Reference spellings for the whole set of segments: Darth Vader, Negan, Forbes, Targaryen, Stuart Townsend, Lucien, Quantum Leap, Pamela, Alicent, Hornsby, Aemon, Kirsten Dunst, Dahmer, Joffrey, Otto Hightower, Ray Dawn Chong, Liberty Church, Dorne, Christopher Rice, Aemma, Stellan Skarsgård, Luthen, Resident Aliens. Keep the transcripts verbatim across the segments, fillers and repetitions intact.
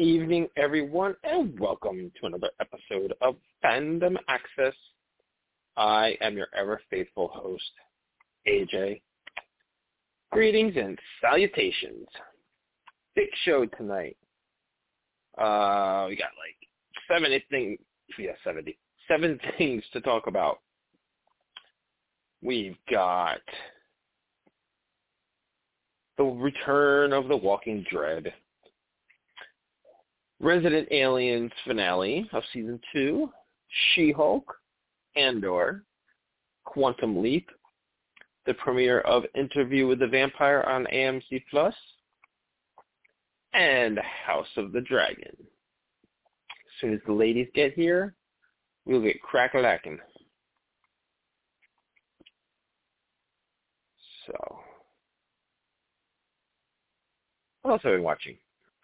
evening, everyone, and welcome to another episode of Fandom Access. I am your ever-faithful host, A J. Greetings and salutations. Big show tonight. Uh, we got like seven things, yeah, seventy, seven things to talk about. We've got the return of The Walking Dead, Resident Aliens finale of season two, She-Hulk, Andor, Quantum Leap, the premiere of Interview with the Vampire on A M C plus, and House of the Dragon. As soon as the ladies get here, we'll get crack-a-lackin'. So, what else have I been watching?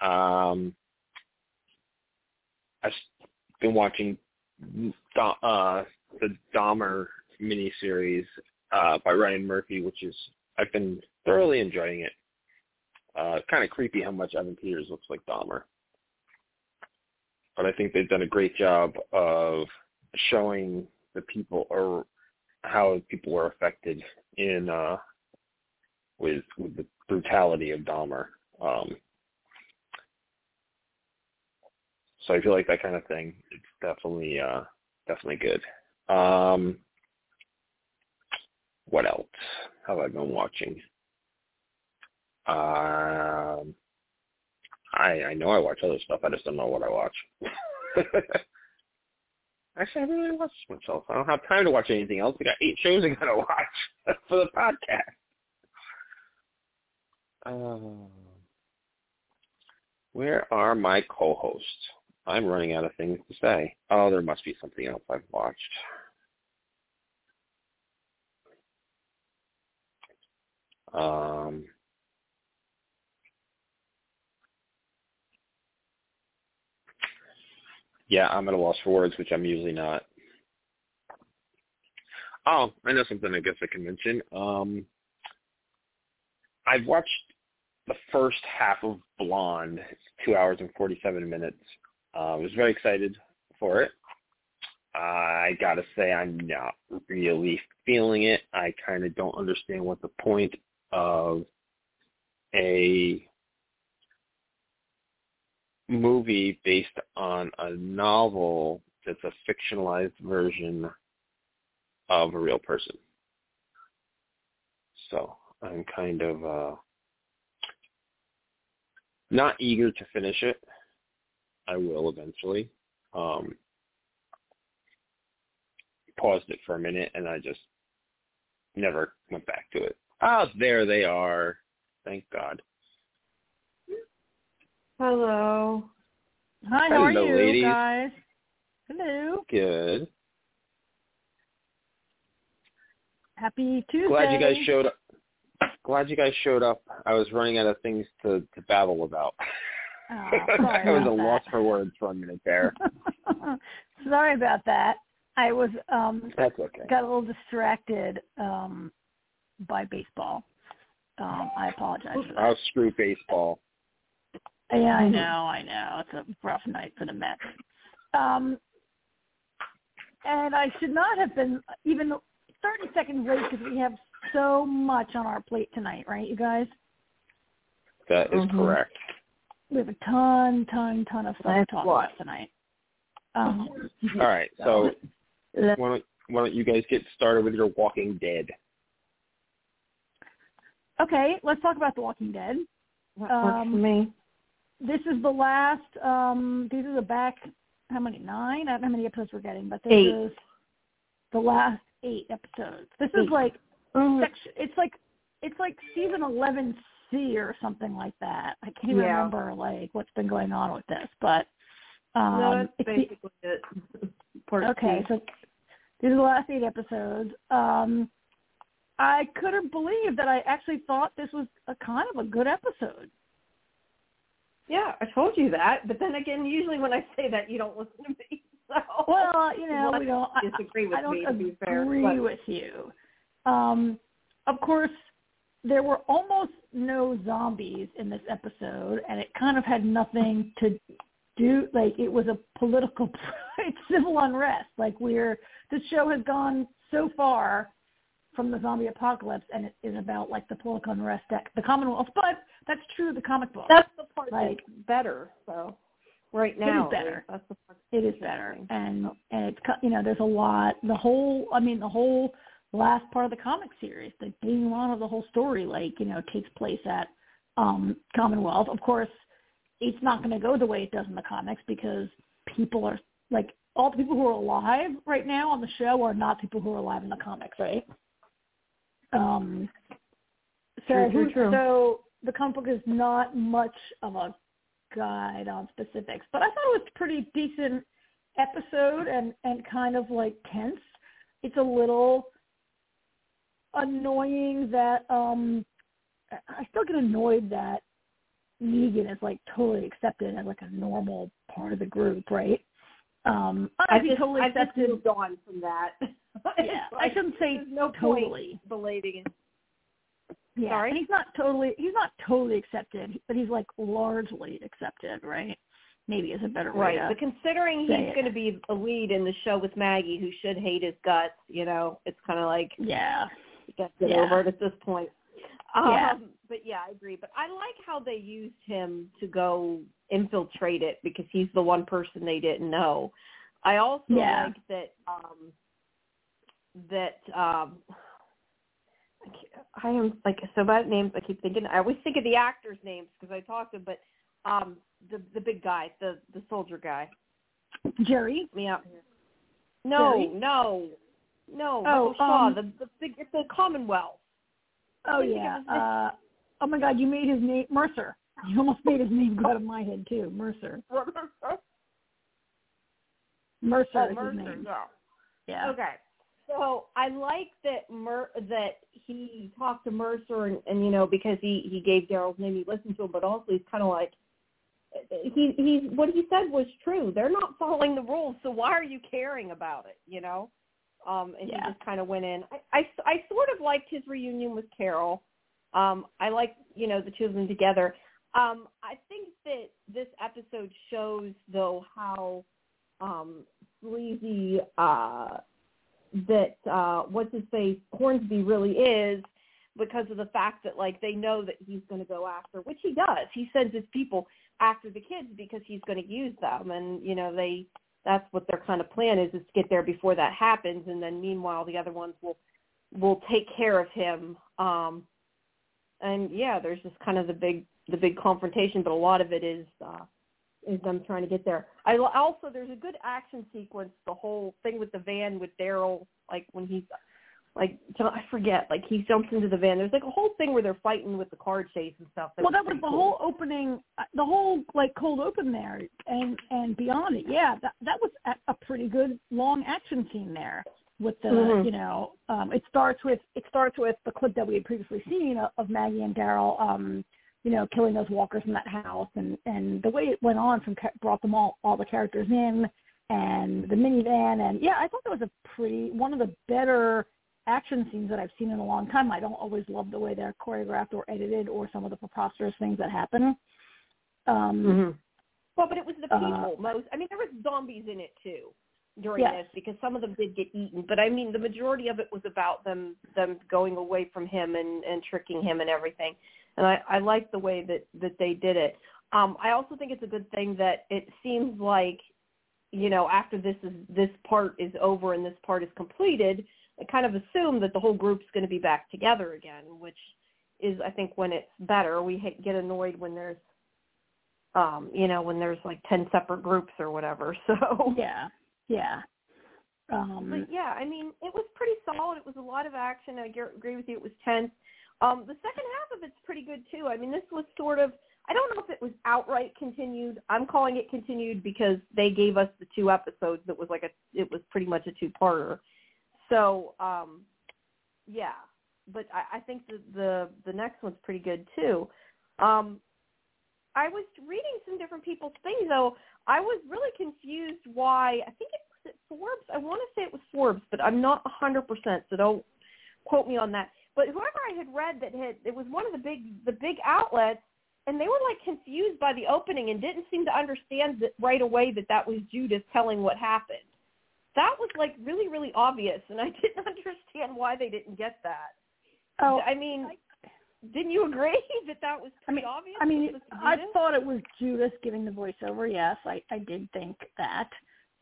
Um, I've been watching uh, the Dahmer miniseries uh, by Ryan Murphy, which is, I've been thoroughly enjoying it. Uh, kind of creepy how much Evan Peters looks like Dahmer. But I think they've done a great job of showing the people or how people were affected in uh, with with the brutality of Dahmer. Um, so I feel like that kind of thing, it's definitely uh, definitely good. Um, what else have I been watching? Um, I I know I watch other stuff. I just don't know what I watch. Actually, I haven't really watched much else. I don't have time to watch anything else. I got eight shows I gotta watch for the podcast. Um, where are my co-hosts? I'm running out of things to say. Oh, there must be something else I've watched. Um. Yeah, I'm at a loss for words, which I'm usually not. Oh, I know something I guess I can mention. Um, I've watched the first half of Blonde. It's two hours and forty-seven minutes. Uh, I was very excited for it. Uh, I got to say I'm not really feeling it. I kind of don't understand what the point of a movie based on a novel that's a fictionalized version of a real person. So I'm kind of uh, not eager to finish it. I will eventually. Um, paused it for a minute and I just never went back to it. Ah, there they are. Thank God. Hello. Hi, how Hello, are you ladies. Guys? Hello. Good. Happy Tuesday. Glad you guys showed up. Glad you guys showed up. I was running out of things to, to babble about. Oh, sorry I was at a loss for words for a minute there. Sorry about that. I was um That's okay. Got a little distracted um, by baseball. Um, I apologize for that. I'll screw baseball. Yeah, I know, I know. It's a rough night for the Mets. Um, and I should not have been even thirty seconds late because we have so much on our plate tonight, right, you guys? That is mm-hmm. correct. We have a ton, ton, ton of stuff That's to talk what? about tonight. Um, All right, so why don't, why don't you guys get started with your Walking Dead? Okay, let's talk about The Walking Dead. That um, works for me. This is the last, um, these are the back, how many, nine? I don't know how many episodes we're getting, but this eight. is the last eight episodes. This eight. is like, mm-hmm. section, it's like, it's like season eleven C or something like that. I can't yeah. remember, like, what's been going on with this, but. Um, no, that's it's basically it. Okay, so these are the last eight episodes. Um, I couldn't believe that I actually thought this was a kind of a good episode. Yeah, I told you that. But then again, usually when I say that, you don't listen to me. So well, you know, we don't, disagree with I, I don't me, to be fair, agree but. with you. Um, of course, there were almost no zombies in this episode, and it kind of had nothing to do, like, it was a political, civil unrest. Like, we're, the show has gone so far from the zombie apocalypse, and it is about, like, the political unrest that the Commonwealth, but that's true of the comic book. That's the part like, that's better, so. Right now, it is better. That's the part it is better, and oh. and it's you know there's a lot. The whole, I mean, the whole last part of the comic series, the denouement of the whole story, like you know, takes place at um, Commonwealth. Of course, it's not going to go the way it does in the comics because people are like all the people who are alive right now on the show are not people who are alive in the comics, right? Um. So, true, true, true. so the comic book is not much of a guide on specifics, but I thought it was a pretty decent episode and, and kind of like tense. It's a little annoying that um, I still get annoyed that Negan is like totally accepted as like a normal part of the group, right? Um, I just totally I accepted. Just moved on from that. Yeah, like, I shouldn't say no totally belating it. Yeah, Sorry? and he's not totally he's not totally accepted, but he's like largely accepted, right? Maybe is a better way. Right, to but considering he's going to be a lead in the show with Maggie, who should hate his guts, you know, it's kind of like yeah, he gets it yeah. over it at this point. Um, yeah, but yeah, I agree. But I like how they used him to go infiltrate it because he's the one person they didn't know. I also yeah. like that um, that. Um, I am like so bad at names. I keep thinking. I always think of the actors' names because I talked to them. But um, the the big guy, the the soldier guy, Jerry. Yeah. No, Jerry? no, no. Oh, Shaw, um, the the big the Commonwealth. Oh yeah. Uh, oh my God, you made his name Mercer. You almost made his name go out of my head too. Mercer. Mercer. Oh, is Mercer. His name. Yeah. yeah. Okay. So I like that Mer- that he talked to Mercer and, and you know because he, he gave Daryl's name, he listened to him, but also he's kind of like he he what he said was true. They're not following the rules, so why are you caring about it? You know, um, and yeah. he just kind of went in. I, I, I sort of liked his reunion with Carol. Um, I like you know the two of them together. Um, I think that this episode shows though how um, sleazy. Uh, that, uh, what's his face, Hornsby really is because of the fact that, like, they know that he's going to go after, which he does. He sends his people after the kids because he's going to use them. And, you know, they that's what their kind of plan is, is to get there before that happens. And then, meanwhile, the other ones will will take care of him. Um, and, yeah, there's just kind of the big the big confrontation, but a lot of it is uh, is them trying to get there. I also, there's a good action sequence, the whole thing with the van with Daryl, like when he's, like, I forget, like he jumps into the van. There's like a whole thing where they're fighting with the car chase and stuff. That well, was that was the cool. whole opening, the whole, like, cold open there and, and beyond it. Yeah, that, that was a pretty good long action scene there with the, mm-hmm. you know, um, it starts with, it starts with the clip that we had previously seen of Maggie and Daryl, um, you know, killing those walkers in that house, and, and the way it went on from brought them all, all the characters in, and the minivan, and yeah, I thought that was a pretty, one of the better action scenes that I've seen in a long time. I don't always love the way they're choreographed or edited or some of the preposterous things that happen. Um, mm-hmm. Well, but it was the people uh, most, I mean, there was zombies in it too during yes. this because some of them did get eaten, but I mean, the majority of it was about them, them going away from him and, and tricking him and everything. And I, I like the way that, that they did it. Um, I also think it's a good thing that it seems like, you know, after this is this part is over and this part is completed, I kind of assume that the whole group's going to be back together again, which is, I think, when it's better. We ha- get annoyed when there's, um, you know, when there's like ten separate groups or whatever. So yeah, yeah. Um, but yeah, I mean, it was pretty solid. It was a lot of action. I agree with you. It was tense. Um, the second half of it's pretty good, too. I mean, this was sort of, I don't know if it was outright continued. I'm calling it continued because they gave us the two episodes that was like a, it was pretty much a two-parter. So, um, yeah. But I, I think the, the the next one's pretty good, too. Um, I was reading some different people's things, though. I was really confused why, I think it was at Forbes. I want to say it was Forbes, but I'm not one hundred percent, so don't quote me on that. But whoever I had read that had, it was one of the big the big outlets and they were like confused by the opening and didn't seem to understand that right away that that was Judas telling what happened. That was like really, really obvious, and I didn't understand why they didn't get that. Oh, I mean, I, didn't you agree that that was pretty I mean, obvious? I mean, I thought it was Judas giving the voiceover. Yes, I, I did think that.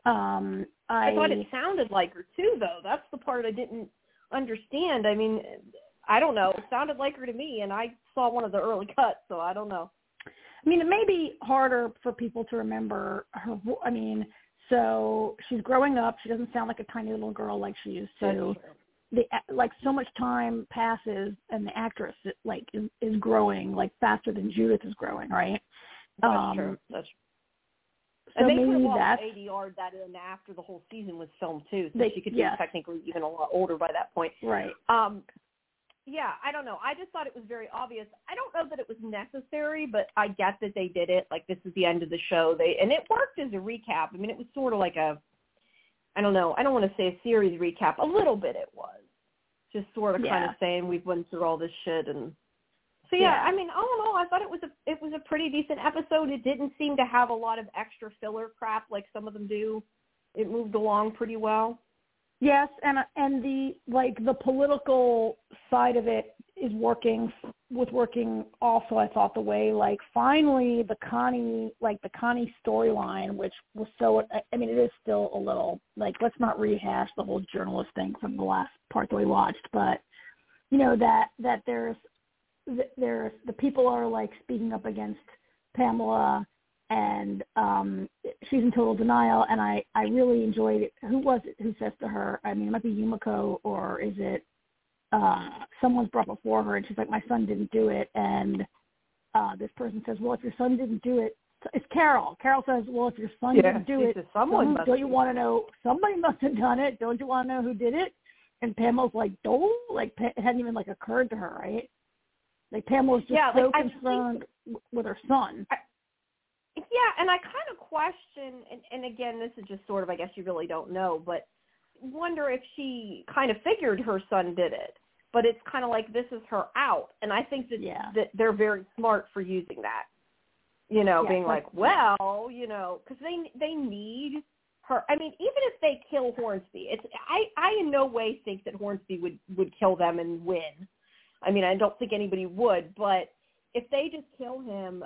Um, I, I thought it sounded like her too, though. That's the part I didn't understand. I mean, I don't know. It sounded like her to me, and I saw one of the early cuts, so I don't know. I mean, it may be harder for people to remember her. I mean, so she's growing up. She doesn't sound like a tiny little girl like she used to. The, like so much time passes, and the actress like is, is growing like faster than Judith is growing, right? That's um, true. That's true. So and they could have A D R'd that in after the whole season was filmed, too, so they, she could be yes. technically even a lot older by that point. Right. Um, yeah, I don't know. I just thought it was very obvious. I don't know that it was necessary, but I get that they did it. Like, this is the end of the show. They And it worked as a recap. I mean, it was sort of like a, I don't know, I don't want to say a series recap. A little bit it was. Just sort of yeah. kind of saying we've went through all this shit and... So, yeah, yeah, I mean, all in all, I thought it was a it was a pretty decent episode. It didn't seem to have a lot of extra filler crap like some of them do. It moved along pretty well. Yes, and and the like the political side of it is working was working also. I thought the way like finally the Connie like the Connie storyline, which was so I mean it is still a little like let's not rehash the whole journalist thing from the last part that we watched, but you know that that there's. There's, the people are, like, speaking up against Pamela, and um, she's in total denial, and I, I really enjoyed it. Who was it who says to her, I mean, it might be Yumiko, or is it uh, someone's brought before her, and she's like, my son didn't do it, and uh, this person says, well, if your son didn't do it, it's Carol. Carol says, well, if your son yeah, didn't do it, says, someone someone, don't you want to know, somebody must have done it, don't you want to know who did it? And Pamela's like, don't, like, it hadn't even, like, occurred to her, right? Like, Pamela's just yeah, so like, concerned think, with her son. I, yeah, and I kind of question, and, and again, this is just sort of, I guess you really don't know, but wonder if she kind of figured her son did it. But it's kind of like this is her out. And I think that, yeah. that they're very smart for using that, you know, yeah, being like, well, you know, because they, they need her. I mean, even if they kill Hornsby, it's I, I in no way think that Hornsby would, would kill them and win. I mean, I don't think anybody would, but if they just kill him,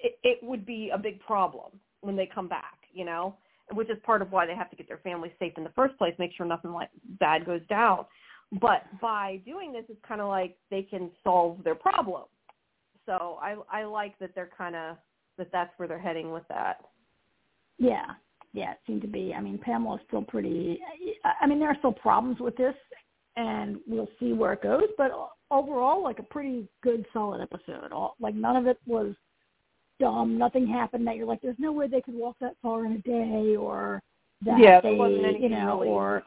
it, it would be a big problem when they come back, you know, which is part of why they have to get their families safe in the first place, make sure nothing like bad goes down. But by doing this, it's kind of like they can solve their problem. So I, I like that they're kind of, that that's where they're heading with that. Yeah. Yeah, it seemed to be. I mean, Pamela's still pretty, I mean, there are still problems with this. And we'll see where it goes. But overall, like a pretty good, solid episode. All, like none of it was dumb. Nothing happened that you're like, there's no way they could walk that far in a day, or that yeah, they, you know, really or,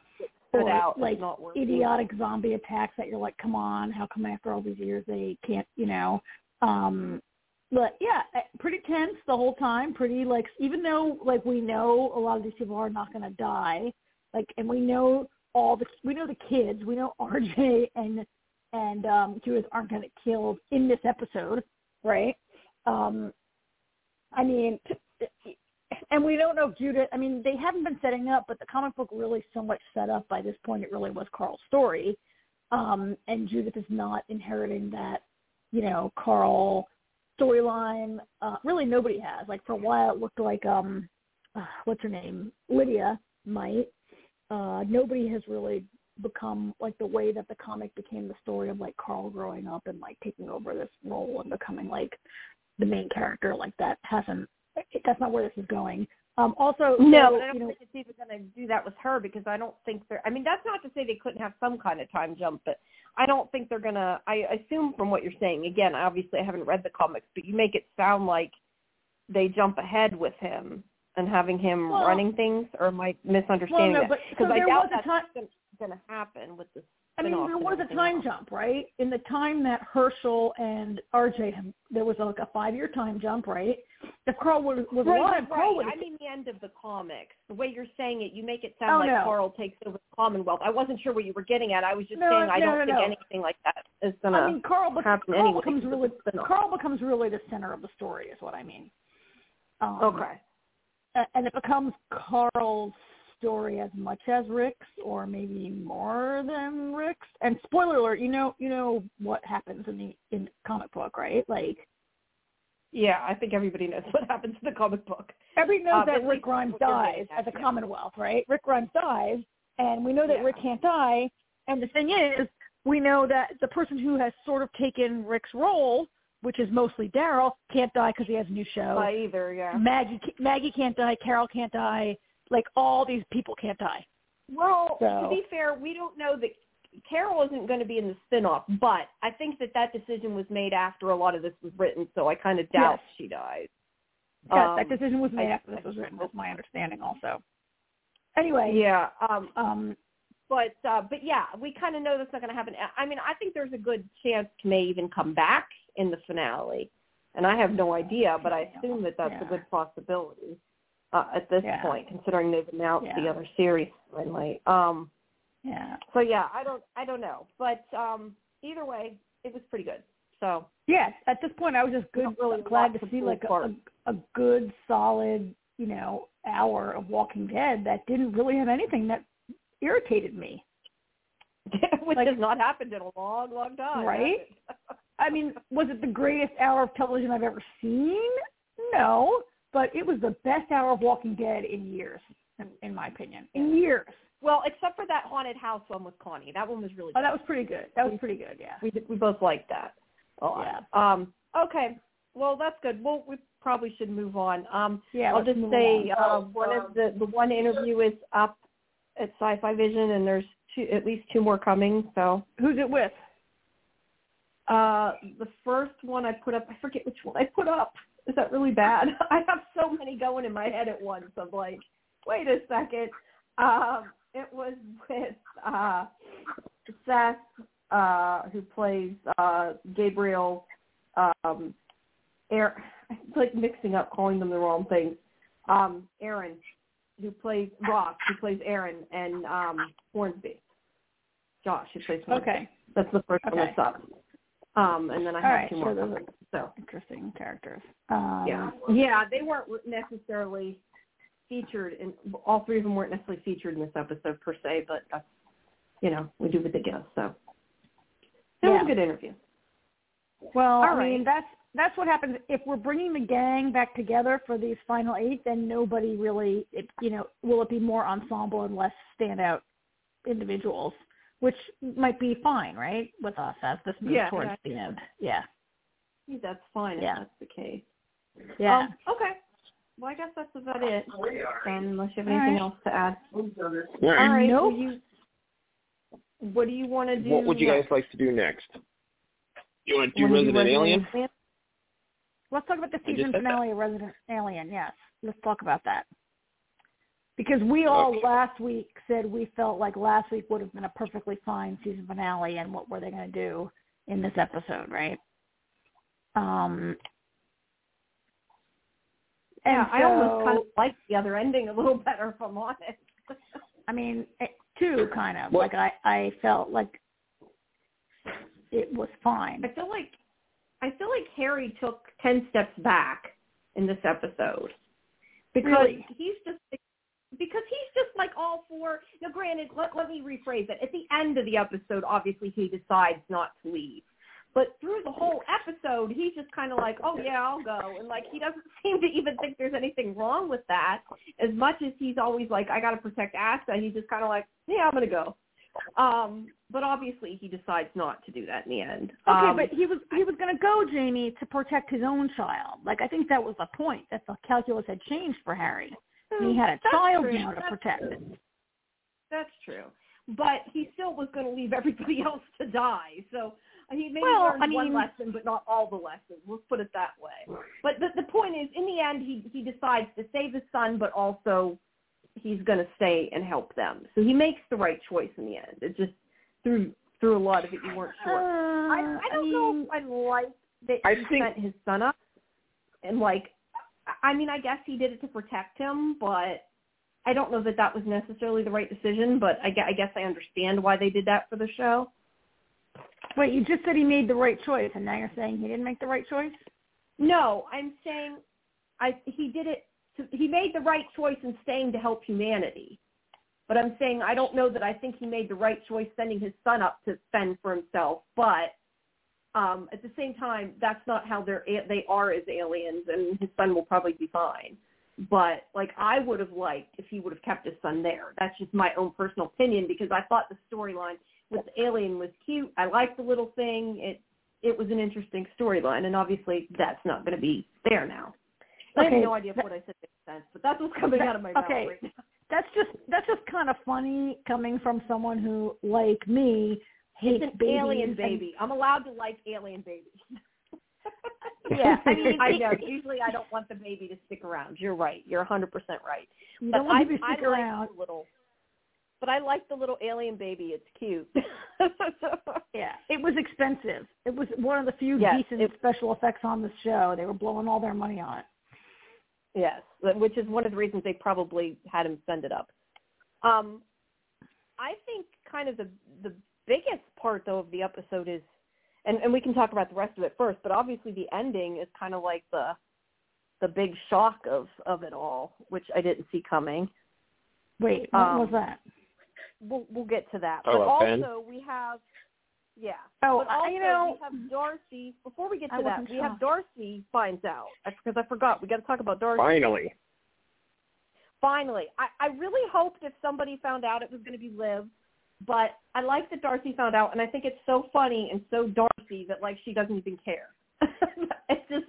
or out, like not idiotic zombie attacks that you're like, come on, how come after all these years they can't, you know? Um, but yeah, pretty tense the whole time. Pretty like, even though like we know a lot of these people are not going to die, like, and we know. All the we know the kids, we know R J and and um, Judith aren't going to get killed in this episode, right? Um, I mean, and we don't know if Judith. I mean, they haven't been setting up, but the comic book really so much set up by this point. It really was Carl's story, um, and Judith is not inheriting that, you know, Carl storyline. Uh, really, nobody has. Like for a while, it looked like um, uh, what's her name, Lydia might. Uh, nobody has really become, like, the way that the comic became the story of, like, Carl growing up and, like, taking over this role and becoming, like, the main character. Like, that hasn't, that's not where this is going. Um, also, no, so, I don't you know, think it's even going to do that with her because I don't think they're, I mean, that's not to say they couldn't have some kind of time jump, but I don't think they're going to, I assume from what you're saying, again, obviously I haven't read the comics, but you make it sound like they jump ahead with him. And having him well, running things, or am I misunderstanding well, no, but, that? Because so I doubt that's going to happen with this. I mean, there was a time else. jump, right? In the time that Herschel and R J, there was like a five-year time jump, right? If Carl was alive, right, right. I mean the end of the comics. The way you're saying it, you make it sound oh, like no. Carl takes over Commonwealth. I wasn't sure what you were getting at. I was just no, saying I no, don't no, think no. anything like that is going mean, to happen Carl anyway. Becomes really, Carl becomes really the center of the story is what I mean. Um, okay. And it becomes Carl's story as much as Rick's, or maybe more than Rick's. And spoiler alert, you know you know what happens in the in the comic book, right? Like, yeah, I think everybody knows what happens in the comic book. Everybody knows um, that Rick Grimes dies as a yeah. Commonwealth, right? Rick Grimes dies, and we know that yeah. Rick can't die. And the thing is, we know that the person who has sort of taken Rick's role, which is mostly Daryl, can't die because he has a new show. Not either, yeah. Maggie Maggie can't die. Carol can't die. Like, all these people can't die. Well, so. To be fair, we don't know that Carol isn't going to be in the spinoff, but I think that that decision was made after a lot of this was written, so I kind of doubt yes. she dies. Yes, um, that decision was made I, after this was written. That's my understanding also. Anyway. Yeah. Um, um, but, uh, but, yeah, we kind of know that's not going to happen. I mean, I think there's a good chance Kay may even come back in the finale, and I have no idea, but I assume that that's yeah. a good possibility. Uh, at this yeah. point, considering they've announced yeah. the other series finally. Um, yeah. So yeah, I don't, I don't know, but um, either way, it was pretty good. So yes, at this point, I was just good, really glad to see like a, a good, solid, you know, hour of Walking Dead that didn't really have anything that irritated me, which like, has not happened in a long, long time, right? I mean, was it the greatest hour of television I've ever seen? No. But it was the best hour of Walking Dead in years, in, in my opinion. In years. Well, except for that haunted house one with Connie. That one was really good. Oh, that was pretty good. That was pretty good, yeah. We did, we both liked that a lot. Yeah. Um, okay. Well, that's good. Well, we probably should move on. Um, yeah, I'll just say on. uh, one um, of the, the one interview is up at Sci-Fi Vision, and there's two, at least two more coming. So who's it with? Uh, the first one I put up, I forget which one I put up. Is that really bad? I have so many going in my head at once. I'm like, wait a second. Um, it was with uh, Seth, uh, who plays uh, Gabriel. Um, Aaron, it's like mixing up, calling them the wrong things. Um, Aaron, who plays Ross, who plays Aaron, and um, Hornsby. Josh, who plays Hornsby. Okay. That's the first okay. one that's up. Um, and then I have right, two more. Sure, so interesting characters. Um, yeah, yeah, they weren't necessarily featured in all three of them weren't necessarily featured in this episode per se, but that's, you know, we do what they give us. So it yeah. was a good interview. Well, all I right. mean, that's that's what happens if we're bringing the gang back together for these final eight. Then nobody really, it, you know, will it be more ensemble and less standout individuals? Which might be fine, right, with us as this moves yeah, towards exactly. the end. Yeah. That's fine if yeah. that's the case. Yeah. Um, okay. Well, I guess that's about it. Then, unless you have All anything right. else to add. All right. Nope. Will you, what do you want to do What would you next? guys like to do next? You want to do what Resident do Alien? Alien? Let's talk about the season finale of Resident Alien, yes. Let's talk about that. Because we all okay. last week said we felt like last week would have been a perfectly fine season finale, and what were they going to do in this episode, right? Um, yeah, so, I almost kind of liked the other ending a little better, if I'm honest. I mean, it, too, kind of. What? Like, I, I felt like it was fine. I feel like I feel like Harry took ten steps back in this episode. Because really? he's just... Because he's just like all for, now granted, let, let me rephrase it. At the end of the episode, obviously he decides not to leave. But through the whole episode, he's just kind of like, oh, yeah, I'll go. And like he doesn't seem to even think there's anything wrong with that. As much as he's always like, I got to protect Asta, he's just kind of like, yeah, I'm going to go. Um, but obviously he decides not to do that in the end. Okay, um, but he was he was going to go, Jamie, to protect his own child. Like I think that was the point, that the calculus had changed for Harry. And he had a That's child true. now to That's protect. True. That's true. But he still was going to leave everybody else to die. So he maybe well, learned I mean, one lesson, but not all the lessons. Let's put it that way. But the, the point is, in the end, he, he decides to save his son, but also he's going to stay and help them. So he makes the right choice in the end. It just, through through a lot of it, you weren't sure. Uh, I, I don't I mean, know if I like that he I think, sent his son up and, like, I mean, I guess he did it to protect him, but I don't know that that was necessarily the right decision, but I guess, I guess I understand why they did that for the show. Wait, you just said he made the right choice, and now you're saying he didn't make the right choice? No, I'm saying I he did it. To, he made the right choice in staying to help humanity. But I'm saying I don't know that I think he made the right choice sending his son up to fend for himself. But um, at the same time, that's not how they're, they are as aliens, and his son will probably be fine. But, like, I would have liked if he would have kept his son there. That's just my own personal opinion, because I thought the storyline with the alien was cute. I liked the little thing. It it was an interesting storyline, and obviously that's not going to be there now. Okay. I have no idea if what I said makes sense, but that's what's coming that, out of my mouth okay. right now. That's just that's just kind of funny coming from someone who, like me, hates it's an alien baby. I'm allowed to like alien babies. Yeah, I mean, I know. Usually, I don't want the baby to stick around. You're right. You're one hundred percent right. You but don't want I, to stick I around. Like the little, but I like the little alien baby. It's cute. Yeah, it was expensive. It was one of the few yes, decent it, special effects on the show. They were blowing all their money on it. Yes, which is one of the reasons they probably had him send it up. Um, I think kind of the the biggest part though of the episode is. And, and we can talk about the rest of it first, but obviously the ending is kind of like the the big shock of, of it all, which I didn't see coming. Wait, what um, was that? We'll we'll get to that. Oh, but also Ben? we have, yeah. Oh, but also I, you know, we have Darcy. Before we get to I that, we shocked. have Darcy finds out because I forgot. We got to talk about Darcy. Finally. Finally, I, I really hoped if somebody found out it was going to be Liv. But I like that Darcy found out, and I think it's so funny and so Darcy that, like, she doesn't even care. It's just,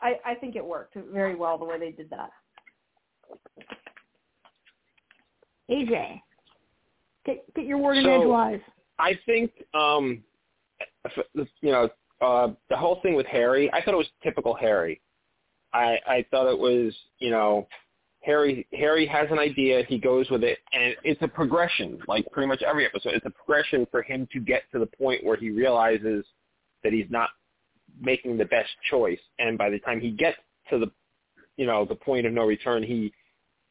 I, I think it worked very well the way they did that. A J, get, get your word in so, edgewise. I think, um, you know, uh, the whole thing with Harry, I thought it was typical Harry. I, I thought it was, you know... Harry Harry has an idea, he goes with it, and it's a progression, like pretty much every episode. It's a progression for him to get to the point where he realizes that he's not making the best choice. And by the time he gets to the, you know, the point of no return, he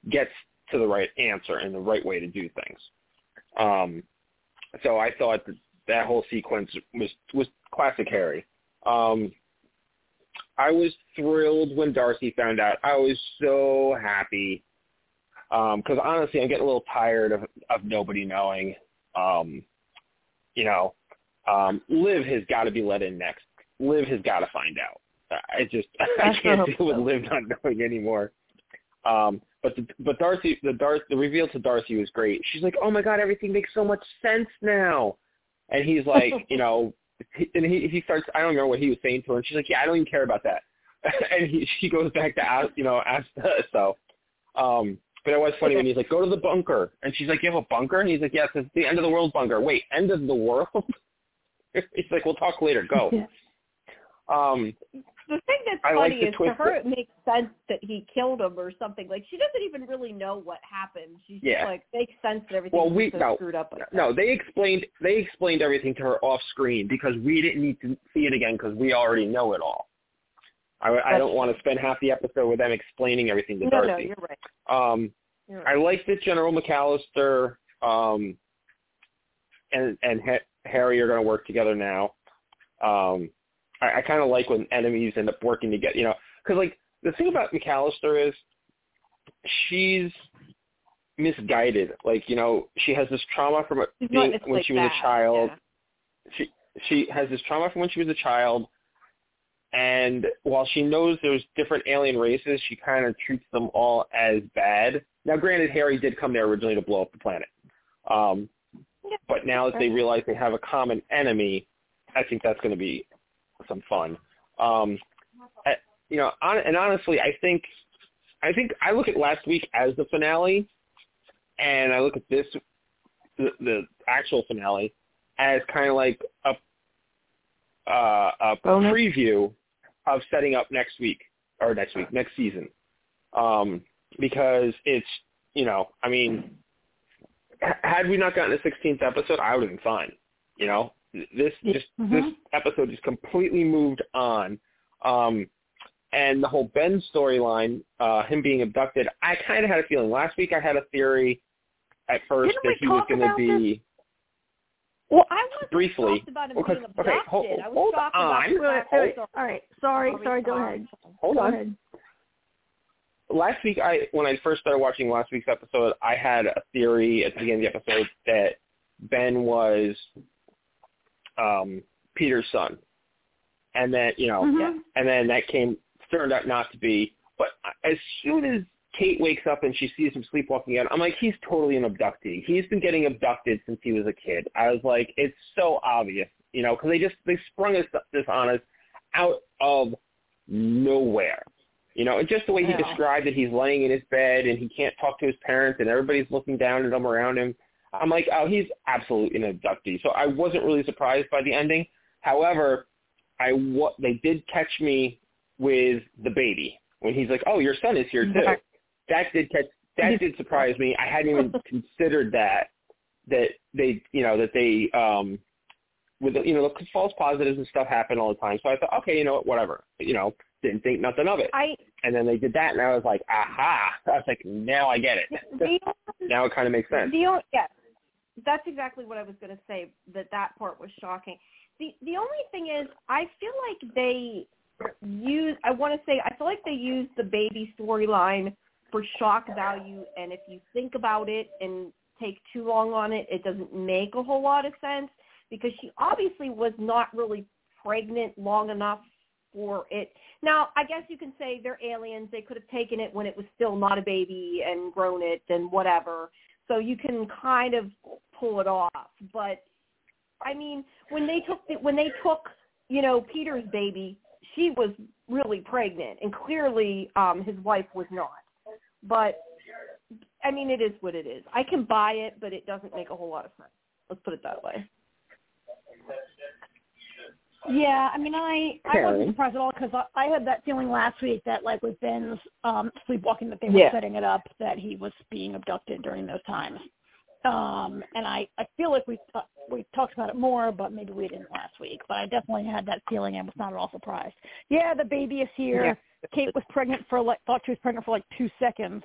gets to the right answer and the right way to do things. Um, so I thought that, that whole sequence was, was classic Harry. Um I was thrilled when Darcy found out. I was so happy because, um, honestly, I'm getting a little tired of, of nobody knowing. Um, you know, um, Liv has got to be let in next. Liv has got to find out. I just I can't deal with Liv not knowing anymore. Um, but the, but Darcy the Dar- the reveal to Darcy was great. She's like, oh my God, everything makes so much sense now, and he's like, you know. And he, he starts, I don't know what he was saying to her. And she's like, yeah, I don't even care about that. And he, she goes back to ask, you know, ask us. So, um, but it was funny when he's like, go to the bunker. And she's like, you have a bunker? And he's like, yes, it's the end of the world bunker. Wait, end of the world? He's like, we'll talk later. Go. Yeah. Um, the thing that's I funny like is to her it makes sense that he killed him or something. Like, she doesn't even really know what happened. She's yeah. just like, makes sense that everything well, we, so no, screwed up like No, that. they explained they explained everything to her off screen because we didn't need to see it again because we already know it all. I, I don't want to spend half the episode with them explaining everything to no, Darcy. No, you're right. Um, you're right. I liked that General McAllister um, and, and Harry are going to work together now. Um I, I kind of like when enemies end up working together, you know, because, like, the thing about McAllister is she's misguided. Like, you know, she has this trauma from being, when like she was that. a child. Yeah. She she has this trauma from when she was a child, and while she knows there's different alien races, she kind of treats them all as bad. Now, granted, Harry did come there originally to blow up the planet, um, yeah, but now that they realize they have a common enemy, I think that's going to be some fun. Um, I, you know, on, and honestly, I think, I think I look at last week as the finale, and I look at this, the, the actual finale, as kind of like a, uh, a preview of setting up next week, or next week, next season. Um, because it's, you know, I mean, had we not gotten the sixteenth episode, I would have been fine, you know? This just mm-hmm. this episode is completely moved on. Um, and the whole Ben storyline, uh, him being abducted, I kind of had a feeling. Last week I had a theory at first Didn't that he was going to be... This? Well, I was briefly shocked about him okay, being abducted. Okay, hold, hold, I was shocked on. about him gonna, hold, All right, sorry, sorry, sorry, go ahead. Hold go on. Ahead. Last week, I when I first started watching last week's episode, I had a theory at the beginning of the episode that Ben was um, Peter's son, and that you know, mm-hmm. and then that came turned out not to be. But as soon as Kate wakes up and she sees him sleepwalking again, I'm like, he's totally an abductee. He's been getting abducted since he was a kid. I was like, it's so obvious, you know, because they just they sprung us this on us out of nowhere. You know, and just the way he yeah. described it, he's laying in his bed and he can't talk to his parents and everybody's looking down at him around him. I'm like, oh, he's absolutely an abductee. So I wasn't really surprised by the ending. However, I what they did catch me with the baby when he's like, oh, your son is here too. That did catch that did surprise me. I hadn't even considered that that they you know that they um with the, you know the false positives and stuff happen all the time. So I thought, okay, you know what, whatever, you know. Didn't think nothing of it. I, and then they did that, and I was like, aha. I was like, now I get it. The, now it kind of makes sense. The, yeah, that's exactly what I was going to say, that that part was shocking. The the only thing is, I feel like they use, I want to say, I feel like they use the baby storyline for shock value, and if you think about it and take too long on it, it doesn't make a whole lot of sense, because she obviously was not really pregnant long enough for it. Now, I guess you can say they're aliens. They could have taken it when it was still not a baby and grown it and whatever. So you can kind of pull it off. But I mean, when they took the, when they took, you know, Peter's baby, she was really pregnant, and clearly um, his wife was not. But I mean, it is what it is. I can buy it, but it doesn't make a whole lot of sense. Let's put it that way. Yeah, I mean, I, I wasn't surprised at all, because I, I had that feeling last week that, like, with Ben's um, sleepwalking, that they were yeah. setting it up, that he was being abducted during those times. Um, and I, I feel like we uh, we talked about it more, but maybe we didn't last week. But I definitely had that feeling and was not at all surprised. Yeah, the baby is here. Yeah. Kate was pregnant for, like, thought she was pregnant for, like, two seconds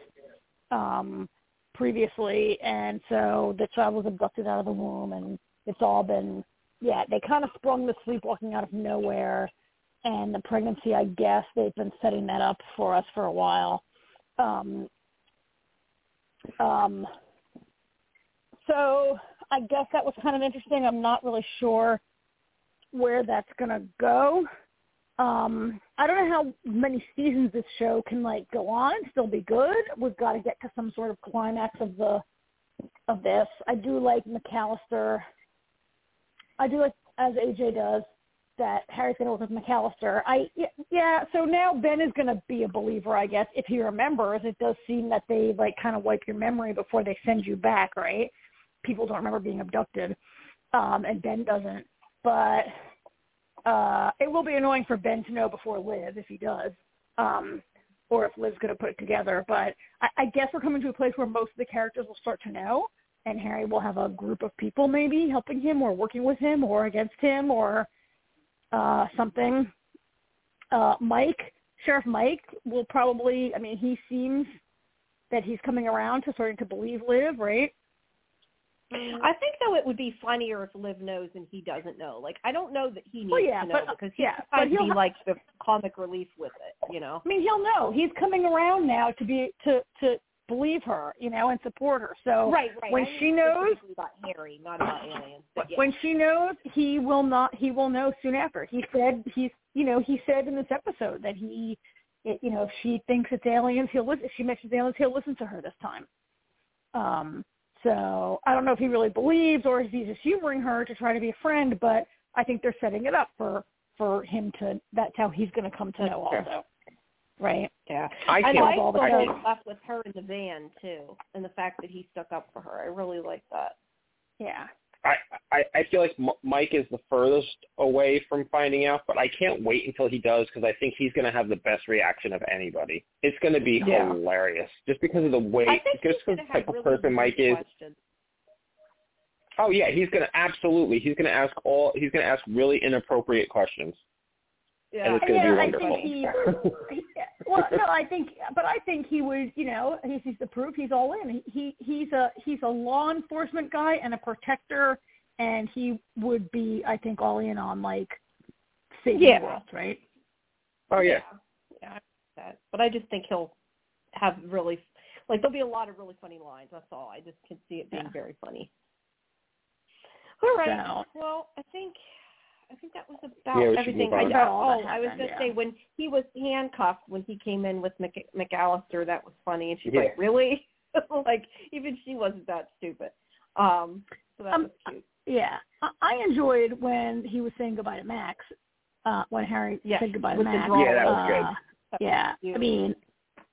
um, previously, and so the child was abducted out of the womb, and it's all been... Yeah, they kind of sprung the sleepwalking out of nowhere, and the pregnancy, I guess, they've been setting that up for us for a while. Um, um, so I guess that was kind of interesting. I'm not really sure where that's going to go. Um, I don't know how many seasons this show can, like, go on and still be good. We've got to get to some sort of climax of the of this. I do like McAllister. I do like, as A J does, that Harry's going to work with McAllister. I, yeah, so now Ben is going to be a believer, I guess, if he remembers. It does seem that they, like, kind of wipe your memory before they send you back, right? People don't remember being abducted, um, and Ben doesn't. But uh, it will be annoying for Ben to know before Liv, if he does, um, or if Liv's going to put it together. But I, I guess we're coming to a place where most of the characters will start to know. And Harry will have a group of people maybe helping him or working with him or against him or uh, something. Uh, Mike, Sheriff Mike will probably, I mean, he seems that he's coming around to starting to believe Liv, right? I think, though, it would be funnier if Liv knows and he doesn't know. Like, I don't know that he needs well, yeah, to know but, because he yeah, tries to be, have, like, the comic relief with it, you know? I mean, he'll know. He's coming around now to be, to, to, believe her, you know, and support her. So right, right. when I she knows about Harry, not about aliens. But yes. When she knows, he will not. He will know soon after. He said he's, you know, he said in this episode that he, it, you know, if she thinks it's aliens, he'll listen. If she mentions aliens, he'll listen to her this time. Um. So I don't know if he really believes or if he's just humoring her to try to be a friend. But I think they're setting it up for for him to. That's how he's going to come to know also. Right. Yeah. I, I like all the stuff with her in the van too, and the fact that he stuck up for her. I really like that. Yeah. I, I, I feel like M- Mike is the furthest away from finding out, but I can't wait until he does because I think he's going to have the best reaction of anybody. It's going to be yeah. hilarious just because of the way, just because the type of person Mike is. Oh yeah, he's going to absolutely. He's going to ask all. He's going to ask really inappropriate questions. Yeah. And it's going to yeah, be wonderful. I think he, he, well, no, I think, but I think he was, you know, he sees the proof. He's all in. He he's a he's a law enforcement guy and a protector, and he would be, I think, all in on like saving yeah. the world, right? Oh yeah, yeah. yeah. But I just think he'll have really, like, there'll be a lot of really funny lines. That's all. I just can see it being yeah. very funny. All right. So. Well, I think. I think that was about yeah, everything. I yeah, all oh, I was going to yeah. say when he was handcuffed when he came in with Mc, McAllister, that was funny, and she's yeah. like, "Really?" Like even she wasn't that stupid. Um, so that um, was cute. Yeah, I, I enjoyed when he was saying goodbye to Max. Uh, when Harry yeah. said goodbye with to Max, yeah, that was good. Uh, that yeah, was I mean,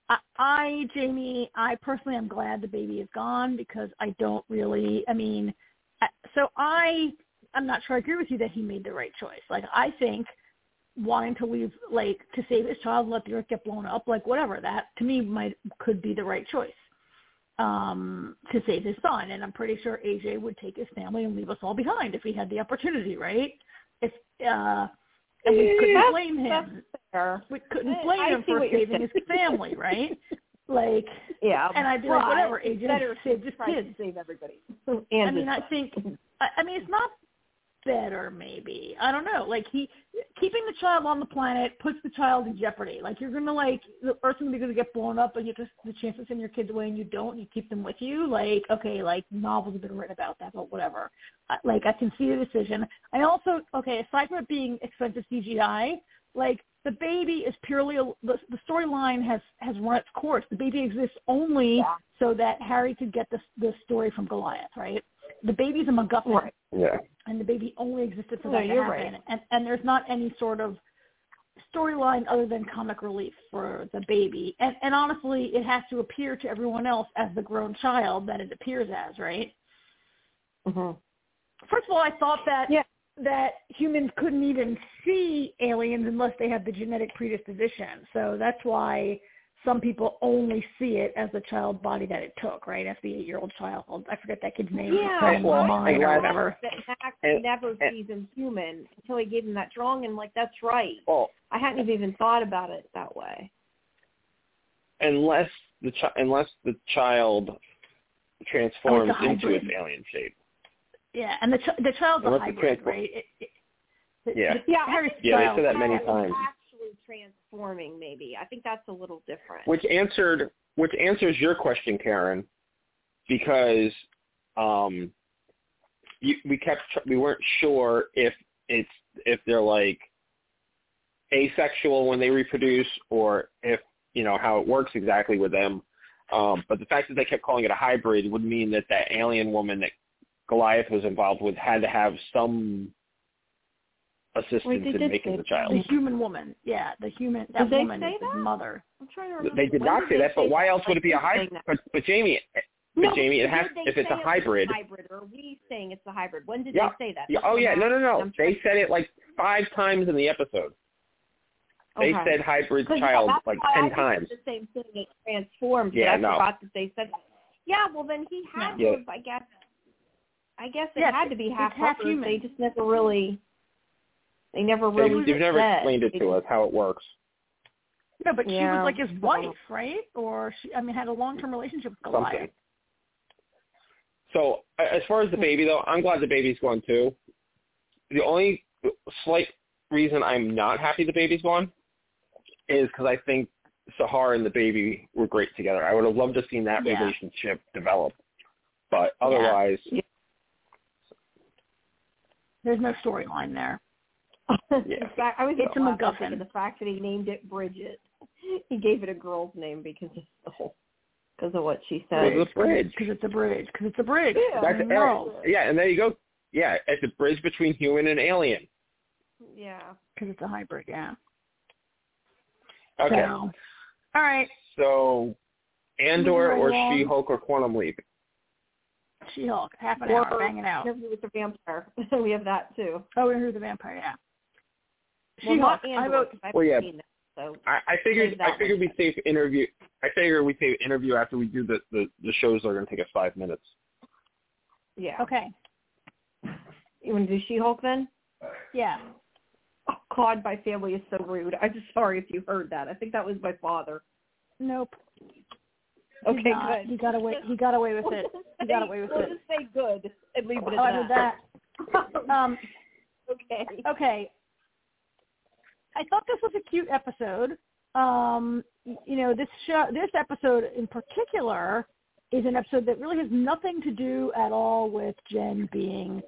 I, I Jamie, I personally am glad the baby is gone because I don't really. I mean, I, so I. I'm not sure I agree with you that he made the right choice. Like, I think wanting to leave, like, to save his child, let the earth get blown up, like, whatever, that, to me, might could be the right choice um, to save his son. And I'm pretty sure A J would take his family and leave us all behind if he had the opportunity, right? If uh, and we couldn't blame him. We couldn't blame I, I him for saving his family, right? Like, yeah, and I'd be like, whatever, A J, save his kids. To save everybody. And I mean, I think, I, I mean, it's not better, maybe. I don't know. Like, he keeping the child on the planet puts the child in jeopardy. Like, you're gonna like the Earth's gonna be gonna get blown up, and you just the chance to send your kids away, and you don't. And you keep them with you. Like, okay, like novels have been written about that, but whatever. Like, I can see the decision. I also okay. Aside from it being expensive C G I, like the baby is purely a, the, the storyline has has run its course. The baby exists only yeah. so that Harry could get the the story from Goliath, right? The baby's a MacGuffin, right. yeah. and the baby only existed for no, that to happen. Right. And, and there's not any sort of storyline other than comic relief for the baby. And, and honestly, it has to appear to everyone else as the grown child that it appears as, right? Mm-hmm. First of all, I thought that yeah. that humans couldn't even see aliens unless they had the genetic predisposition. So that's why some people only see it as the child body that it took, right? As the eight-year-old child. I forget that kid's name. Yeah, well, mine or whatever. Max never sees him human until he gave him that drawing, and like, that's right. Well, I hadn't even thought about it that way. Unless the chi- unless the child transforms oh, into its alien shape. Yeah, and the ch- the child's unless a hybrid, right? It, it, it, yeah, the, yeah, the yeah. Child. They said that many times. Transforming, maybe. I think that's a little different. Which answered, which answers your question, Karen, because um, you, we kept we weren't sure if it's if they're like asexual when they reproduce, or if you know how it works exactly with them. Um, but the fact that they kept calling it a hybrid would mean that that alien woman that Goliath was involved with had to have some assistance Wait, in making the child. The human woman, yeah, the human, that woman is his mother. I'm trying to remember. They did not say that, but why else would it be a hybrid? But, but Jamie, but no, Jamie, it has, if it's a hybrid. hybrid or are we saying it's a hybrid? When did yeah. they say that? Yeah. Oh, yeah, no, no, no. They said it like five times in the episode. They okay. said hybrid child yeah, like ten I times. It's the same thing, it transformed, yeah, but I no. forgot that they said that. Yeah, well, then he had no. to have, yeah. I guess, I guess it yeah, had to be half human. They just never really... They never really. They've never said. explained it to us how it works. No, but yeah. she was like his wife, right? Or she, I mean, had a long-term relationship with Goliath. Something. So, as far as the baby, though, I'm glad the baby's gone too. The only slight reason I'm not happy the baby's gone is because I think Sahar and the baby were great together. I would have loved to have seen that yeah. relationship develop, but otherwise, yeah. Yeah. there's no storyline there. Yeah. Fact, I was it's a MacGuffin. The fact that he named it Bridget, he gave it a girl's name because of the whole, because of what she said. Because it's a bridge. Because it's a bridge. Yeah. That's an world. Yeah, and there you go. Yeah, it's a bridge between human and alien. Yeah. Because it's a hybrid. Yeah. Okay. So, all right. So, Andor or long. She-Hulk or Quantum Leap. She-Hulk, half an or hour, banging out. Interview with the Vampire. We have that too. Oh, Interview with the Vampire. Yeah. Well, not Andor, I well, yeah. That, so I, I figured I figured we'd save interview. I figured we'd save interview after we do the, the, the shows that are going to take us five minutes. Yeah. Okay. You want to do She-Hulk then? Yeah. oh, God, my family is so rude. I'm just sorry if you heard that. I think that was my father. Nope. Okay, good. He got away. He got away with it. He got away with it. We'll just say good and leave it at that. that. Um, okay. Okay. I thought this was a cute episode. Um, you know, this show, this episode in particular is an episode that really has nothing to do at all with Jen being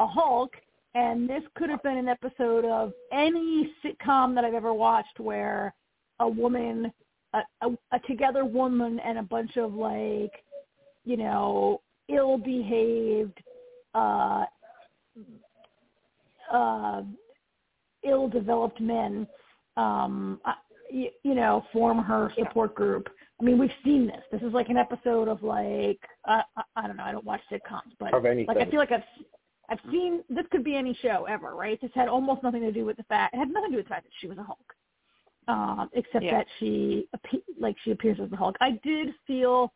a Hulk, and this could have been an episode of any sitcom that I've ever watched where a woman, a, a, a together woman and a bunch of, like, you know, ill-behaved, uh, uh, ill-developed men, um, I, You, you know, form her support group. I mean, we've seen this. This is like an episode of, like, uh, I, I don't know. I don't watch sitcoms, but like I feel like I've I've seen this could be any show ever, right? This had almost nothing to do with the fact. It had nothing to do with the fact that she was a Hulk, um, except yeah. that she like she appears as the Hulk. I did feel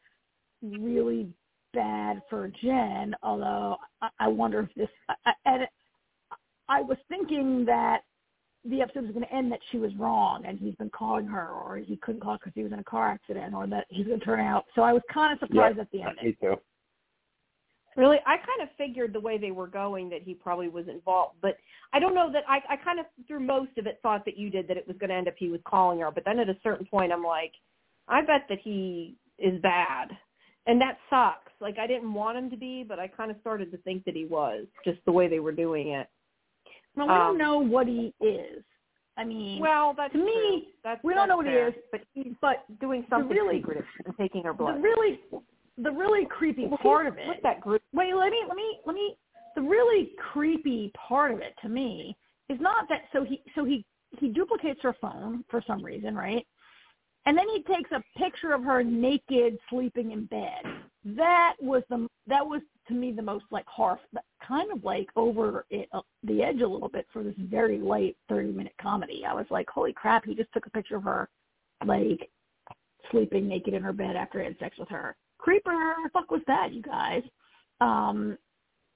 really bad for Jen, although I, I wonder if this. I, and I was thinking that the episode was going to end that she was wrong and he's been calling her, or he couldn't call because he was in a car accident, or that he's going to turn out. So I was kind of surprised yeah, at the end. Me too. Really? I kind of figured the way they were going that he probably was involved, but I don't know that I, I kind of, through most of it, thought that you did that it was going to end up he was calling her. But then at a certain point, I'm like, I bet that he is bad. And that sucks. Like, I didn't want him to be, but I kind of started to think that he was, just the way they were doing it. Well, we um, don't know what he is. I mean, well, that's to me, that's, we that's don't know what fair. he is, but he's but doing something really, secretive and taking her blood. The really, the really creepy well, part of it. With that group. Wait, let me, let me, let me. The really creepy part of it to me is not that. So he, so he, he duplicates her phone for some reason, right? And then he takes a picture of her naked, sleeping in bed. That was the that was to me the most like horror, kind of like over it, uh, the edge a little bit for this very light thirty minute comedy. I was like, holy crap! He just took a picture of her, like, sleeping naked in her bed after he had sex with her. Creeper, fuck was that, you guys? Um,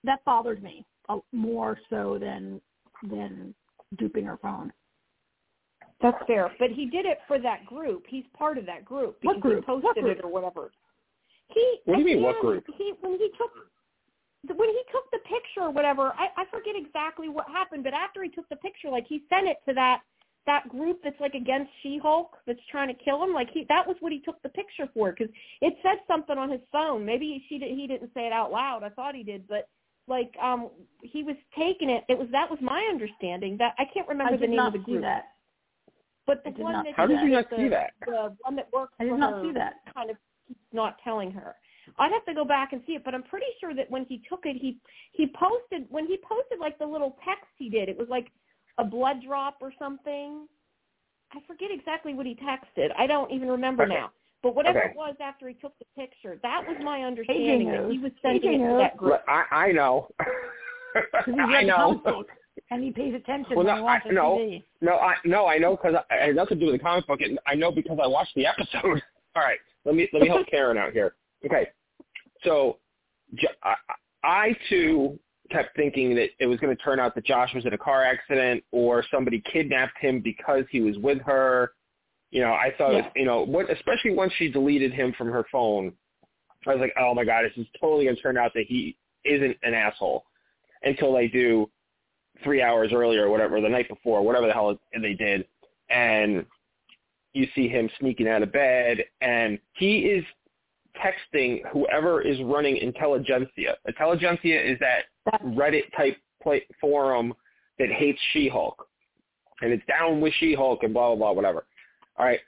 that bothered me uh, more so than than duping her phone. That's fair, but he did it for that group. He's part of that group because what group? he posted what group? it or whatever. He, what do you mean, what group? He, when he took when he took the picture or whatever, I, I forget exactly what happened, but after he took the picture, like, he sent it to that, that group that's, like, against She-Hulk that's trying to kill him. Like, he that was what he took the picture for, because it said something on his phone. Maybe she he didn't say it out loud. I thought he did, but, like, um, he was taking it. It was That was my understanding. That I can't remember I the name of the group. I did not see that. But the one that how did you not see that? The one that works for her. I did not see that. Kind of not telling her. I'd have to go back and see it, but I'm pretty sure that when he took it, he he posted when he posted like the little text he did. It was like a blood drop or something. I forget exactly what he texted. I don't even remember okay. now. But whatever okay. it was after he took the picture, that was my understanding that he was sending it to that group. I, I know. I know. And he pays attention well, when no, he watches no, T V. No, I, no, I know, because it has nothing to do with the comic book. And I know because I watched the episode. All right, let me let me help Karen out here. Okay, so I, I, too, kept thinking that it was going to turn out that Josh was in a car accident or somebody kidnapped him because he was with her. You know, I thought, yeah. you know, what, especially once she deleted him from her phone, I was like, oh, my God, this is totally going to turn out that he isn't an asshole until they do three hours earlier or whatever, the night before, whatever the hell they did, and you see him sneaking out of bed, and he is texting whoever is running Intelligentsia. Intelligentsia is that Reddit-type forum that hates She-Hulk, and it's down with She-Hulk and blah, blah, blah, whatever. All right.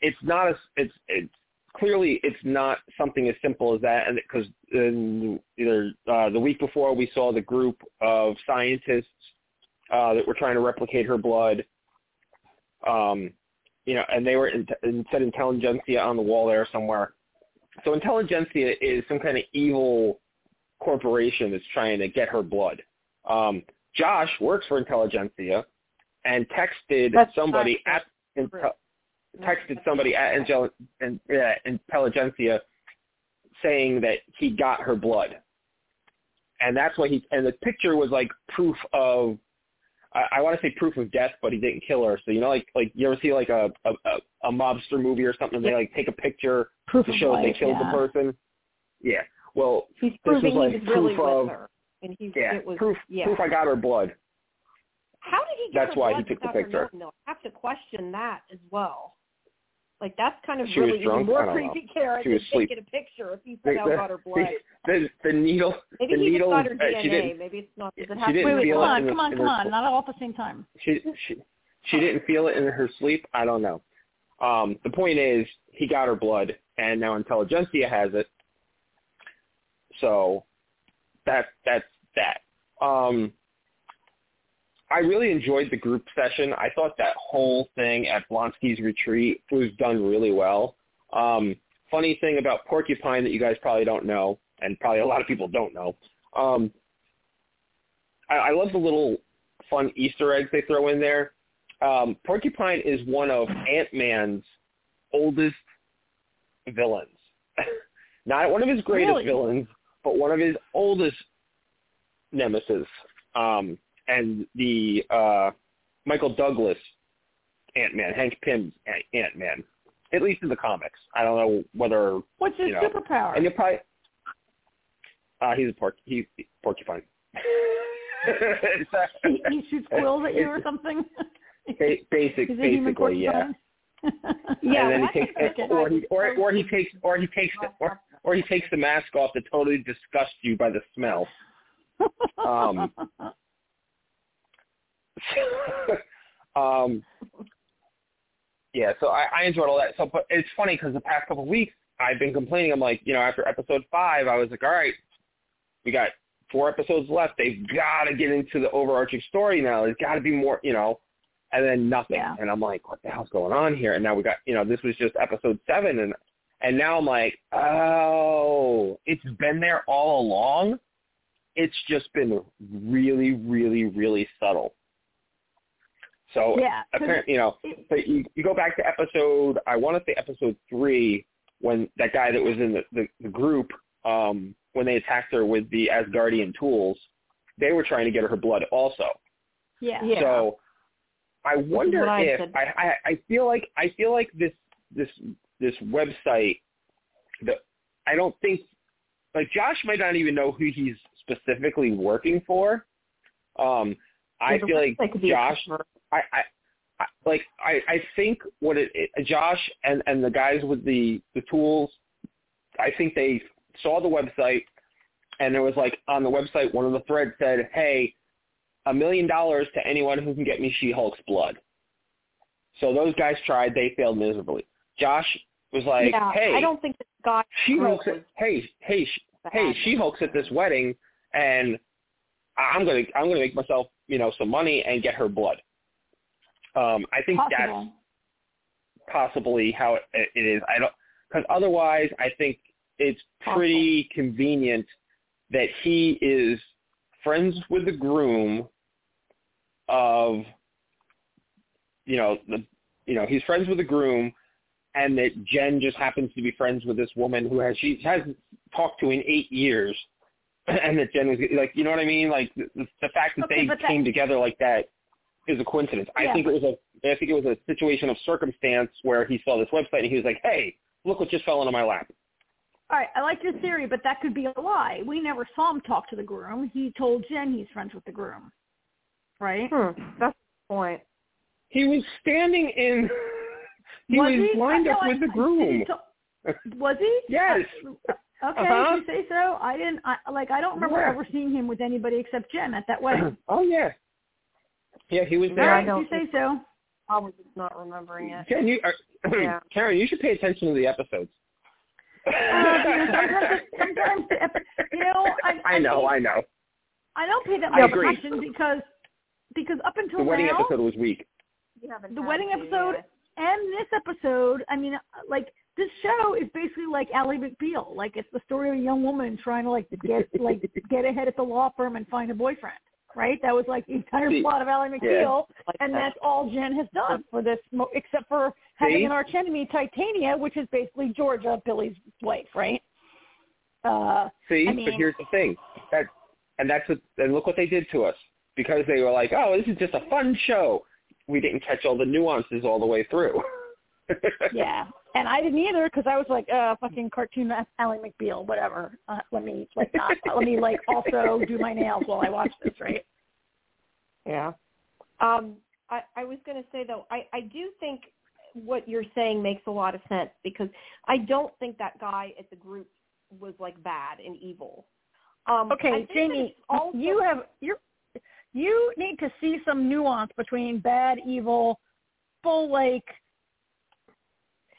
It's not as – it's it's clearly it's not something as simple as that, because either uh, the week before we saw the group of scientists uh, that were trying to replicate her blood, um, you know, and they were in, in, said Intelligentsia on the wall there somewhere. So Intelligentsia is some kind of evil corporation that's trying to get her blood. Um, Josh works for Intelligentsia and texted that's somebody at Intel- texted somebody at Angel- and, yeah, Intelligentsia saying that he got her blood. And that's why he, and the picture was like proof of, I, I want to say proof of death, but he didn't kill her. So, you know, like, like you ever see like a, a, a mobster movie or something, and they like take a picture proof to show life, that they killed yeah. the person. Yeah. Well, he's this was like he was proof really of, with her. And he, yeah, it was, proof, yeah. proof I got her blood. How did he get That's her why blood he took the picture. Milk, I have to question that as well. Like, that's kind of she really even more creepy, Karen, than taking a picture if you found out her blood. The, the needle. Maybe the he needle, just got her D N A. Maybe it's not. Does it have to wait, wait, come on, come on, come on. Not all at the same time. She she she didn't feel it in her sleep. I don't know. Um, the point is, he got her blood, and now Intelligentsia has it. So that that's that. Um, I really enjoyed the group session. I thought that whole thing at Blonsky's retreat was done really well. Um, funny thing about Porcupine that you guys probably don't know, and probably a lot of people don't know, um, I, I love the little fun Easter eggs they throw in there. Um, Porcupine is one of Ant-Man's oldest villains. Not one of his greatest really? villains, but one of his oldest nemesis. Um, and the uh, Michael Douglas Ant-Man, Hank Pym's Ant-Man, at least in the comics. I don't know whether... What's his you know, superpower? And you'll probably... Uh, he's a por- he's porcupine. he, he shoots quills at you or something? Basic, basically, yeah. yeah, and then he takes, or, he, or, or he takes, or he takes, or, or he takes the mask off to totally disgust you by the smell. Um, um, yeah. So I, I enjoyed all that. So, but it's funny because the past couple of weeks I've been complaining. I'm like, you know, after episode five, I was like, all right, we got four episodes left. They've got to get into the overarching story now. There's got to be more, you know. And then nothing. Yeah. And I'm like, what the hell's going on here? And now we got, you know, this was just episode seven. And and now I'm like, oh, it's been there all along. It's just been really, really, really subtle. So, yeah, apparently, you know, so you, you go back to episode, I want to say episode three, when that guy that was in the, the, the group, um, when they attacked her with the Asgardian tools, they were trying to get her blood also. Yeah. yeah. So... I wonder if I, I, I feel like I feel like this this this website. The, I don't think like Josh might not even know who he's specifically working for. Um, I feel like Josh. I, I, I like I, I think what it, it Josh and, and the guys with the, the tools. I think they saw the website, and it was like on the website one of the threads said, "Hey, a million dollars to anyone who can get me She-Hulk's blood." So those guys tried. They failed miserably. Josh was like, yeah, hey, I don't think God She-Hulk's at, hey, hey, hey, She-Hulk's at this wedding, and I'm going to I'm gonna make myself, you know, some money and get her blood. Um, I think Possible. that's possibly how it, it is. I don't, because otherwise I think it's pretty Possible. convenient that he is friends with the groom of, you know, the, you know, he's friends with the groom, and that Jen just happens to be friends with this woman who has she hasn't talked to in eight years, and that Jen was like, you know what I mean, like the, the fact that okay, they came that, together like that is a coincidence. Yeah. I think it was a, I think it was a situation of circumstance where he saw this website and he was like, hey, look what just fell into my lap. All right, I like your theory, but that could be a lie. We never saw him talk to the groom. He told Jen he's friends with the groom, right? Hmm, that's the point. He was standing in. He was, was he? lined up I, with the groom. He to, was he? Yes. Okay, uh-huh. If you say so. I didn't. I, like, I don't remember yeah. ever seeing him with anybody except Jen at that wedding. Oh yeah. Yeah, he was there. All right, if you say so. I was just not remembering it. Jen, you, uh, yeah. Karen, you should pay attention to the episodes. Uh, you know, sometimes, sometimes, you know, I, I, I know, I know. I don't pay that much attention because because up until now the wedding now, episode was weak. The wedding to, episode yeah. and this episode, I mean, like this show is basically like Ally McBeal. Like it's the story of a young woman trying to like get like get ahead at the law firm and find a boyfriend. Right? That was like the entire See, plot of Ally McBeal, yeah. and that's all Jen has done for this, except for having See? an archenemy, Titania, which is basically Georgia, Billy's wife, right? Uh, See, I mean, but here's the thing, that, and that's what, and look what they did to us. because they were like, oh, this is just a fun show. We didn't catch all the nuances all the way through. Yeah. And I didn't either because I was like, uh, fucking cartoon Ally McBeal, whatever. Uh, let me like not, let me like also do my nails while I watch this, right? Yeah. Um, I, I was going to say, though, I, I do think what you're saying makes a lot of sense because I don't think that guy at the group was like bad and evil. Um, okay, Jamie, also- you have you're, you need to see some nuance between bad, evil, full like.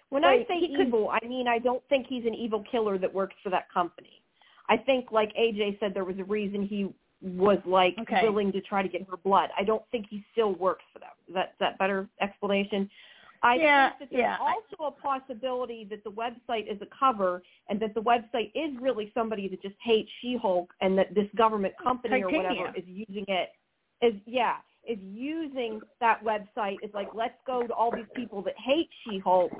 When like, I say evil, could, I mean I don't think he's an evil killer that works for that company. I think, like A J said, there was a reason he was like okay. willing to try to get her blood. I don't think he still works for them. Is that, is that better explanation? I yeah, think that there's yeah. also a possibility that the website is a cover and that the website is really somebody that just hates She-Hulk and that this government company Titania. or whatever is using it, is, yeah, is using that website. It's like, let's go to all these people that hate She-Hulk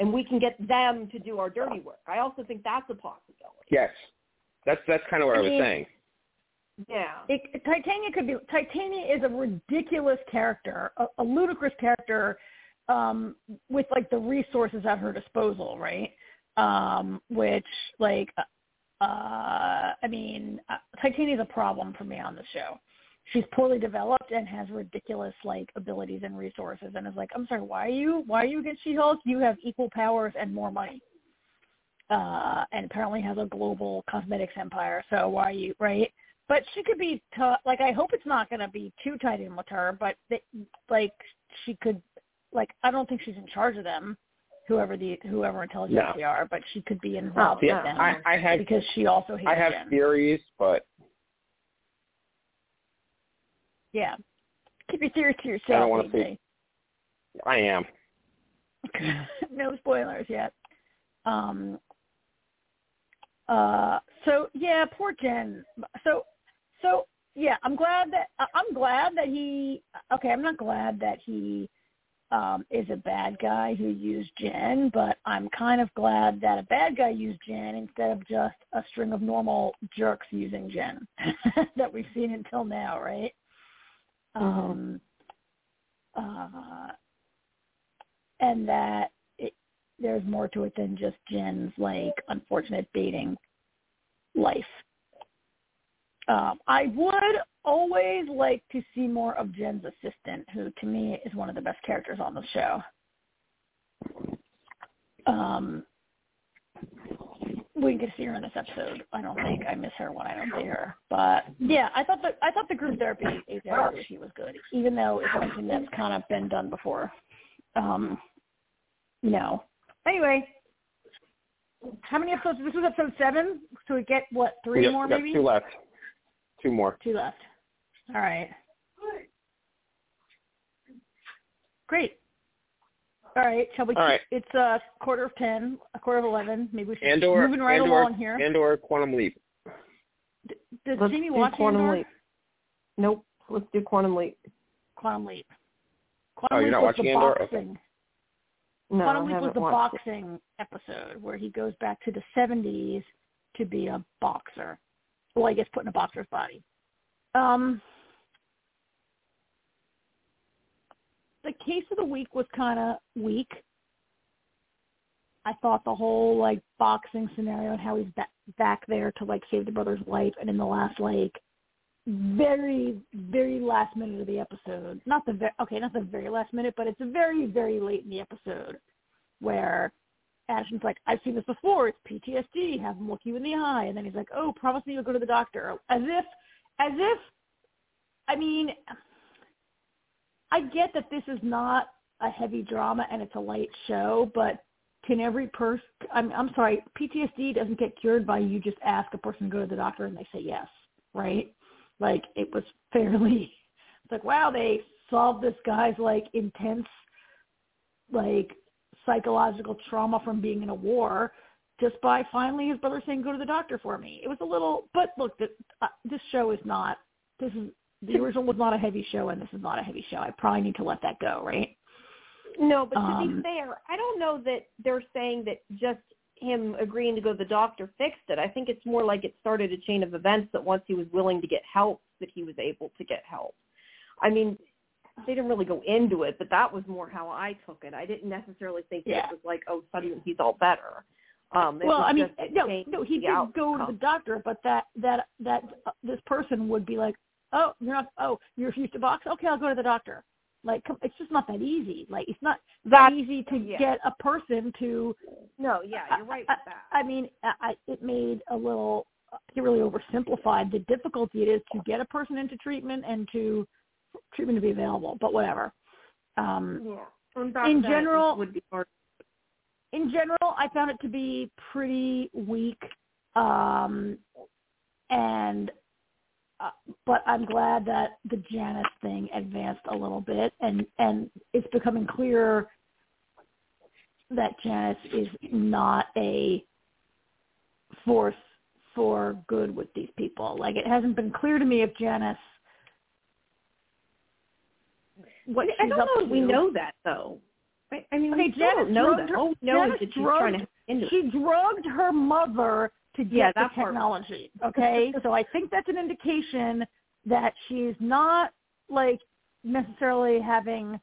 and we can get them to do our dirty work. I also think that's a possibility. Yes. That's that's kind of what I, I was mean, saying. Yeah. It, Titania could be, Titania is a ridiculous character, a, a ludicrous character, Um, with like the resources at her disposal, right? Um, which like, uh, I mean, uh, Titania's a problem for me on the show. She's poorly developed and has ridiculous like abilities and resources, and is like, I'm sorry, why are you why are you against She-Hulk? You have equal powers and more money, uh, and apparently has a global cosmetics empire. So why are you right? But she could be t- like, I hope it's not going to be too tied in with her, but th- like she could. Like, I don't think she's in charge of them, whoever the whoever Intelligentsia no. are, but she could be involved yeah, with them I, I had, because she also hates I have them. theories, but... Yeah. Keep your theories to yourself. I don't want to see... I am. No spoilers yet. Um. Uh. So, yeah, poor Jen. So, so yeah, I'm glad that... I'm glad that he... Okay, I'm not glad that he... Um, is a bad guy who used Jen, but I'm kind of glad that a bad guy used Jen instead of just a string of normal jerks using Jen that we've seen until now, right? Um, uh, and that it, there's more to it than just Jen's, like, unfortunate dating life. Um, I would always like to see more of Jen's assistant, who to me is one of the best characters on the show. Um, we can see her in this episode. I don't think I miss her when I don't see her, but yeah, I thought the I thought the group therapy she was good, even though it's something that's kind of been done before. Um, no, anyway. How many episodes? This was episode seven, so we get what three yep, more maybe? Two left. Two more. Two left. All right. Great. All right. Shall we? All right. It's a quarter of ten, a quarter of eleven. Maybe we should Andor, moving right Andor, along here. Andor, Quantum Leap. D- does Let's Jamie do watch Quantum Andor? Leap. Nope. Let's do Quantum Leap. Quantum Leap. Quantum oh, Leap you're not watching Andor? Okay. No, Quantum Leap was the boxing it. episode where he goes back to the seventies to be a boxer. Well, I guess put in a boxer's body. Um, the case of the week was kind of weak. I thought the whole, like, boxing scenario and how he's ba- back there to, like, save the brother's life. And in the last, like, very, very last minute of the episode. Not the ve- Okay, not the very last minute, but it's very, very late in the episode where... Ashton's like, I've seen this before. It's P T S D. Have him look you in the eye. And then he's like, oh, promise me you'll go to the doctor. As if, as if, I mean, I get that this is not a heavy drama and it's a light show, but can every person, I'm, I'm sorry, P T S D doesn't get cured by you just ask a person to go to the doctor and they say yes, right? Like, it was fairly, it's like, wow, they solved this guy's, like, intense, like, psychological trauma from being in a war just by finally his brother saying, go to the doctor for me. It was a little, but look, this, uh, this show is not, this is, the original was not a heavy show and this is not a heavy show. I probably need to let that go, right? No, but to um, be fair, I don't know that they're saying that just him agreeing to go to the doctor fixed it. I think it's more like it started a chain of events that once he was willing to get help, that he was able to get help. I mean, they didn't really go into it, but that was more how I took it. I didn't necessarily think yeah. that it was like, oh, suddenly he's all better. Um, well, I mean, no, no, he did go to the doctor, but that that that uh, this person would be like, oh, you're not, oh, you refuse to box? Okay, I'll go to the doctor. Like, it's just not that easy. Like, it's not that easy to yeah. get a person to. No, yeah, you're right I, with that. I, I mean, I, it made a little, it really oversimplified the difficulty it is to get a person into treatment and to treatment to be available, but whatever. Um, yeah. In general, would be hard. In general, I found it to be pretty weak, um, and uh, but I'm glad that the Janice thing advanced a little bit, and, and it's becoming clearer that Janice is not a force for good with these people. Like, it hasn't been clear to me if Janice what I she's don't up know to. If we know that though. I, I mean, okay, Janice know that. Her, Janice that drugged, to she drugged her mother to get yeah, the technology, okay? So I think that's an indication that she's not, like, necessarily having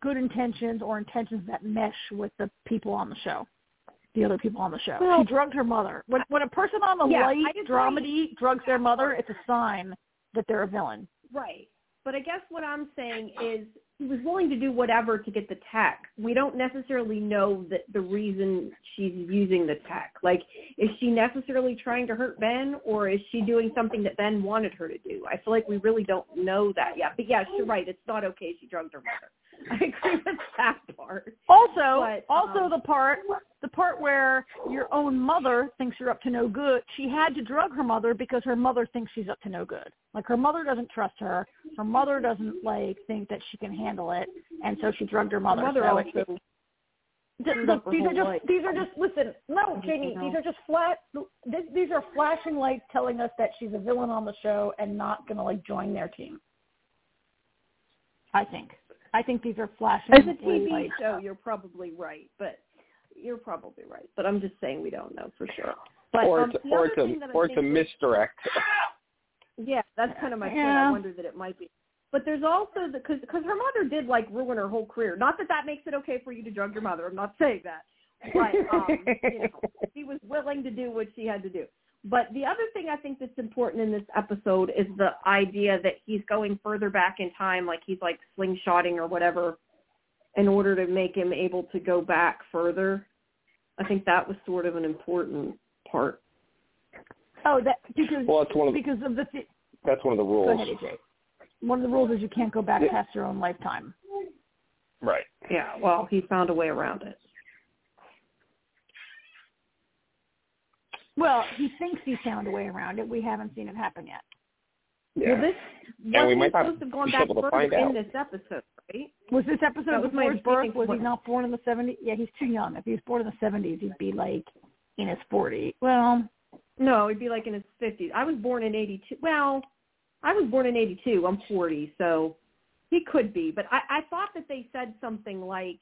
good intentions or intentions that mesh with the people on the show, the other people on the show. Well, she drugged her mother. When, when a person on the yeah, light dramedy drugs their mother, it's a sign that they're a villain. Right. But I guess what I'm saying is, he was willing to do whatever to get the tech. We don't necessarily know that the reason she's using the tech. Like, is she necessarily trying to hurt Ben, or is she doing something that Ben wanted her to do? I feel like we really don't know that yet. But, yes, you're right. It's not okay she drugged her mother. I agree with that part. Also, but, also um, the part the part where your own mother thinks you're up to no good, she had to drug her mother because her mother thinks she's up to no good. Like, her mother doesn't trust her. Her mother doesn't, like, think that she can handle it, and so she drugged her mother. Her mother so also it, it, look, these are just, life. these are just, listen, no, Jamie, these are just flat, this, these are flashing lights telling us that she's a villain on the show and not going to, like, join their team. I think. I think these are flashing lights. As a T V lights. show, you're probably right, but you're probably right. But I'm just saying we don't know for sure. But, or um, to, or to, or to misdirect. Yeah, that's kind of my yeah. point. I wonder that it might be. But there's also the, because because her mother did, like, ruin her whole career. Not that that makes it okay for you to drug your mother. I'm not saying that. But um, you know, she was willing to do what she had to do. But the other thing I think that's important in this episode is the idea that he's going further back in time, like he's, like, slingshotting or whatever, in order to make him able to go back further. I think that was sort of an important part. Oh, that because well, that's one of the, because of the th- that's one of the rules. Go ahead, A J. One of the rules is you can't go back yeah. past your own lifetime. Right. Yeah. Well, he found a way around it. Well, he thinks he found a way around it. We haven't seen it happen yet. Yeah. Well, this yeah, we might supposed to have gone back further in out. this episode, right? Was this episode before his birth? Was he not born in the seventies? Yeah, he's too young. If he was born in the seventies, he'd be, like, in his forties. Well, no, he'd be, like, in his fifties. I was born in eighty-two. Well, I was born in eighty-two. I'm forty, so he could be. But I, I thought that they said something like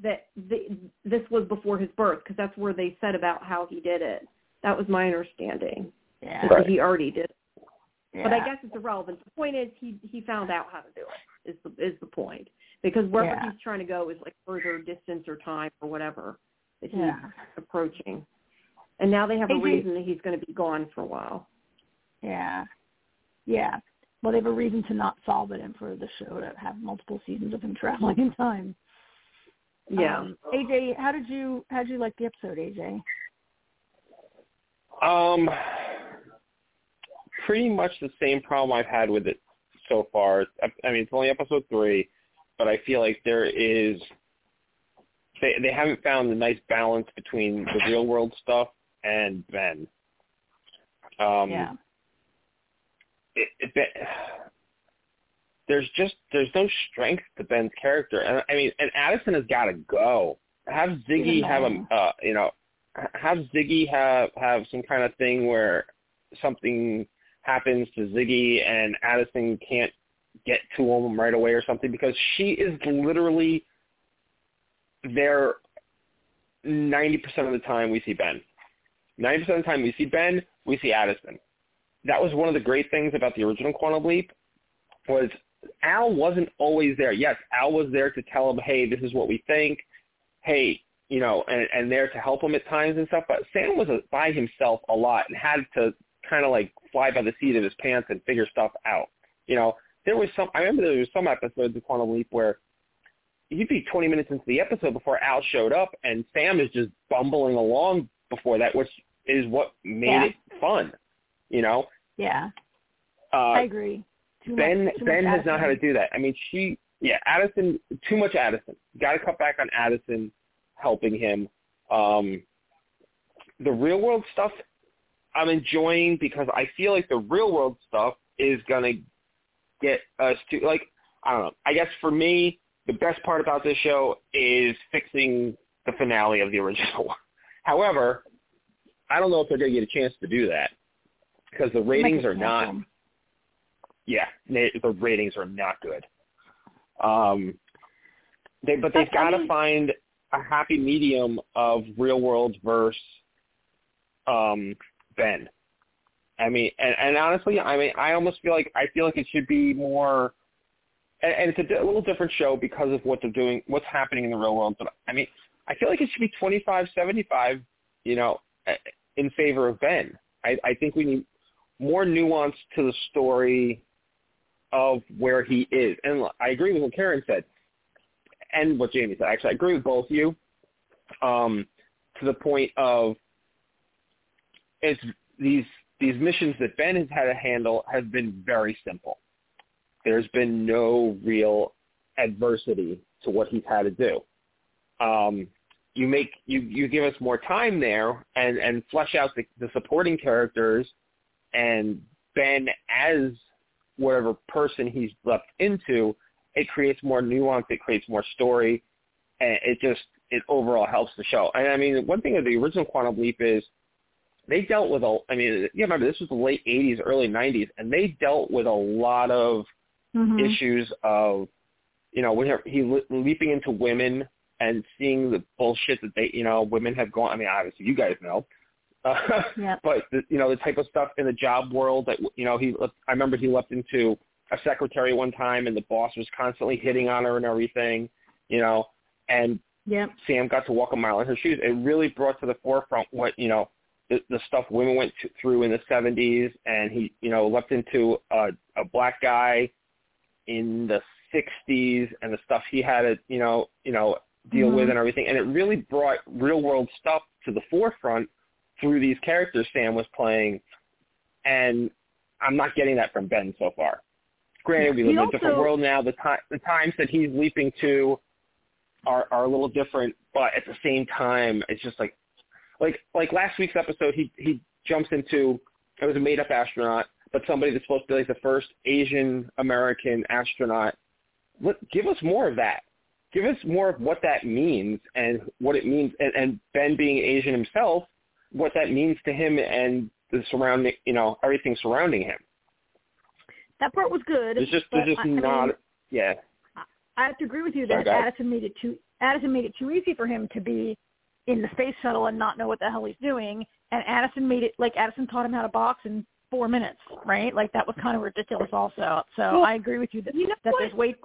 that the, this was before his birth, because that's where they said about how he did it. That was my understanding. Yeah. Right. He already did. Yeah. But I guess it's irrelevant. The point is he he found out how to do it, is the, is the point. Because wherever yeah. he's trying to go is, like, further distance or time or whatever that he's yeah. approaching. And now they have a reason that he's going to be gone for a while. Yeah. Yeah. Well, they have a reason to not solve it and for the show to have multiple seasons of him traveling in time. Yeah. Um, A J, how did you how did you like the episode, A J? Um, pretty much the same problem I've had with it so far. I, I mean, it's only episode three, but I feel like there is they they haven't found the nice balance between the real world stuff and Ben. Um, yeah. It, it, Ben, there's just there's no strength to Ben's character, and I mean, and Addison has got to go. Have Ziggy have a uh, you know. Have Ziggy have, have some kind of thing where something happens to Ziggy and Addison can't get to him right away or something, because she is literally their ninety percent of the time we see Ben. ninety percent of the time we see Ben, we see Addison. That was one of the great things about the original Quantum Leap was Al wasn't always there. Yes, Al was there to tell him, hey, this is what we think. Hey, you know, and, and there to help him at times and stuff. But Sam was by himself a lot and had to kind of like fly by the seat of his pants and figure stuff out. You know, there was some, I remember there was some episodes of Quantum Leap where he'd be twenty minutes into the episode before Al showed up and Sam is just bumbling along before that, which is what made yeah. it fun, you know? Yeah. Uh, I agree. Too Ben much, Ben has Addison. Known how to do that. I mean, she, yeah, Addison, too much Addison. Got to cut back on Addison helping him. Um, the real world stuff I'm enjoying because I feel like the real world stuff is going to get us to, like, I don't know. I guess for me, the best part about this show is fixing the finale of the original one. However, I don't know if they're going to get a chance to do that because the ratings are not – yeah, they, the ratings are not good. Um, they, but they've got to find a happy medium of real world versus um, Ben. I mean, and, and honestly, I mean, I almost feel like I feel like it should be more, and, and it's a, di- a little different show because of what they're doing, what's happening in the real world. But I mean, I feel like it should be twenty-five seventy-five, you know, in favor of Ben. I, I think we need more nuance to the story of where he is. And I agree with what Karen said and what Jamie said. Actually, I agree with both of you um, to the point of it's these. These missions that Ben has had to handle have been very simple. There's been no real adversity to what he's had to do. Um, you make you, you give us more time there and, and flesh out the, the supporting characters and Ben as whatever person he's left into, it creates more nuance, it creates more story, and it just it overall helps the show. And I mean, one thing of the original Quantum Leap is they dealt with, a, I mean, you remember, this was the late eighties, early nineties, and they dealt with a lot of mm-hmm. issues of, you know, when he leaping into women and seeing the bullshit that they, you know, women have gone, I mean, obviously you guys know, uh, yep. but, the, you know, the type of stuff in the job world that, you know, he, I remember he leapt into a secretary one time and the boss was constantly hitting on her and everything, you know, and yep. Sam got to walk a mile in her shoes. It really brought to the forefront what, you know, The, the stuff women went to, through in the seventies, and he, you know, leapt into a, a black guy in the sixties, and the stuff he had to, you know, you know, deal mm-hmm. with and everything. And it really brought real world stuff to the forefront through these characters Sam was playing. And I'm not getting that from Ben so far. Granted, we live in a also- different world now. The time, the times that he's leaping to are are a little different, but at the same time, it's just like. Like like last week's episode, he he jumps into, it was a made-up astronaut, but somebody that's supposed to be like the first Asian-American astronaut. Look, give us more of that. Give us more of what that means and what it means, and, and Ben being Asian himself, what that means to him and the surrounding, you know, everything surrounding him. That part was good. It's just, it's just I, not, I mean, yeah. I have to agree with you that Sorry, Addison made it too Addison made it too easy for him to be in the space shuttle and not know what the hell he's doing. And Addison made it like Addison taught him how to box in four minutes, right? Like that was kind of ridiculous also. So well, I agree with you that, you know that there's way.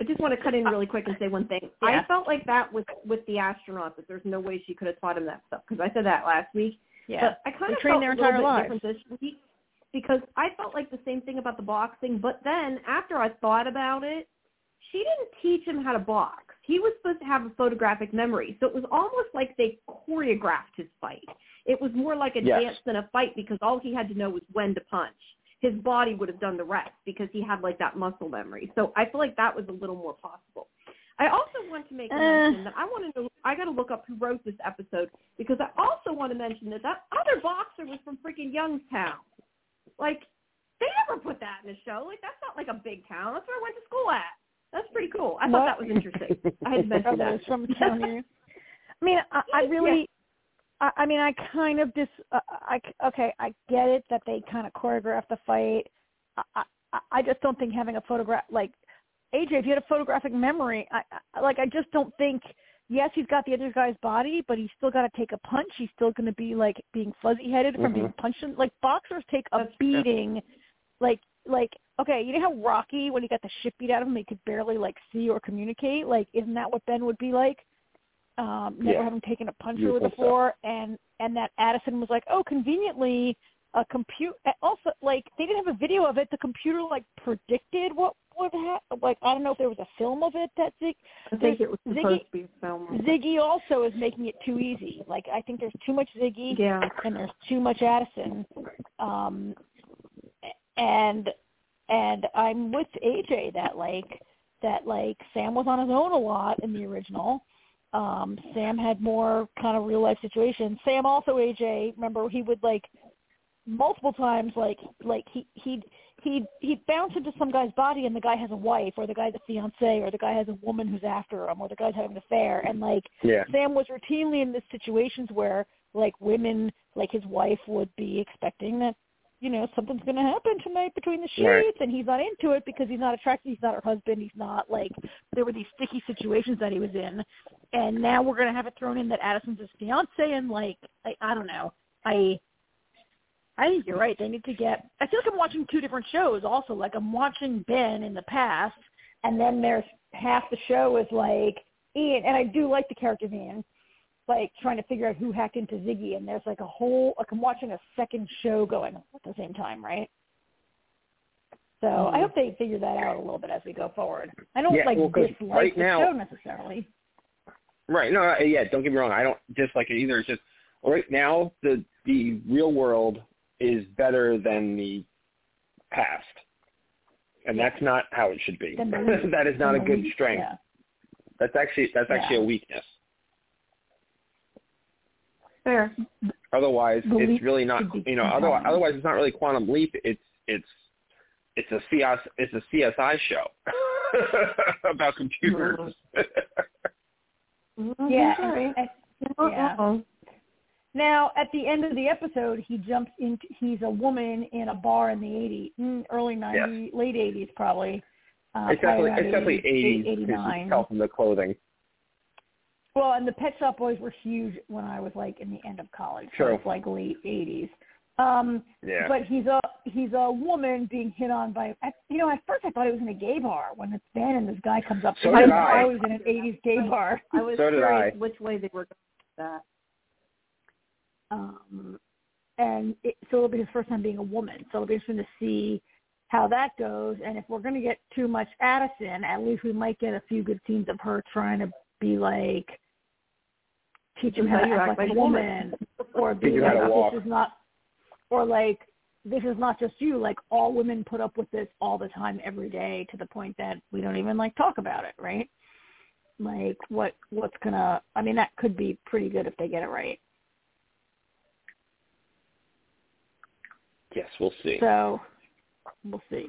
I just want to cut in really quick and say one thing. Yeah. I felt like that with, with the astronaut, that there's no way she could have taught him that stuff. Cause I said that last week, yeah. But I kind they of trained felt their entire lives. Different this week because I felt like the same thing about the boxing. But then after I thought about it, she didn't teach him how to box. He was supposed to have a photographic memory. So it was almost like they choreographed his fight. It was more like a yes. dance than a fight because all he had to know was when to punch. His body would have done the rest because he had like that muscle memory. So I feel like that was a little more possible. I also want to make a mention that I want to know, I got to look up who wrote this episode because I also want to mention that that other boxer was from freaking Youngstown. Like they never put that in a show. Like that's not like a big town. That's where I went to school at. That's pretty cool. I thought what? that was interesting. I had mentioned that. Was from down here. I mean, I, I really, yeah. I, I mean, I kind of dis. Uh, I okay, I get it that they kind of choreographed the fight. I, I, I just don't think having a photograph like A J, if you had a photographic memory, I, I like I just don't think yes, he's got the other guy's body, but he's still got to take a punch. He's still going to be, like, being fuzzy-headed from mm-hmm. being punched. In. Like, boxers take a That's beating. True. Like, like okay, you know how Rocky, when he got the shit beat out of him, he could barely, like, see or communicate? Like, isn't that what Ben would be like? Um, never yeah. having taken a punch you over the floor. So. And, and that Addison was like, oh, conveniently, a compute. Also, like, they didn't have a video of it. The computer, like, predicted what would happen. Like, I don't know if there was a film of it that Zig- I think it was Ziggy, supposed to be filmed. Ziggy also is making it too easy. Like, I think there's too much Ziggy yeah. and there's too much Addison. Um, and and I'm with A J that, like, that, like, Sam was on his own a lot in the original. Um, Sam had more kind of real-life situations. Sam also, A J, remember, he would, like, multiple times, like, like he he'd he'd he'd bounce into some guy's body, and the guy has a wife, or the guy's a fiance, or the guy has a woman who's after him, or the guy's having an affair, and like yeah. Sam was routinely in these situations where like women, like his wife, would be expecting that, you know, something's going to happen tonight between the sheets, right. and he's not into it because he's not attracted, he's not her husband, he's not like there were these sticky situations that he was in, and now we're going to have it thrown in that Addison's his fiance, and like I, I don't know, I. I think you're right. They need to get – I feel like I'm watching two different shows also. Like, I'm watching Ben in the past, and then there's half the show is, like, Ian. And I do like the character of Ian, like, trying to figure out who hacked into Ziggy. And there's, like, a whole – like, I'm watching a second show going at the same time, right? So mm. I hope they figure that out a little bit as we go forward. I don't, yeah, like, well, dislike right the now, show necessarily. Right. No, yeah, don't get me wrong. I don't dislike it either. It's just right now the the real world – is better than the past. And that's not how it should be. That is not a good strength. Yeah. That's actually that's yeah. actually a weakness. Fair. Otherwise the it's really not you know, otherwise, otherwise it's not really Quantum Leap, it's it's it's a C S I, it's a C S I show about computers. yeah. I, yeah. Now, at the end of the episode, he jumps into, he's a woman in a bar in the eighties, early nineties, yes. late eighties probably. Uh, it's definitely, it's definitely eighties, eighty-nine. You can tell from the clothing. Well, and the Pet Shop Boys were huge when I was, like, in the end of college. Sure. So it was, like, late eighties. Um, yeah. But he's a he's a woman being hit on by, you know, at first I thought it was in a gay bar when it's Ben and this guy comes up. So did I. I was in an eighties gay bar. I was so curious which way they were going with that. Um, and it, so it'll be his first time being a woman. So it'll be interesting to see how that goes. And if we're going to get too much Addison, at least we might get a few good scenes of her trying to be like, teach him how, how to act, act like, like a woman, woman. or be like, oh, this is not, or like, this is not just you. Like, all women put up with this all the time, every day, to the point that we don't even like talk about it, right? Like, what what's gonna? I mean, that could be pretty good if they get it right. Yes, we'll see. So, we'll see.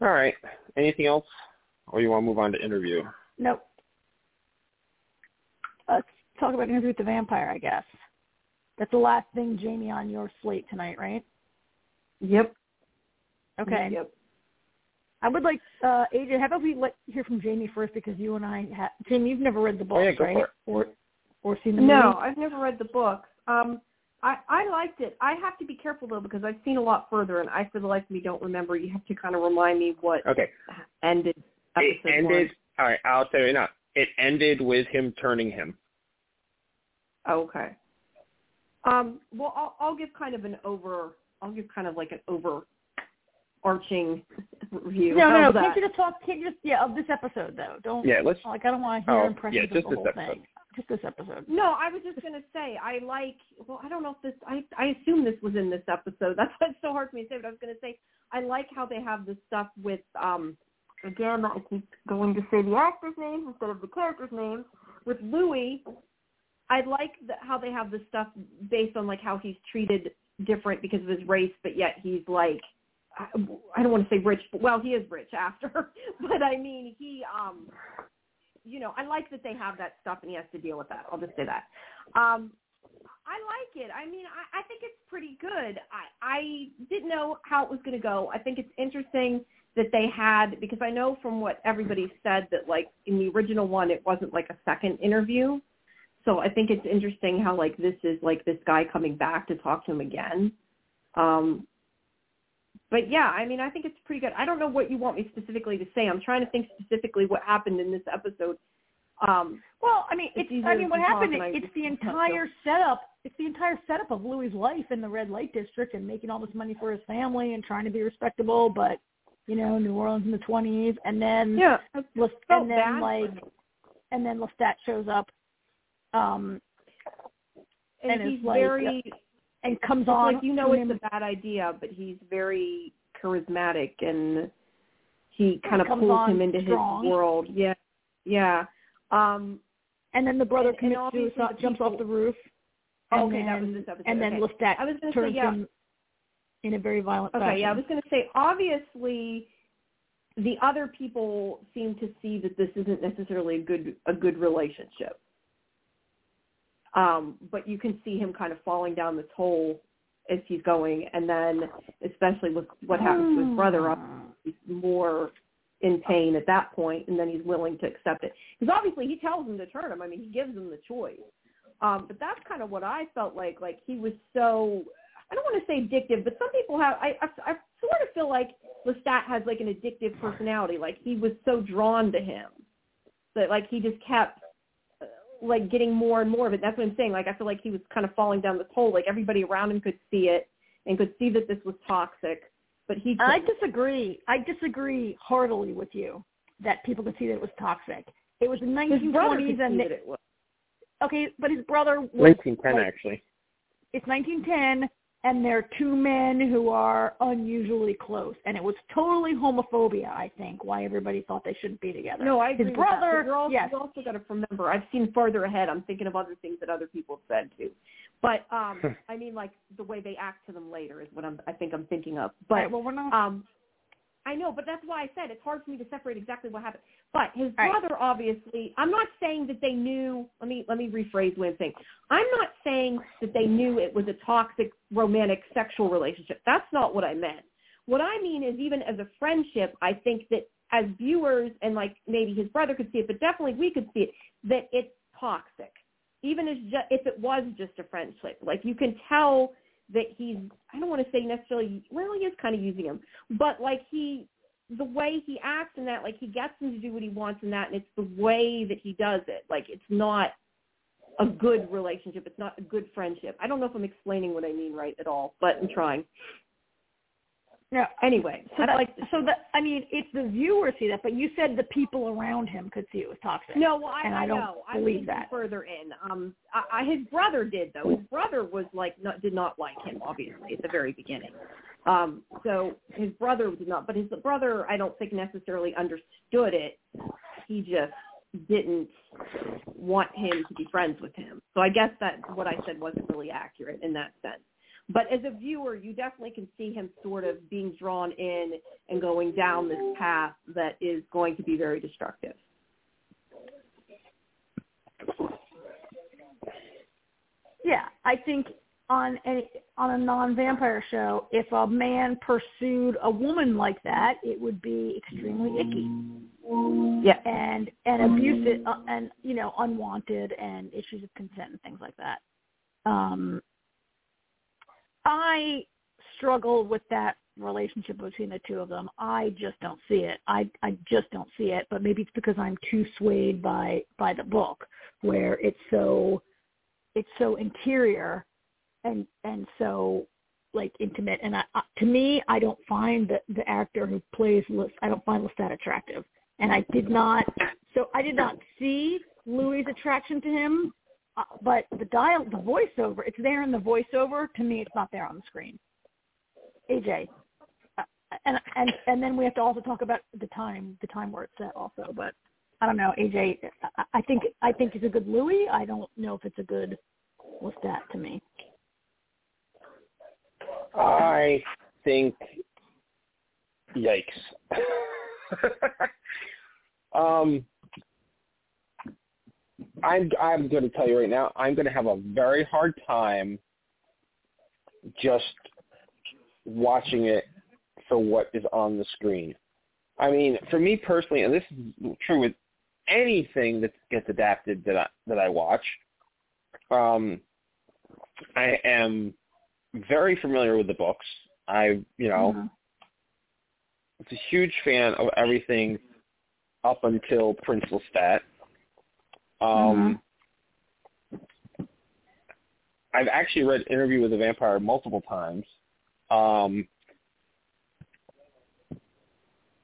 All right. Anything else? Or you want to move on to interview? Nope. Let's talk about Interview with the Vampire, I guess. That's the last thing, Jamie, on your slate tonight, right? Yep. Okay. Yep. I would like, uh, A J, how about we let, hear from Jamie first, because you and I have, Jamie, you've never read the books, oh, yeah, go right? For it. Or, or seen the movie? No, I've never read the books. Um, I, I liked it. I have to be careful, though, because I've seen a lot further, and I, for the life of me, don't remember. You have to kind of remind me what okay. ended. It ended, one. All right, I'll tell you now. It ended with him turning him. Okay. Um, well, I'll, I'll give kind of an over, I'll give kind of like an overarching review. No, no, no, can't you just talk, can't you just, yeah, of this episode, though. Don't, yeah, let's, like, I don't want to hear oh, impressions yeah, just of the this whole episode. Thing. Just this episode. No, I was just going to say, I like, well, I don't know if this, I I assume this was in this episode. That's why it's so hard for me to say, but I was going to say, I like how they have this stuff with, um, again, I keep going to say the actor's names instead of the character's names. With Louis, I like the, how they have this stuff based on, like, how he's treated different because of his race, but yet he's, like, I, I don't want to say rich, but, well, he is rich after, but, I mean, he, um... you know, I like that they have that stuff and he has to deal with that. I'll just say that. Um, I like it. I mean, I, I think it's pretty good. I, I didn't know how it was going to go. I think it's interesting that they had, because I know from what everybody said that, like, in the original one, it wasn't, like, a second interview. So I think it's interesting how, like, this is, like, this guy coming back to talk to him again. Um, but, yeah, I mean, I think it's pretty good. I don't know what you want me specifically to say. I'm trying to think specifically what happened in this episode. Um, well, I mean, it's, it's I mean, what happened, it's the entire setup. It's the entire setup of Louis's life in the Red Light District and making all this money for his family and trying to be respectable, but, you know, New Orleans in the twenties. And then, yeah, Lestat, so and then bad. like, and then Lestat shows up. Um, and, and he's like, very, yeah, and comes on. Like, you know, it's him. a bad idea, but he's very charismatic and he kind of pulls him into strong. his world. Yeah. Yeah. Um, and then the brother and, commits and suicide, people, jumps off the roof. Oh, okay, then, that was this episode. And then okay. Lestat I was gonna turns say, yeah. him in a very violent okay, fashion. Okay, yeah, I was going to say, obviously, the other people seem to see that this isn't necessarily a good a good relationship. Um, but you can see him kind of falling down this hole as he's going, and then especially with what happens with brother, he's more in pain at that point, and then he's willing to accept it. Because obviously he tells him to turn him. I mean, he gives him the choice. Um, but that's kind of what I felt like. Like, he was so, I don't want to say addictive, but some people have, I, I, I sort of feel like Lestat has, like, an addictive personality. Like, he was so drawn to him that, like, he just kept, like, getting more and more of it. That's what I'm saying. Like, I feel like he was kind of falling down this hole. Like, everybody around him could see it and could see that this was toxic. But he couldn't. I disagree. I disagree heartily with you that people could see that it was toxic. It was the nineteen twenties and it was. Okay, but his brother was nineteen ten, like, actually. It's nineteen ten, and they're two men who are unusually close. And it was totally homophobia, I think, why everybody thought they shouldn't be together. No, I agree. His brother, with that. Also, yes. You also got to remember, I've seen farther ahead. I'm thinking of other things that other people have said, too. But, um, I mean, like, the way they act to them later is what I'm, I think I'm thinking of. But, right, well, we're not. Um, I know, but that's why I said it's hard for me to separate exactly what happened. But his All brother, right. obviously, I'm not saying that they knew. Let me let me rephrase what I'm saying. I'm not saying that they knew it was a toxic romantic sexual relationship. That's not what I meant. What I mean is, even as a friendship, I think that as viewers, and like maybe his brother could see it, but definitely we could see it, that it's toxic. Even as ju- if it was just a friendship, like you can tell that he's, I don't want to say necessarily, well, he is kind of using him, but like he, the way he acts in that, like he gets him to do what he wants in that, and it's the way that he does it. Like, it's not a good relationship. It's not a good friendship. I don't know if I'm explaining what I mean right at all, but I'm trying. Yeah. Anyway. So, that, like, so that, I mean, it's the viewers see that, but you said the people around him could see it was toxic. No, well, I, and I, I don't know. believe I'm that. Further in, um, I, I, his brother did though. His brother was like, not, did not like him, obviously, at the very beginning. Um, so his brother did not, but his brother, I don't think necessarily understood it. He just didn't want him to be friends with him. So I guess that what I said wasn't really accurate in that sense. But as a viewer, you definitely can see him sort of being drawn in and going down this path that is going to be very destructive. Yeah, I think on a, on a non-vampire show, if a man pursued a woman like that, it would be extremely icky. Yeah, and and abusive, uh, and you know, unwanted, and issues of consent and things like that. Um. I struggle with that relationship between the two of them. I just don't see it. I, I just don't see it, but maybe it's because I'm too swayed by, by the book, where it's so it's so interior and and so like intimate. And I, I, to me, I don't find the, the actor who plays Lestat, I don't find Lestat attractive. And I did not so I did not see Louis's attraction to him. Uh, but the dial, the voiceover, it's there in the voiceover. To me, it's not there on the screen. A J, uh, and and and then we have to also talk about the time, the time where it's set also. But I don't know, A J. I, I think I think it's a good Louis. I don't know if it's a good Lestat to me. I think, yikes. um. I'm I'm going to tell you right now, I'm going to have a very hard time just watching it for what is on the screen. I mean, for me personally, and this is true with anything that gets adapted that I, that I watch, um, I am very familiar with the books. I, you know, mm-hmm. It's a huge fan of everything up until Prince Lestat. Um, mm-hmm. I've actually read Interview with the Vampire multiple times. Um,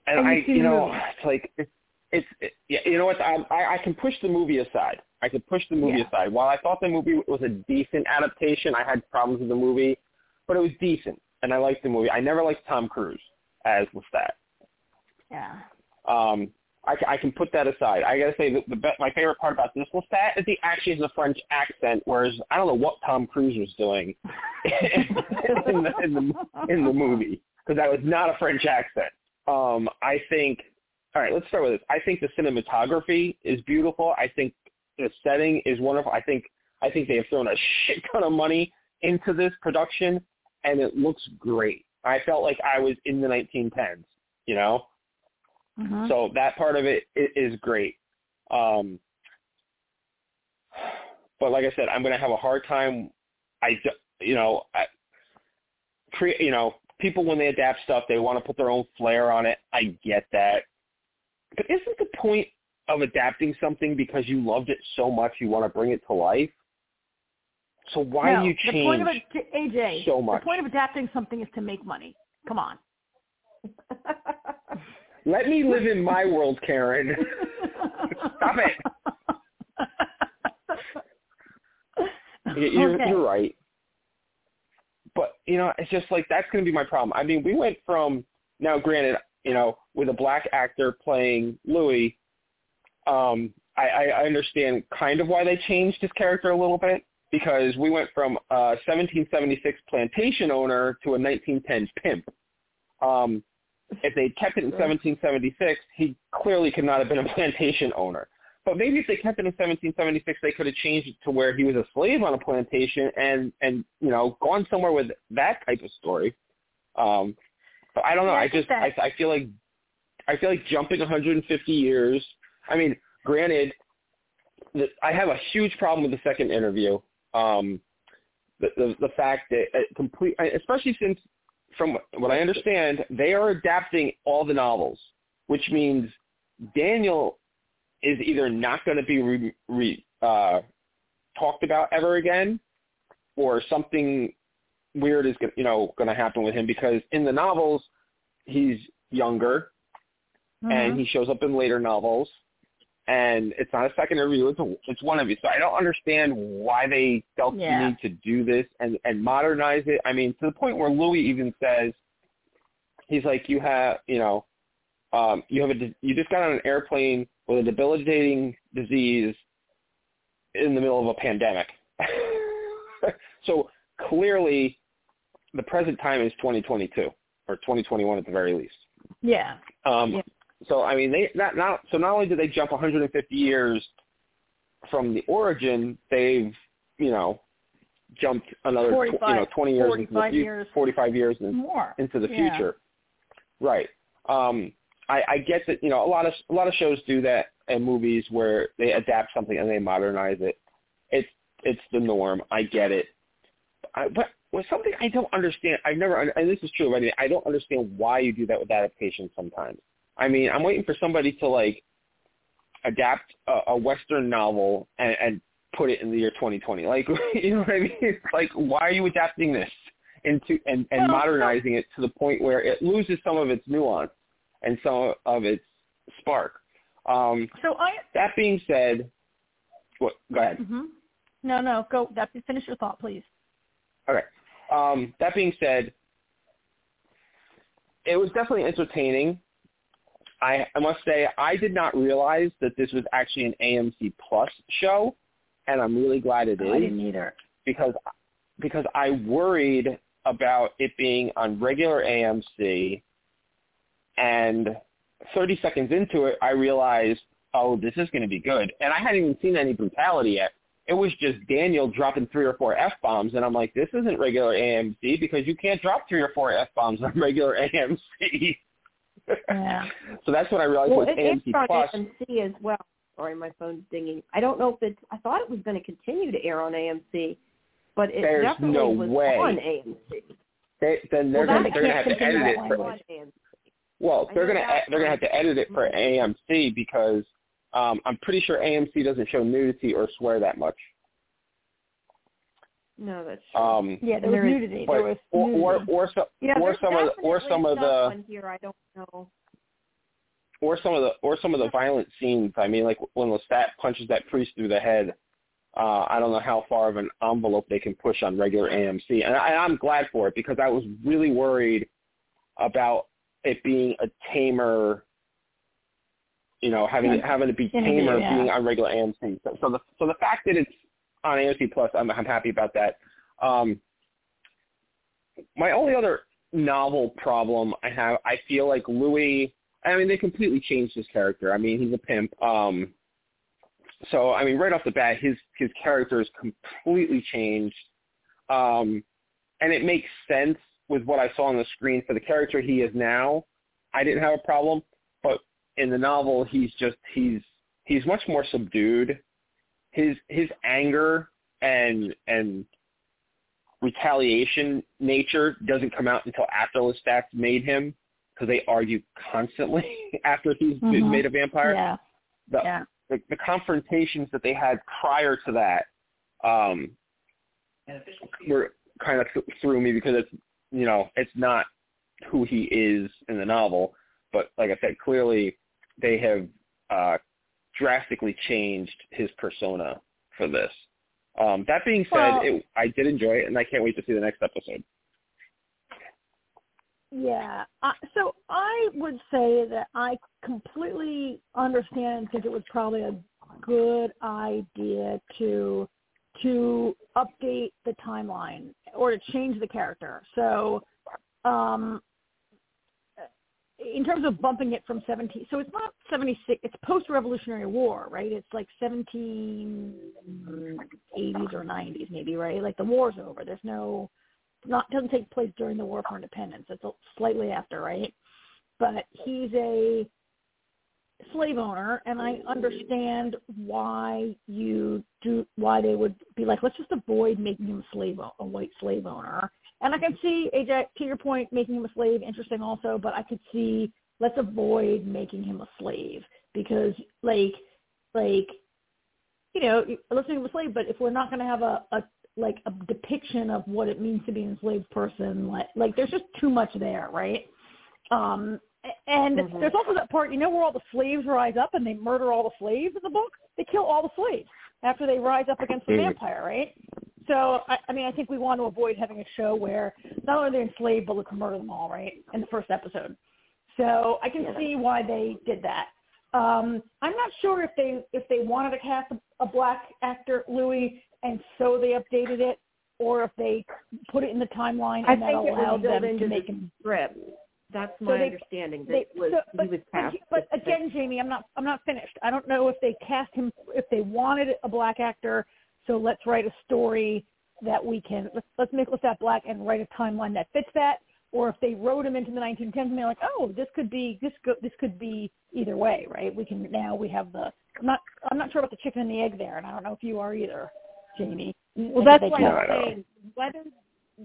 and I, I you know, it's like, it's, it's it, yeah, you know what, I, I, I can push the movie aside. I could push the movie yeah. aside. While I thought the movie was a decent adaptation, I had problems with the movie, but it was decent, and I liked the movie. I never liked Tom Cruise as Lestat. Yeah. Um, I, I can put that aside. I got to say, the, the best, my favorite part about this Lestat is he actually has a French accent, whereas I don't know what Tom Cruise was doing in, the, in, the, in the movie, because that was not a French accent. Um, I think, all right, let's start with this. I think the cinematography is beautiful. I think the setting is wonderful. I think I think they have thrown a shit ton of money into this production, and it looks great. I felt like I was in the nineteen tens, you know? Mm-hmm. So that part of it, it is great. Um, but like I said, I'm going to have a hard time. I, you know, I, pre, you know, people, when they adapt stuff, they want to put their own flair on it. I get that. But isn't the point of adapting something because you loved it so much you want to bring it to life? So why no, do you change the point of a, A J, so much? The point of adapting something is to make money. Come on. Let me live in my world, Karen. Stop it. You're, okay. you're right. But, you know, it's just like that's going to be my problem. I mean, we went from, now granted, you know, with a black actor playing Louis, um, I, I understand kind of why they changed his character a little bit, because we went from a seventeen seventy-six plantation owner to a nineteen ten pimp. Um, if they kept it in seventeen seventy-six, he clearly could not have been a plantation owner. But maybe if they kept it in seventeen seventy-six, they could have changed it to where he was a slave on a plantation and, and you know, gone somewhere with that type of story. Um, but I don't know. Yeah, I just I, I feel like I feel like jumping one hundred fifty years. I mean, granted, the, I have a huge problem with the second interview. Um, the, the the fact that it complete, especially since, from what I understand, they are adapting all the novels, which means Daniel is either not going to be re, re, uh, talked about ever again, or something weird is gonna, you know going to happen with him, because in the novels he's younger, mm-hmm. and he shows up in later novels, and it's not a second interview; it's a, it's one of you. So I don't understand why they felt yeah. the need to do this and, and modernize it. I mean, to the point where Louis even says, he's like, "You have, you know, um, you have a, you just got on an airplane with a debilitating disease in the middle of a pandemic." So clearly, the present time is twenty twenty-two or twenty twenty-one at the very least. Yeah. Um, yeah. So I mean, they not, not so not only did they jump one hundred fifty years from the origin, they've you know jumped another tw- you know twenty years, forty-five into the, years, forty-five years in, more. into the yeah. future, right? Um, I, I get that you know a lot of a lot of shows do that, and movies where they adapt something and they modernize it. It's it's the norm. I get it. I, but well, something I don't understand. I've never, and this is true of anything. I don't understand why you do that with adaptation sometimes. I mean, I'm waiting for somebody to, like, adapt a, a Western novel and, and put it in the year twenty twenty. Like, you know what I mean? It's like, why are you adapting this into and, and modernizing it to the point where it loses some of its nuance and some of its spark? Um, so I. That being said, what, go ahead. Mm-hmm. No, no, go. That, finish your thought, please. Okay. Um, that being said, it was definitely entertaining. I, I must say, I did not realize that this was actually an A M C Plus show, and I'm really glad it is. I didn't either. Because, because I worried about it being on regular A M C, and thirty seconds into it, I realized, oh, this is going to be good. And I hadn't even seen any brutality yet. It was just Daniel dropping three or four F-bombs, and I'm like, this isn't regular A M C, because you can't drop three or four F-bombs on regular A M C. Yeah. So that's when I realized well, it was A M C Plus. A M C as well. Sorry, my phone's dinging. I don't know if it's, I thought it was going to continue to air on A M C, but it there's definitely no was way. on A M C. They, then they're well, going to have to edit it for A M C. Well, they're going to they're going to have to edit it for A M C because um, I'm pretty sure A M C doesn't show nudity or swear that much. No, that's true. Um, yeah, there, there was nudity. There was nudity. Or, or, or, so, yeah, or some of the, or some of the here, I don't know. Or some of the or some of the violent scenes. I mean, like when Lestat punches that priest through the head. Uh, I don't know how far of an envelope they can push on regular A M C, and I, I'm glad for it because I was really worried about it being a tamer. You know, having yeah. having to be tamer yeah. being on regular A M C. So, so the so the fact that it's on A M C Plus, I'm, I'm happy about that. Um, my only other novel problem I have, I feel like Louis, I mean, they completely changed his character. I mean, he's a pimp. Um, so, I mean, right off the bat, his, his character is completely changed. Um, and it makes sense with what I saw on the screen for the character he is now. I didn't have a problem. But in the novel, he's just, he's, he's much more subdued. His his anger and and retaliation nature doesn't come out until after Lestat's made him, because they argue constantly after he's mm-hmm. been made a vampire. Yeah. The, yeah. the the confrontations that they had prior to that um, were kind of th- threw me because it's you know it's not who he is in the novel, but like I said, clearly they have. Uh, drastically changed his persona for this. Um, that being said, well, it, I did enjoy it, and I can't wait to see the next episode. Yeah. Uh, so I would say that I completely understand and think it was probably a good idea to to update the timeline or to change the character. So um, in terms of bumping it from seventeen, so it's not seventy-six, it's post-Revolutionary War, right? It's like seventeen eighties or nineties maybe, right? Like the war's over. There's no, not doesn't take place during the War for Independence. It's slightly after, right? But he's a slave owner, and I understand why you do, why they would be like, let's just avoid making him a slave, a white slave owner. And I can see, A J, to your point, making him a slave, interesting also, but I could see, let's avoid making him a slave because, like, like, you know, let's make him a slave, but if we're not going to have a, a, like, a depiction of what it means to be an enslaved person, like, like there's just too much there, right? Um, and mm-hmm. there's also that part, you know, where all the slaves rise up and they murder all the slaves in the book? They kill all the slaves after they rise up against the vampire, right? So, I, I mean, I think we want to avoid having a show where not only they're enslaved, but let's murder them all, right, in the first episode. So I can see why they did that. Um, I'm not sure if they if they wanted to cast a, a black actor, Louis, and so they updated it, or if they put it in the timeline and that allowed them to make him strip. That's my so they, understanding. That they, was, so, but, he was cast but, but again, Jamie, I'm not I'm not finished. I don't know if they cast him if they wanted a black actor. So let's write a story that we can let's, let's make Lestat black and write a timeline that fits that. Or if they wrote him into the nineteen tens, and they're like, oh, this could be this go, this could be either way, right? We can now we have the I'm not I'm not sure about the chicken and the egg there, and I don't know if you are either, Jamie. Well, that's why I'm saying whether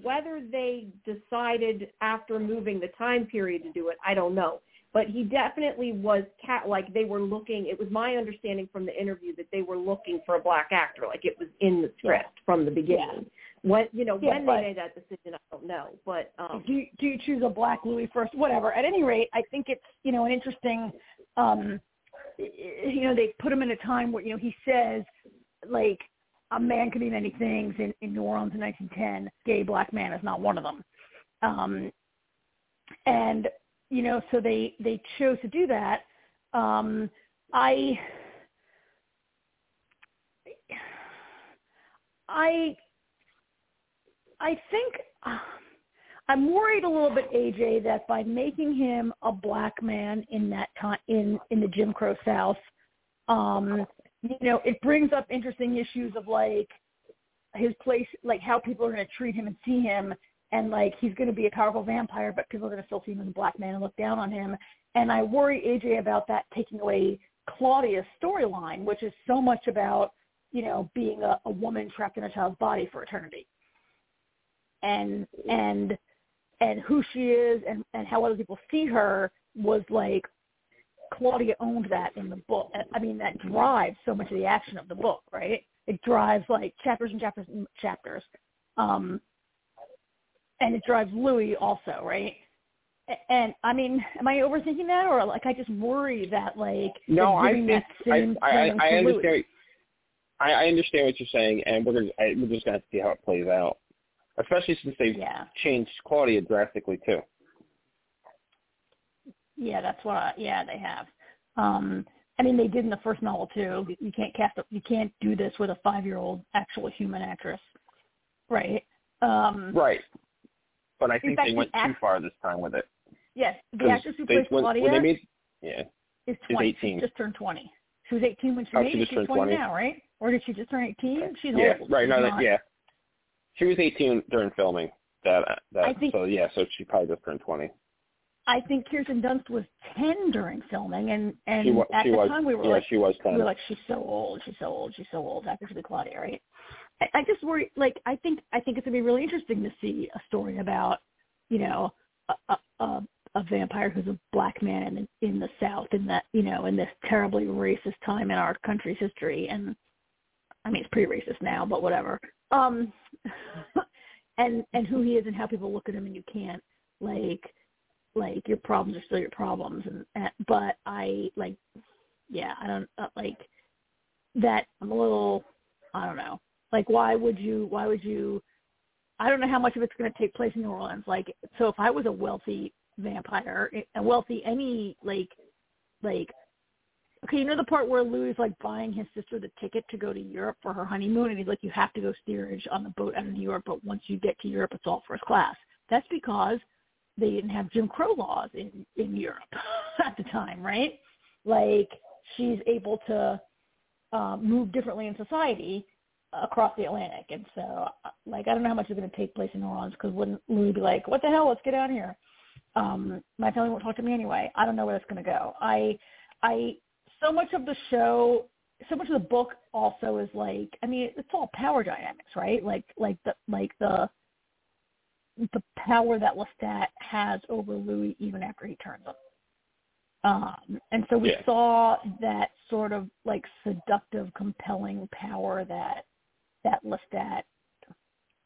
whether they decided after moving the time period to do it, I don't know. But he definitely was cat like they were looking. It was my understanding from the interview that they were looking for a black actor, like it was in the script yeah. from the beginning. Yeah. When you know yeah, when they made that decision, I don't know. But um, do you, do you choose a black Louis first? Whatever. At any rate, I think it's you know an interesting. Um, you know they put him in a time where you know he says like a man can be many things in, in New Orleans in nineteen ten. Gay black man is not one of them, um, and. You know, so they, they chose to do that. Um, I, I, I think uh, I'm worried a little bit, A J, that by making him a black man in that time in, in the Jim Crow South, um, you know, it brings up interesting issues of like his place, like how people are going to treat him and see him. And, like, he's going to be a powerful vampire, but people are going to still see him as a black man and look down on him. And I worry, A J, about that taking away Claudia's storyline, which is so much about, you know, being a, a woman trapped in a child's body for eternity. And and and who she is and, and how other people see her was like, Claudia owned that in the book. I mean, that drives so much of the action of the book, right? It drives, like, chapters and chapters and chapters. Um, and it drives Louis also, right? And, I mean, am I overthinking that? Or, like, I just worry that, like, no, I think I, I, I understand. I, I understand what you're saying, and we're gonna, I, we're just going to have to see how it plays out. Especially since they've yeah. changed Claudia drastically, too. Yeah, that's what. I, yeah, they have. Um, I mean, they did in the first novel too. You can't cast. A, you can't do this with a five-year-old actual human actress, right? Um, right. But I think they went act- too far this time with it. Yes, the actress who plays Claudia when they made, yeah, is twenty. eighteen. She just turned twenty. She was eighteen when she oh, made she it. She's twenty, twenty now, right? Or did she just turn eighteen? She's yeah, old. Right. She's no, that, yeah. She was eighteen during filming. That. That. Think, so yeah. So she probably just turned twenty. I think Kirsten Dunst was ten during filming, and, and she was, at she the was, time we were, yeah, like, she was we were like, she's so old, she's so old, she's so old, after she was Claudia, right? I, I just worry, like, I think I think it's going to be really interesting to see a story about, you know, a, a, a vampire who's a black man in, in the South, in that, you know, in this terribly racist time in our country's history, and, I mean, it's pretty racist now, but whatever, um, and, and who he is and how people look at him, and you can't, like... like your problems are still your problems, and, and but I like, yeah, I don't uh, like that. I'm a little, I don't know. Like, why would you? Why would you? I don't know how much of it's going to take place in New Orleans. Like, so if I was a wealthy vampire, a wealthy any like, like, okay, you know the part where Louis is like buying his sister the ticket to go to Europe for her honeymoon, and he's like, you have to go steerage on the boat out of New York, but once you get to Europe, it's all first class. That's because they didn't have Jim Crow laws in, in Europe at the time, right? Like, she's able to uh, move differently in society across the Atlantic. And so, like, I don't know how much is going to take place in New Orleans, because wouldn't Louis be like, what the hell, let's get out of here. Um, my family won't talk to me anyway. I don't know where it's going to go. I, I, so much of the show, so much of the book also is like, I mean, it's all power dynamics, right? Like, like the, like the, the power that Lestat has over Louis even after he turns him. Um, and so we yeah. saw that sort of like seductive, compelling power that that Lestat,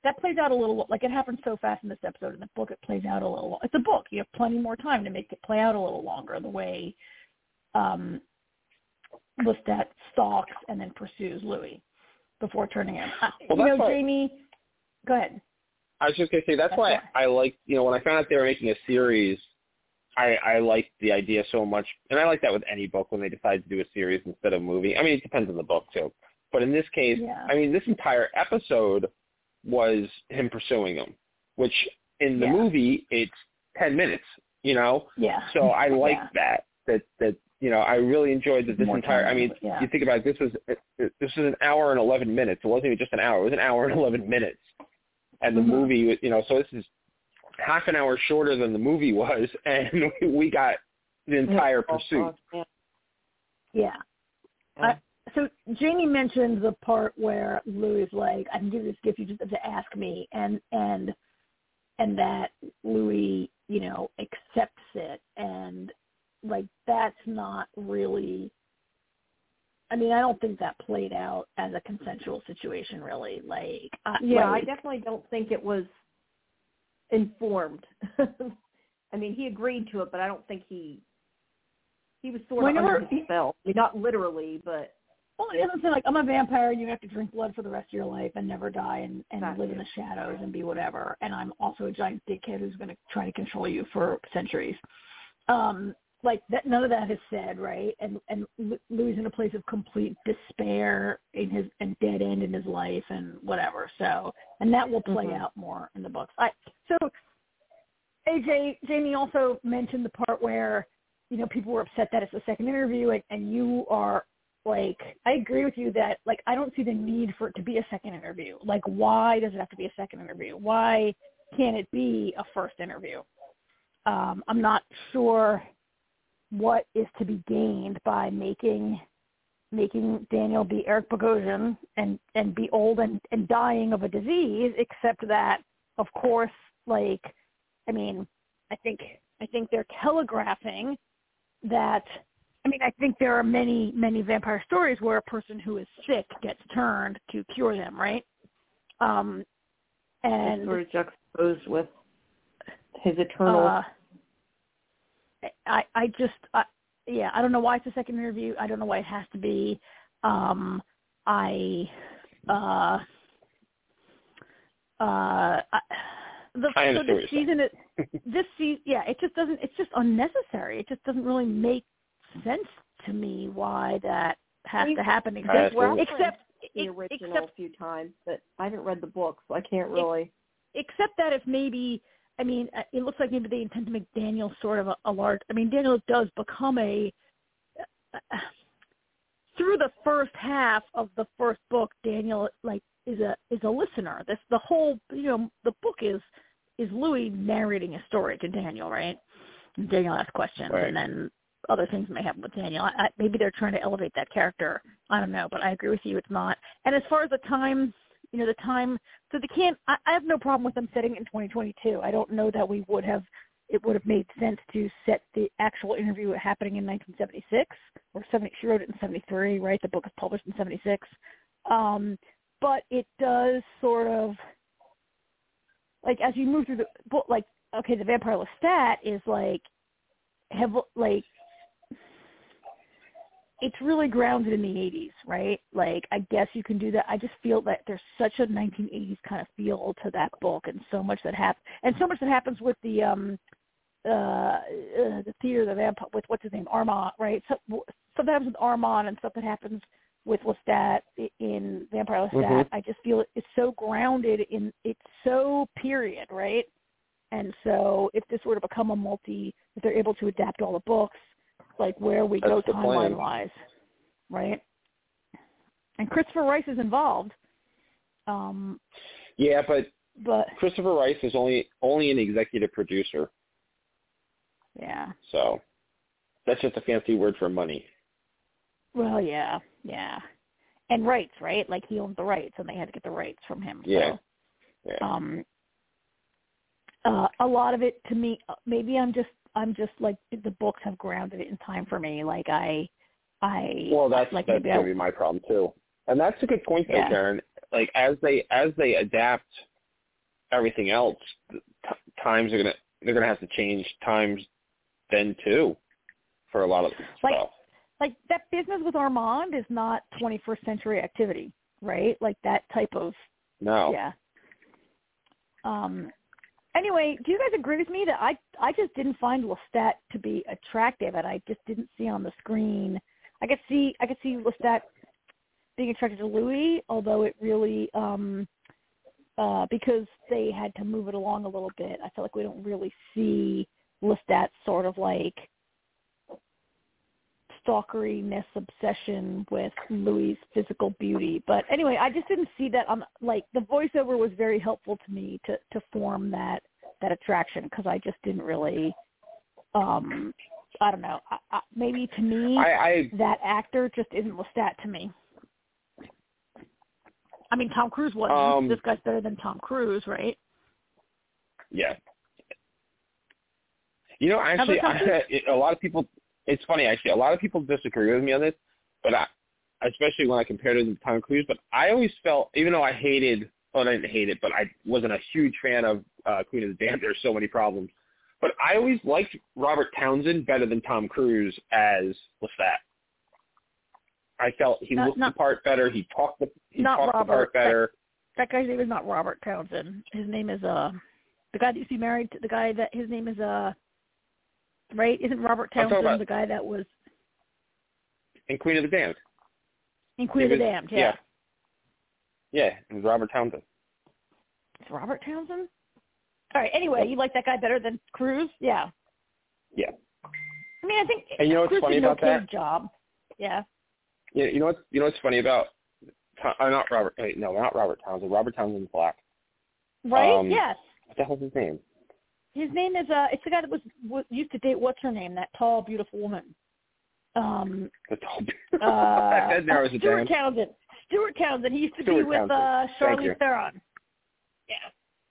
that plays out a little, like it happened so fast in this episode. In the book, it plays out a little, it's a book. You have plenty more time to make it play out a little longer, the way um, Lestat stalks and then pursues Louis before turning him. Well, you know, what... Jamie, go ahead. I was just going to say, that's, that's why I, I liked, you know, when I found out they were making a series, I, I liked the idea so much. And I like that with any book when they decide to do a series instead of a movie. I mean, it depends on the book, too. But in this case, yeah. I mean, this entire episode was him pursuing him, which in the yeah. movie, it's ten minutes, you know? Yeah. So I like yeah. that, that, that, you know, I really enjoyed that this More entire, time, I mean, yeah. you think about it, this was, this was an hour and eleven minutes. It wasn't even just an hour. It was an hour and eleven minutes. And the mm-hmm. movie, you know, so this is half an hour shorter than the movie was, and we got the entire yeah. pursuit. Yeah. Uh, so Jamie mentioned the part where Louis is like, I can give you this gift, you just have to ask me, and and and that Louis, you know, accepts it, and, like, that's not really... I mean, I don't think that played out as a consensual situation, really. Like, I, yeah, like, I definitely don't think it was informed. I mean, he agreed to it, but I don't think he he was sort well, of under the spell. I mean, not literally, but well, it doesn't say like I'm a vampire and you have to drink blood for the rest of your life and never die and, and live true. in the shadows and be whatever. And I'm also a giant dickhead who's going to try to control you for centuries. Um, Like that, none of that is said, right? And and Louis is in a place of complete despair in his and dead end in his life and whatever. So, and that will play mm-hmm. out more in the books. I so, A J, Jamie also mentioned the part where, you know, people were upset that it's the second interview, and, and you are like, I agree with you that like I don't see the need for it to be a second interview. Like, why does it have to be a second interview? Why can't it be a first interview? Um, I'm not sure. what is to be gained by making making Daniel be Eric Bogosian and, and be old and, and dying of a disease, except that, of course, like, I mean, I think I think they're telegraphing that, I mean, I think there are many, many vampire stories where a person who is sick gets turned to cure them, right? Um, and sort of juxtaposed with his eternal... Uh, I, I just, I, yeah, I don't know why it's a second interview. I don't know why it has to be. Um, I, uh, uh, I, the, I so this season, it, this season, yeah, it just doesn't, it's just unnecessary. It just doesn't really make sense to me why that has you, to happen. Except, well, except the original except, a few times, but I haven't read the book, so I can't really. Except that if maybe... I mean, it looks like maybe they intend to make Daniel sort of a, a large... I mean, Daniel does become a... Uh, through the first half of the first book, Daniel, like, is a is a listener. That's the whole... You know, the book is is Louis narrating a story to Daniel, right? And Daniel asks questions, right. And then other things may happen with Daniel. I, I, maybe they're trying to elevate that character. I don't know, but I agree with you, it's not. And as far as the time... You know, the time, so they can't, I, I have no problem with them setting it in twenty twenty-two. I don't know that we would have, it would have made sense to set the actual interview happening in nineteen seventy-six, or seventy, she wrote it in seventy-three, right? The book was published in seventy-six. Um, but it does sort of, like, as you move through the book, like, okay, the vampire lestat is like, have, like, it's really grounded in the eighties, right? Like, I guess you can do that. I just feel that there's such a nineteen eighties kind of feel to that book, and so much that happens, and so much that happens with the um, uh, uh, the theater, the vampire, with what's his name, Aemon, right? So, stuff that happens with Aemon and stuff that happens with Lestat in Vampire Lestat. Mm-hmm. I just feel it's so grounded in it's so period, right? And so, if this were to become a multi, if they're able to adapt all the books. Like where we That's go timeline wise, right? And Christopher Rice is involved. Um, yeah, but but Christopher Rice is only only an executive producer. Yeah. So that's just a fancy word for money. Well, yeah, yeah, and rights, right? Like he owns the rights, and they had to get the rights from him. Yeah. So, yeah. Um. Uh, a lot of it to me, maybe I'm just. I'm just like the books have grounded it in time for me. Like I, I well, that's like that's gonna be my problem too. And that's a good point, though, yeah. Karen. Like as they as they adapt everything else, t- times are gonna they're gonna have to change times then too for a lot of like, stuff. Like that business with Armand is not twenty-first century activity, right? Like that type of no, yeah. Um. Anyway, do you guys agree with me that I I just didn't find Lestat to be attractive, and I just didn't see on the screen. I could see I could see Lestat being attracted to Louis, although it really um, uh, because they had to move it along a little bit. I feel like we don't really see Lestat sort of like stalkeriness, obsession with Louis' physical beauty. But anyway, I just didn't see that on, like, the voiceover was very helpful to me to, to form that, that attraction because I just didn't really, um, I don't know, I, I, maybe to me, I, I, that actor just isn't Lestat to me. I mean, Tom Cruise wasn't. Um, this guy's better than Tom Cruise, right? Yeah. You know, actually, I, a lot of people... It's funny, actually. A lot of people disagree with me on this, but I, especially when I compared it to Tom Cruise. But I always felt, even though I hated, well, I didn't hate it, but I wasn't a huge fan of uh, Queen of the Damned. There's so many problems. But I always liked Robert Townsend better than Tom Cruise as Lestat. I felt he not, looked not, the part better. He talked the, he talked the part better. That, that guy's name is not Robert Townsend. His name is uh, the guy that used to be married to the guy that his name is uh. Right? Isn't Robert Townsend the guy that was... In Queen of the Damned. In Queen it of was, the Damned, yeah. yeah. Yeah, it was Robert Townsend. It's Robert Townsend? All right, anyway, you like that guy better than Cruise? Yeah. Yeah. I mean, I think... And you know what's Cruise funny about that? Job. Yeah. yeah. You know what's, you know what's funny about... Uh, not Robert... Wait, no, not Robert Townsend. Robert Townsend's black. Right? Um, yes. What the hell's his name? His name is uh, it's the guy that was, was used to date what's her name, that tall, beautiful woman. Um, the tall, beautiful. Uh, that narrows it down. Stuart Townsend. Stuart Townsend. He used to Stuart be with uh, Charlize Theron. Yeah.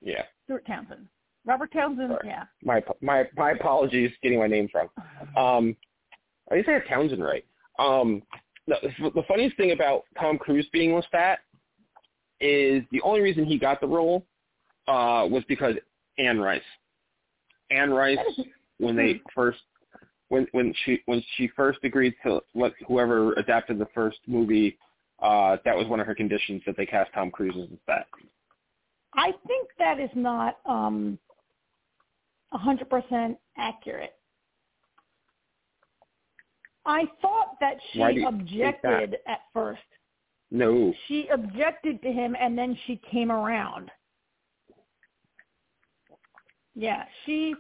Yeah. Stuart Townsend. Robert Townsend. Sorry. Yeah. My my my apologies, getting my name wrong. Um, I guess I have Townsend right. Um, no, the funniest thing about Tom Cruise being with that is the only reason he got the role uh, was because Anne Rice. Anne Rice, when they first, when when she when she first agreed to let whoever adapted the first movie, uh, that was one of her conditions, that they cast Tom Cruise as that. I think that is not um, one hundred percent accurate. I thought that she objected that? at first. No. She objected to him, and then she came around. Yeah, she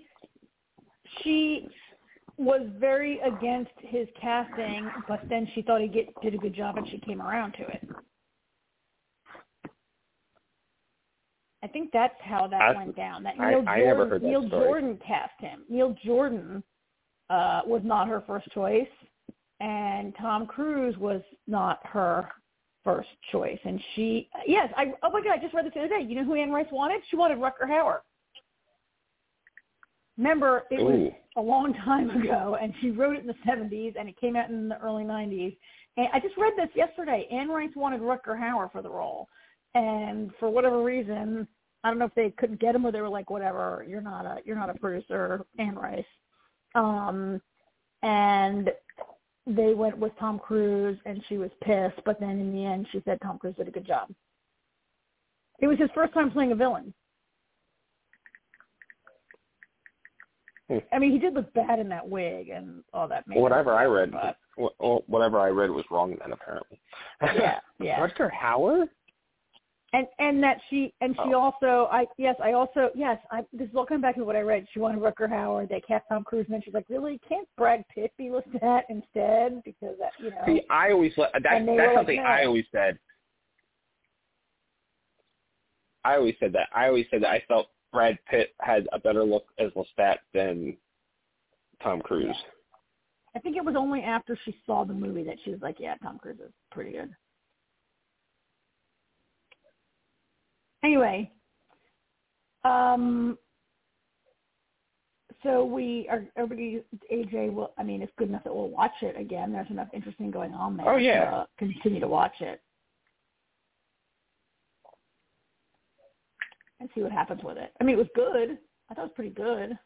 she was very against his casting, but then she thought he get, did a good job, and she came around to it. I think that's how that I, went down. That Neil I, Jordan, I never heard that Neil story. Jordan cast him. Neil Jordan uh, was not her first choice, and Tom Cruise was not her first choice. And she, yes, I oh my God, I just read this the other day. You know who Anne Rice wanted? She wanted Rutger Hauer. Remember, it Ooh. was a long time ago, and she wrote it in the seventies, and it came out in the early nineties. And I just read this yesterday. Anne Rice wanted Rutger Hauer for the role, and for whatever reason, I don't know if they couldn't get him or they were like, whatever, you're not a you're not a producer, Anne Rice. Um, and they went with Tom Cruise, and she was pissed, but then in the end, she said Tom Cruise did a good job. It was his first time playing a villain. I mean, he did look bad in that wig and all that makeup. Whatever I read, but... whatever I read was wrong then, apparently. Yeah, yeah. Rutger Hauer, and and that she and she oh. also, I yes, I also yes, I, this is all coming back to what I read. She wanted Rutger Hauer. They cast Tom Cruise, and then she's like, really, can't Brad Pitt be looked at instead? Because that, you know. See, I always that, that's something like, no. I always said. I always said that. I always said that. I felt Brad Pitt had a better look as Lestat than Tom Cruise. Yeah. I think it was only after she saw the movie that she was like, yeah, Tom Cruise is pretty good. Anyway, um, so we are, everybody, A J will, I mean, it's good enough that we'll watch it again. There's enough interesting going on there. Oh, yeah. To, uh, continue to watch it and see what happens with it. I mean, it was good. I thought it was pretty good.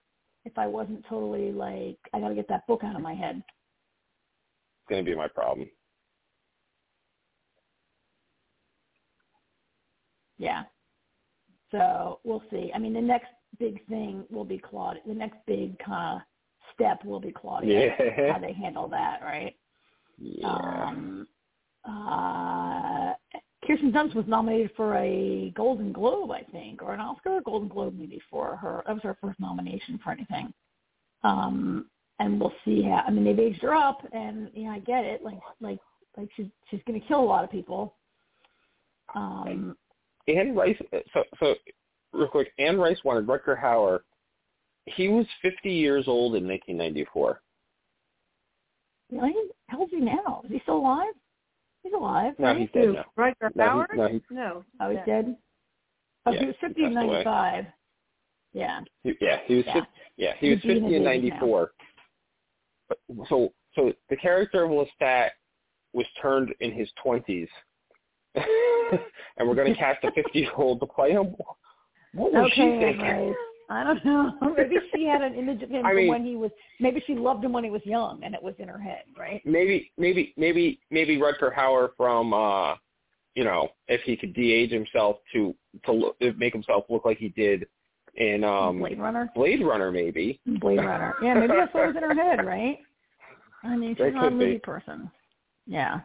If I wasn't totally like, I got to get that book out of my head. It's going to be my problem. Yeah. So we'll see. I mean, the next big thing will be Claudia. The next big kind of step will be Claudia. Yeah. How they handle that, right? Yeah. Um, uh, Kirsten Dunst was nominated for a Golden Globe, I think, or an Oscar, Golden Globe maybe for her. That was her first nomination for anything. Um, and we'll see how. I mean, they've aged her up, and yeah, I get it. Like, like, like she's she's going to kill a lot of people. Um, Anne Rice. So, so real quick, Anne Rice wanted Rutger Hauer. He was fifty years old in nineteen ninety-four. Really? How old is he now? Is he still alive? He's alive. No, right? he's dead now. Rutger Hauer? No, he, no, no. Oh, he's dead? dead? Oh, yeah, he was fifty in ninety-five. Yeah. He, yeah, he was yeah. fifty, yeah, he was fifty in ninety-four. But, so so the character of Lestat was turned in his twenties. And we're going to cast a fifty-year-old to play him? What was okay, she thinking? Right. I don't know. Maybe she had an image of him I from mean, when he was. Maybe she loved him when he was young, and it was in her head, right? Maybe, maybe, maybe, maybe Rutger Hauer from, uh, you know, if he could de-age himself to to look, make himself look like he did in um, Blade Runner. Blade Runner, maybe. Blade Runner. Yeah, maybe that's what was in her head, right? I mean, she's not a movie be. person. Yeah.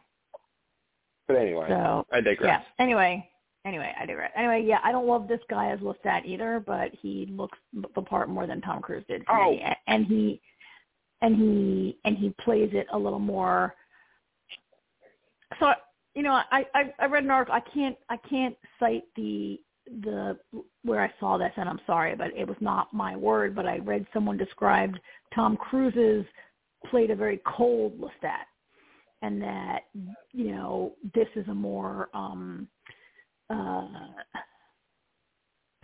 But anyway, so, I digress. Yeah. Anyway. Anyway, I do right. Anyway, yeah, I don't love this guy as Lestat either, but he looks the part more than Tom Cruise did. Oh. Me. And he, and he, and he plays it a little more. So, you know, I, I, I read an article. I can't, I can't cite the the where I saw this, and I'm sorry, but it was not my word, but I read someone described Tom Cruise's played a very cold Lestat, and that, you know, this is a more um, uh,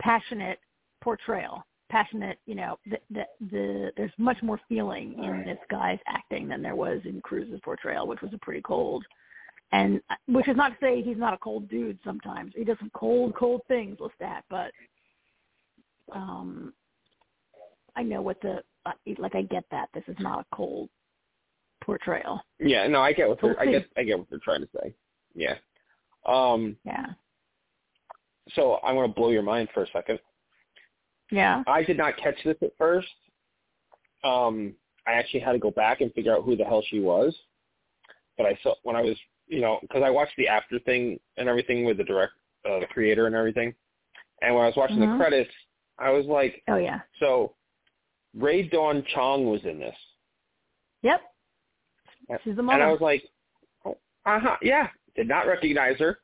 passionate portrayal, passionate, you know, the, the, the, there's much more feeling in this guy's acting than there was in Cruise's portrayal, which was a pretty cold. And which is not to say he's not a cold dude sometimes. He does some cold, cold things, Lestat, but um, I know what the, like, I get that. This is not a cold portrayal. Yeah, no, I get what they're, I get, I get what they're trying to say. Yeah. Um, yeah. So I want to blow your mind for a second. Yeah. I did not catch this at first. Um, I actually had to go back and figure out who the hell she was. But I saw when I was, you know, because I watched the after thing and everything with the direct, uh, the creator and everything. And when I was watching mm-hmm. the credits, I was like, oh yeah. So Ray Dawn Chong was in this. Yep. She's the mother. And I was like, oh, uh-huh, yeah. Did not recognize her.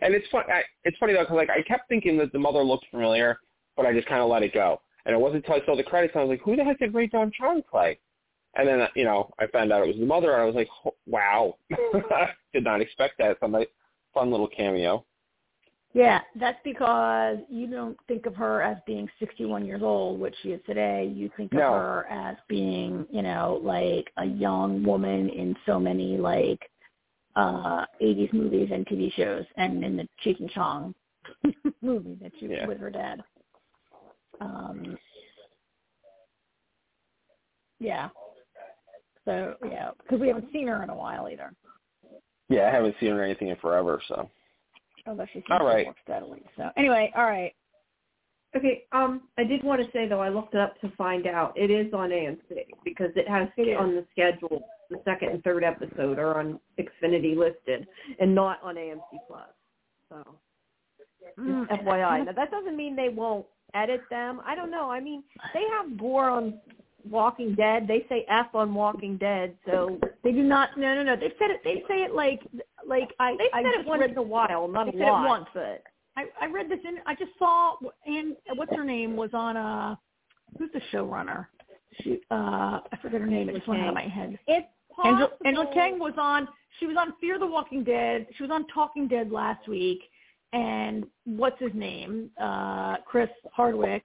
And it's fun. I, it's funny though, because like I kept thinking that the mother looked familiar, but I just kind of let it go. And it wasn't until I saw the credits and I was like, who the heck did Ray Dawn Chong play? And then, you know, I found out it was the mother, and I was like, oh, wow. Did not expect that. It's a nice, fun little cameo. Yeah, that's because you don't think of her as being sixty-one years old, which she is today. You think of no. her as being, you know, like a young woman in so many, like, uh, eighties movies and T V shows, and in the Cheech and Chong movie that she was yeah. with her dad. Um, yeah. So, yeah, because we haven't seen her in a while either. Yeah, I haven't seen her anything in forever, so. Although she's all right. steadily. So, anyway, all right. Okay, um, I did want to say, though, I looked it up to find out. It is on A M C because it has it on the schedule, the second and third episode are on Xfinity listed and not on A M C plus. So, mm. F Y I. Now, that doesn't mean they won't edit them. I don't know. I mean, they have gore on Walking Dead. They say F on Walking Dead, so they do not. No, no, no. They said it. They say it like, like I. They said it once in a while, not a lot. Once, but I, I read this in. I just saw, and what's her name was on uh who's the showrunner? She, uh, I forget her name. It just went out of my head. It's possible. Angela Kang was on. She was on Fear the Walking Dead. She was on Talking Dead last week, and what's his name? Uh, Chris Hardwick.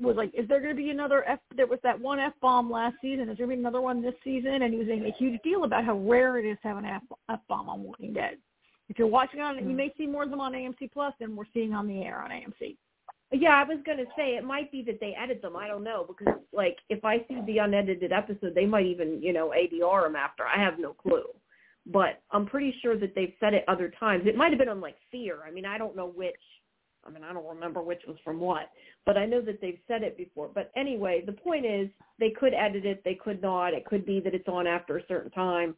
Was like, is there going to be another F? There was that one F bomb last season. Is there going to be another one this season? And he was making a huge deal about how rare it is to have an F bomb on Walking Dead. If you're watching on, mm-hmm. you may see more of them on A M C Plus than we're seeing on the air on A M C. Yeah, I was going to say it might be that they edit them. I don't know because, like, if I see the unedited episode, they might even, you know, A D R them after. I have no clue, but I'm pretty sure that they've said it other times. It might have been on like Fear. I mean, I don't know which. I mean, I don't remember which was from what, but I know that they've said it before. But anyway, the point is they could edit it. They could not. It could be that it's on after a certain time.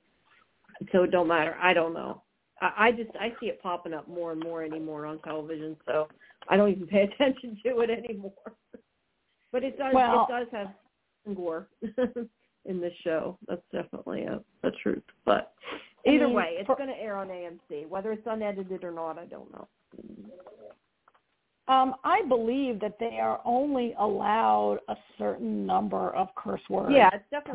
So it don't matter. I don't know. I, I just, I see it popping up more and more anymore on television. So I don't even pay attention to it anymore. But it does, well, it does have gore in the show. That's definitely a, a truth. But either I mean, way, it's for- going to air on A M C, whether it's unedited or not. I don't know. Um, I believe that they are only allowed a certain number of curse words yeah, it's definitely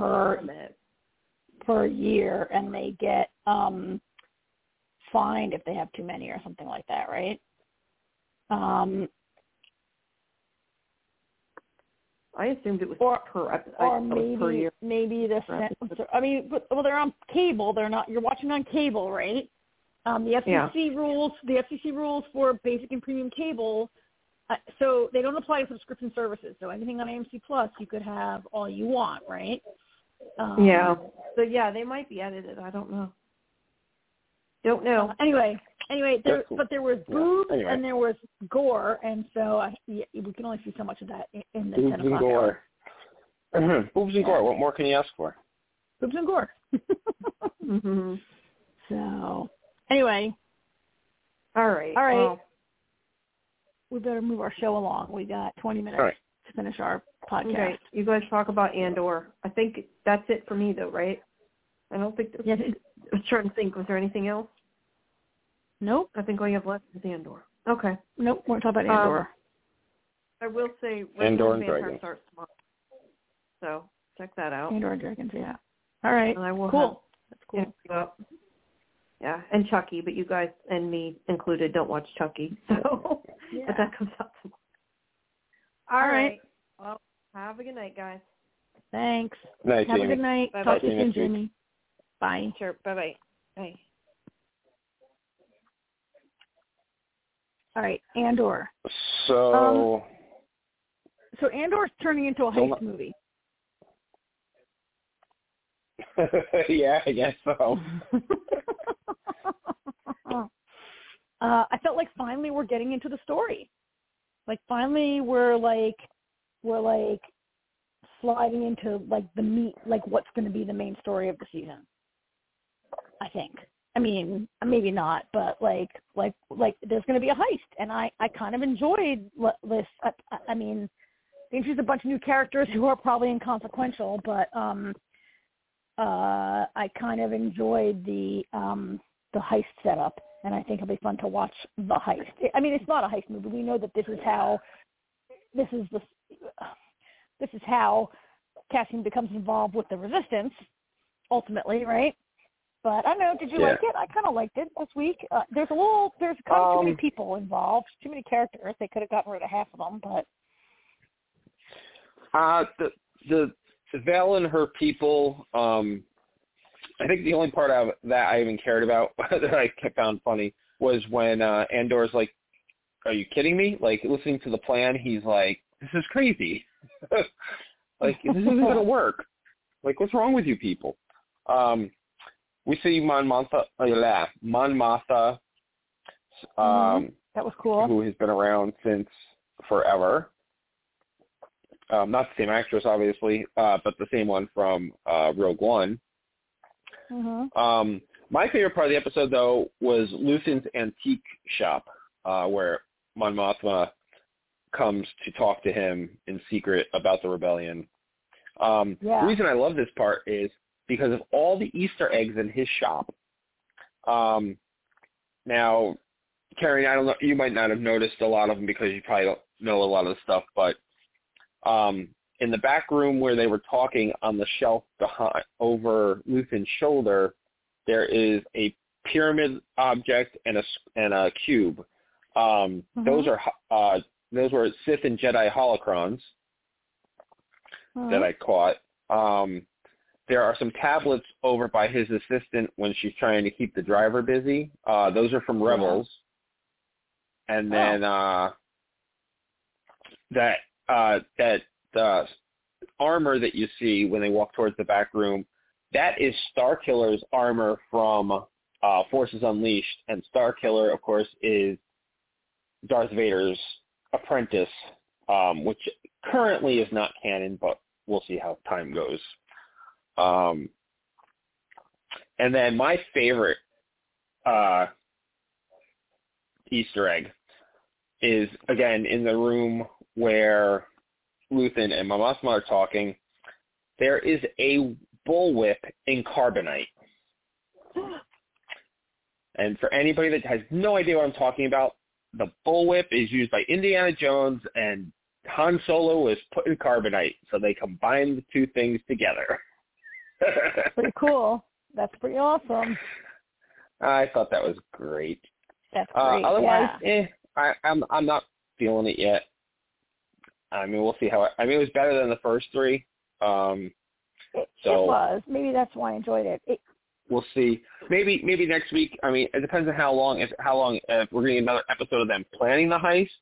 per, per year, and they get um, fined if they have too many or something like that, right? Um, I assumed it was or, per episode. Or maybe, per year. Maybe the sentence. I mean, but, well, they're on cable. They're not. You're watching on cable, right? Um, the F C C yeah. rules. The F C C rules for basic and premium cable. Uh, so they don't apply to subscription services. So anything on A M C Plus, you could have all you want, right? Um, yeah. So yeah, they might be edited. I don't know. Don't know. Uh, anyway, anyway, there, but there was boobs yeah. anyway. and there was gore, and so I, yeah, we can only see so much of that in, in the boobs ten o'clock and gore. Hour. boobs and gore. What more can you ask for? Boobs and gore. mm-hmm. So. Anyway. All right. All right. Well, we better move our show along. We got twenty minutes right. to finish our podcast. Okay. You guys talk about Andor. I think that's it for me, though, right? I don't think – yes. I was trying to think. Was there anything else? Nope. I think all you have left is Andor. Okay. Nope, we're talking about Andor. Um, I will say Andor and Dragons are smart. So check that out. Andor and Dragons, yeah. All right. And I will cool. Have, That's cool. Yeah, yeah, and Chucky, but you guys and me included don't watch Chucky. So yeah. If that comes out tomorrow. All, All right. right. Well, have a good night, guys. Thanks. Night, have Jamie. a good night. Bye-bye. Talk to you soon, Jamie. Bye. Sure. Bye-bye. Bye. All right, Andor. So... Um, so Andor's turning into a heist movie. Yeah, I guess so. uh, I felt like finally we're getting into the story. Like, finally we're, like, we're, like, sliding into, like, the meat, like, what's going to be the main story of the season, I think. I mean, maybe not, but like, like, like, there's going to be a heist, and I, I kind of enjoyed this. I, I mean, they introduced a bunch of new characters who are probably inconsequential, but um, uh, I kind of enjoyed the um, the heist setup, and I think it'll be fun to watch the heist. I mean, it's not a heist movie. We know that this is how this is the this is how Cassian becomes involved with the Resistance, ultimately, right? But I don't know. Did you yeah. like it? I kind of liked it this week. Uh, there's a little, there's kind of um, too many people involved, too many characters. They could have gotten rid of half of them, but uh, the the, the Val and her people. Um, I think the only part of that I even cared about that I found funny was when uh, Andor's like, "Are you kidding me?" Like listening to the plan, he's like, "This is crazy. Like this isn't gonna work. Like what's wrong with you people?" Um, We see Mon Mothma, uh, Mon Mothma, um, mm-hmm. That was cool. Who has been around since forever. Um, not the same actress, obviously, uh, but the same one from uh, Rogue One. Mm-hmm. Um, my favorite part of the episode, though, was Lucien's antique shop, uh, where Mon Mothma comes to talk to him in secret about the rebellion. Um, yeah. The reason I love this part is because of all the Easter eggs in his shop. Um, now, Karen, I don't know, you might not have noticed a lot of them because you probably don't know a lot of the stuff, but um, in the back room where they were talking on the shelf behind, over Lucien's shoulder, there is a pyramid object and a, and a cube. Um, mm-hmm. Those are uh, those were Sith and Jedi holocrons mm-hmm. that I caught. Um There are some tablets over by his assistant when she's trying to keep the driver busy. Uh, those are from Rebels. And then uh, that uh, that uh, armor that you see when they walk towards the back room, that is Starkiller's armor from uh, Forces Unleashed. And Starkiller, of course, is Darth Vader's apprentice, um, which currently is not canon, but we'll see how time goes. Um, and then my favorite uh, Easter egg is, again, in the room where Lucien and Mon Mothma are talking, there is a bullwhip in carbonite. And for anybody that has no idea what I'm talking about, the bullwhip is used by Indiana Jones, and Han Solo was put in carbonite, so they combined the two things together. Pretty cool. That's pretty awesome. I thought that was great. That's great. Uh, otherwise, yeah. eh, I, I'm I'm not feeling it yet. I mean, we'll see how. I, I mean, it was better than the first three. Um, it, so it was. Maybe that's why I enjoyed it. it. We'll see. Maybe maybe next week. I mean, it depends on how long. If how long if we're getting another episode of them planning the heist.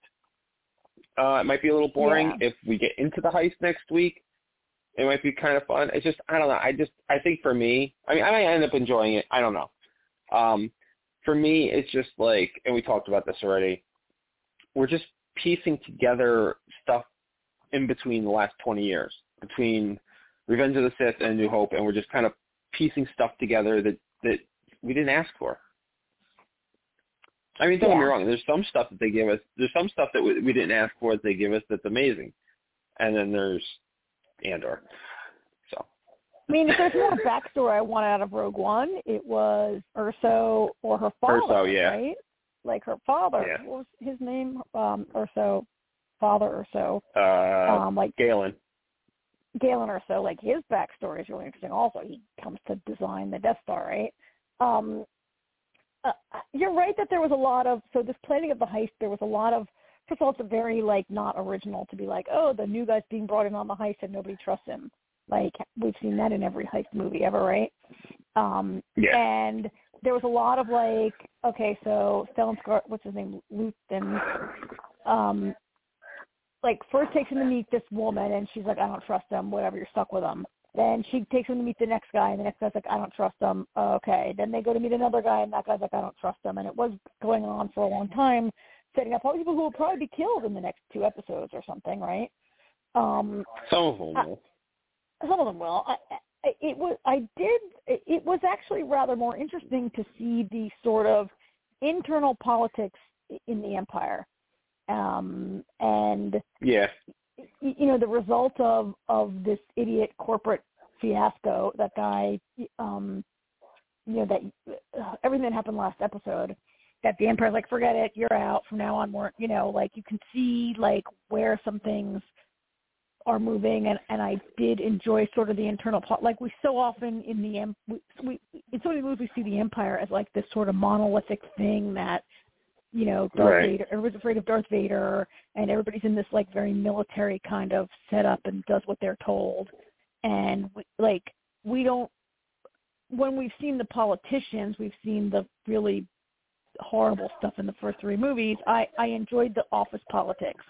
Uh, it might be a little boring yeah. if we get into the heist next week. It might be kind of fun. It's just, I don't know. I just, I think for me, I mean, I might end up enjoying it. I don't know. Um, for me, it's just like, and we talked about this already, we're just piecing together stuff in between the last twenty years, between Revenge of the Sith and New Hope, and we're just kind of piecing stuff together that, that we didn't ask for. I mean, don't yeah. get me wrong. There's some stuff that they give us. There's some stuff that we, we didn't ask for that they give us that's amazing. And then there's Andor. So I mean, if there's more backstory I want out of Rogue One, it was Erso or her father, Erso, yeah. right? like her father. Yeah. What was his name? Um, or so, father or so. Uh, um, like Galen. Galen or so. Like his backstory is really interesting. Also, he comes to design the Death Star, right? Um, uh, you're right that there was a lot of so this planning of the heist. There was a lot of. First of all, it's very like not original to be like, oh, the new guy's being brought in on the heist and nobody trusts him. Like we've seen that in every heist movie ever, right? Um, yeah. And there was a lot of like, okay, so Stellan Skarsgård, what's his name, Luthen, um, like first takes him to meet this woman, and she's like, I don't trust him. Whatever, you're stuck with him. Then she takes him to meet the next guy, and the next guy's like, I don't trust him. Okay. Then they go to meet another guy, and that guy's like, I don't trust him. And it was going on for a long time, setting up all people who will probably be killed in the next two episodes or something, right? Um, some of them will. I, some of them will. I, I, it was. I did. It was actually rather more interesting to see the sort of internal politics in the Empire, um, and yeah, you know, the result of of this idiot corporate fiasco. That guy, um, you know, that uh, everything that happened last episode. That the Empire's like, forget it, you're out, from now on, we're, you know, like, you can see, like, where some things are moving, and, and I did enjoy sort of the internal plot. Like, we so often in the, we, we in so many movies, we see the Empire as, like, this sort of monolithic thing that, you know, Darth right. Vader, everybody's afraid of Darth Vader, and everybody's in this, like, very military kind of setup and does what they're told. And, we, like, we don't, when we've seen the politicians, we've seen the really horrible stuff in the first three movies. I, I enjoyed the office politics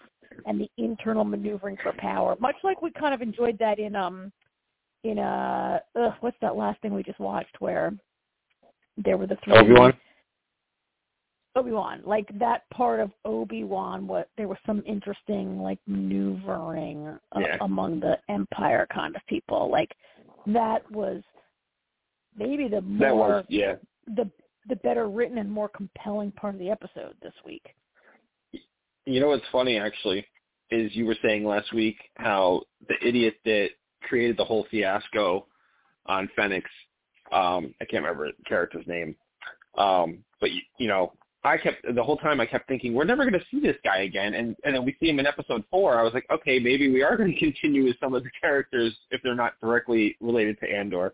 and the internal maneuvering for power, much like we kind of enjoyed that in um in uh ugh, what's that last thing we just watched where there were the three Obi-Wan. Obi-Wan, like that part of Obi-Wan, what there was some interesting like maneuvering yeah. uh, among the Empire kind of people. Like that was maybe the more that was, yeah the. the better written and more compelling part of the episode this week. You know what's funny, actually, is you were saying last week how the idiot that created the whole fiasco on Fenix, um, I can't remember the character's name, um, but, you, you know, I kept the whole time I kept thinking, we're never going to see this guy again, and, and then we see him in episode four. I was like, okay, maybe we are going to continue with some of the characters if they're not directly related to Andor.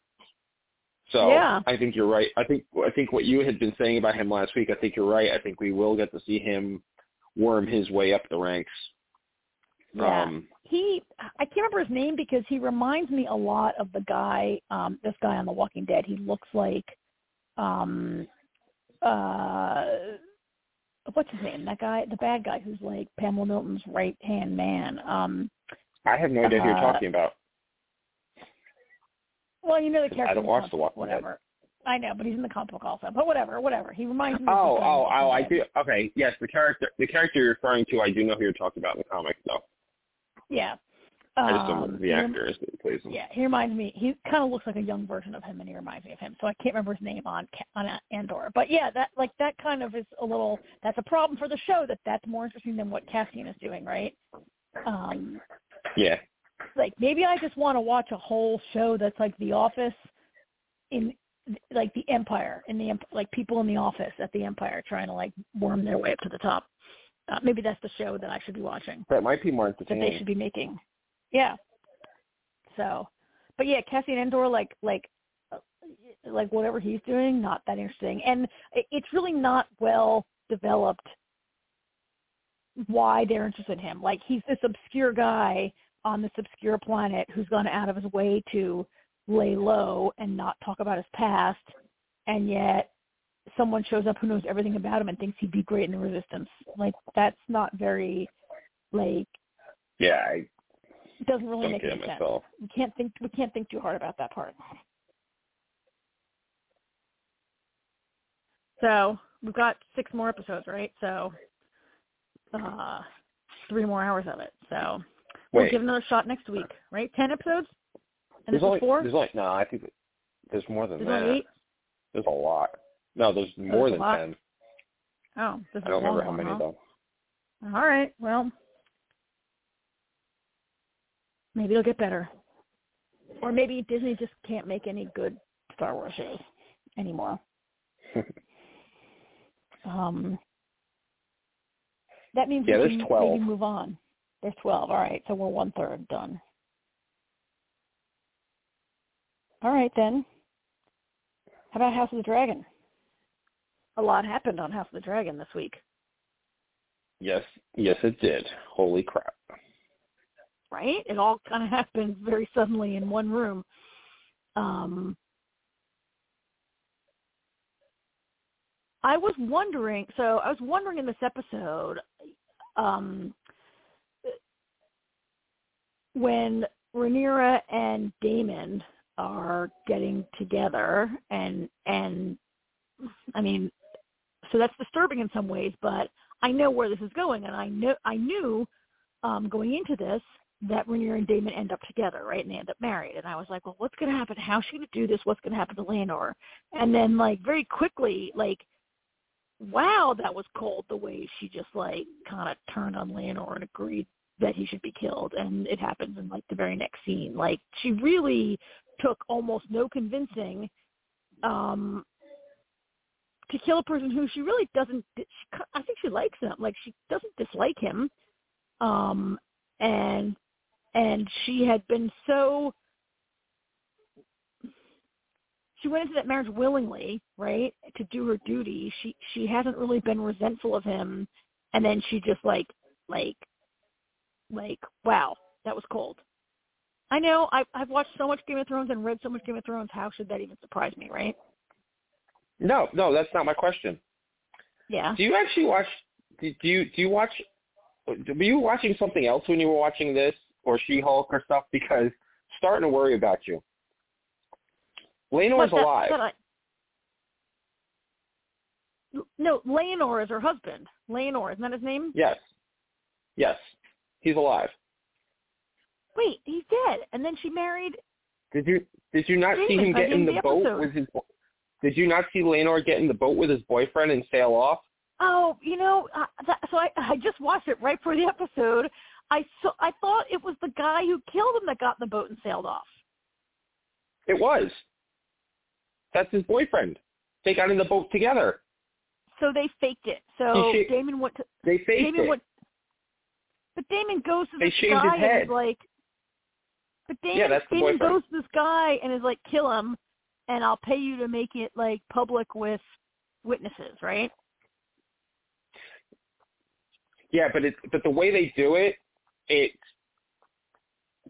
So yeah. I think you're right. I think I think what you had been saying about him last week, I think you're right. I think we will get to see him worm his way up the ranks. Yeah. Um, he, I can't remember his name because he reminds me a lot of the guy, um, this guy on The Walking Dead. He looks like, um, uh, what's his name? That guy, the bad guy who's like Pamela Milton's right-hand man. Um, I have no idea uh, who you're talking about. Well, you know the character. I don't watch The Walking Dead. Whatever. I know, but he's in the comic book also. But whatever, whatever. He reminds me. Oh, of the oh, oh! I do. Okay, yes, the character, the character you're referring to, I do know who you're talking about in the comic, though. Yeah. I just don't remember the actor is that plays him. Yeah, he reminds me. He kind of looks like a young version of him, and he reminds me of him. So I can't remember his name on on Andor. But yeah, that like that kind of is a little. That's a problem for the show. That that's more interesting than what Cassian is doing, right? Um, yeah. Like, maybe I just want to watch a whole show that's like The Office in, like, the Empire, in the like, people in the office at the Empire trying to, like, worm their way up to the top. Uh, maybe that's the show that I should be watching. That might be more entertaining. That they should be making. Yeah. So, but yeah, Cassian Andor, like, like, like whatever he's doing, not that interesting. And it's really not well developed why they're interested in him. Like, he's this obscure guy on this obscure planet who's gone out of his way to lay low and not talk about his past, and yet someone shows up who knows everything about him and thinks he'd be great in the Resistance. Like, that's not very, like... Yeah, I... It doesn't really make any sense. We can't think, we can't think too hard about that part. So, we've got six more episodes, right? So, uh, three more hours of it, so... We'll Wait. give another shot next week, right? Ten episodes? And there's only four? There's only, no, I think there's more than there's that. There's eight? There's a lot. No, there's oh, more there's than ten. Oh, there's I don't a remember how many, huh? though. All right, well, maybe it'll get better. Or maybe Disney just can't make any good Star Wars shows anymore. um, That means yeah, we can twelve. Maybe move on. There's twelve. All right, so we're one-third done. All right, then. How about House of the Dragon? A lot happened on House of the Dragon this week. Yes, yes, it did. Holy crap. Right? It all kind of happened very suddenly in one room. Um, I was wondering, so I was wondering in this episode, um, when Rhaenyra and Daemon are getting together, and, and I mean, so that's disturbing in some ways, but I know where this is going, and I know I knew um, going into this that Rhaenyra and Daemon end up together, right? And they end up married. And I was like, well, what's going to happen? How's she going to do this? What's going to happen to Laenor? And then, like, very quickly, like, wow, that was cold the way she just, like, kind of turned on Laenor and agreed that he should be killed. And it happens in, like, the very next scene. Like, she really took almost no convincing um, to kill a person who she really doesn't, she, I think she likes him. Like, she doesn't dislike him. Um, and and she had been so, she went into that marriage willingly, right, to do her duty. She she hasn't really been resentful of him. And then she just, like, like, like, wow, that was cold. I know, I've, I've watched so much Game of Thrones and read so much Game of Thrones. How should that even surprise me, right? No, no, that's not my question. Yeah. Do you actually watch, do, do you do you watch, were you watching something else when you were watching this or She-Hulk or stuff? Because I'm starting to worry about you. Laenor's alive. That I, no, Laenor is her husband. Laenor, isn't that his name? Yes. Yes. He's alive. Wait, he's dead. And then she married... Did you did you not Daemon see him get in the, the boat with his... Did you not see Laenor get in the boat with his boyfriend and sail off? Oh, you know, uh, that, so I, I just watched it right for the episode. I so I thought it was the guy who killed him that got in the boat and sailed off. It was. That's his boyfriend. They got in the boat together. So they faked it. So sh- Daemon went to... They faked Daemon it. Went, but Daemon goes to this guy and is like... But Daemon, yeah, that's the Daemon goes to this guy and is like, kill him. And I'll pay you to make it, like, public with witnesses, right? Yeah, but it's but the way they do it, it's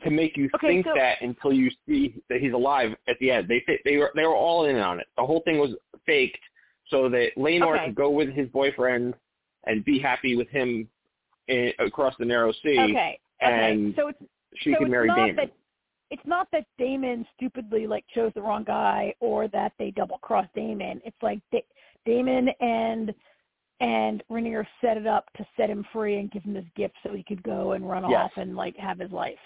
to make you okay, think so, that until you see that he's alive at the end. They they were they were all in on it. The whole thing was faked so that Laenor okay. could go with his boyfriend and be happy with him in, across the narrow sea. Okay, and okay. So it's, she so can it's marry Daemon. That- It's not that Daemon stupidly, like, chose the wrong guy or that they double-crossed Daemon. It's like da- Daemon and and Rhaenyra set it up to set him free and give him this gift so he could go and run yes. off and, like, have his life.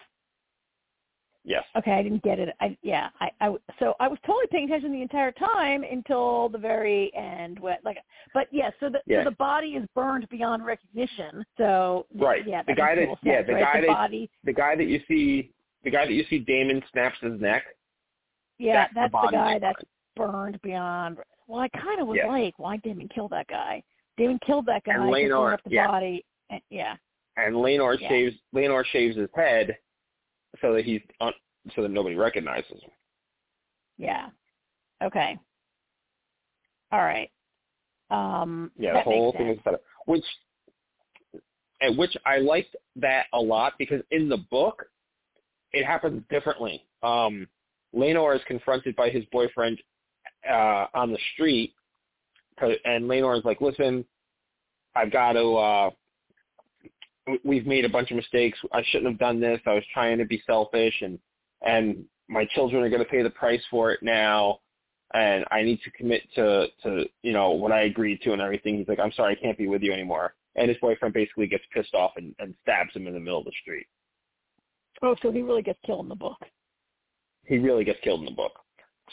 Yes. Okay, I didn't get it. I Yeah, I, I so I was totally paying attention the entire time until the very end. When, like, But, yeah, so the, yeah. so the body is burned beyond recognition. So, right. yeah, the guy that sense, yeah, the right? guy the that body, the guy that you see... The guy that you see, Daemon, snaps his neck. Yeah, that's, that's the, the guy that's burned beyond. Well, I kind of was yeah. like, why Daemon kill that guy? Daemon killed that guy. And Laenor, up the yeah. body. And, yeah. And Laenor yeah. shaves. Laenor shaves his head, so that he's un, so that nobody recognizes him. Yeah. Okay. All right. Um, yeah, the whole thing is set up. Which, and which I liked that a lot because in the book. It happens differently. Um, Laenor is confronted by his boyfriend uh, on the street, and Laenor is like, listen, I've got to uh, – we've made a bunch of mistakes. I shouldn't have done this. I was trying to be selfish, and, and my children are going to pay the price for it now, and I need to commit to, to, you know, what I agreed to and everything. He's like, I'm sorry, I can't be with you anymore. And his boyfriend basically gets pissed off and, and stabs him in the middle of the street. Oh, so he really gets killed in the book. He really gets killed in the book.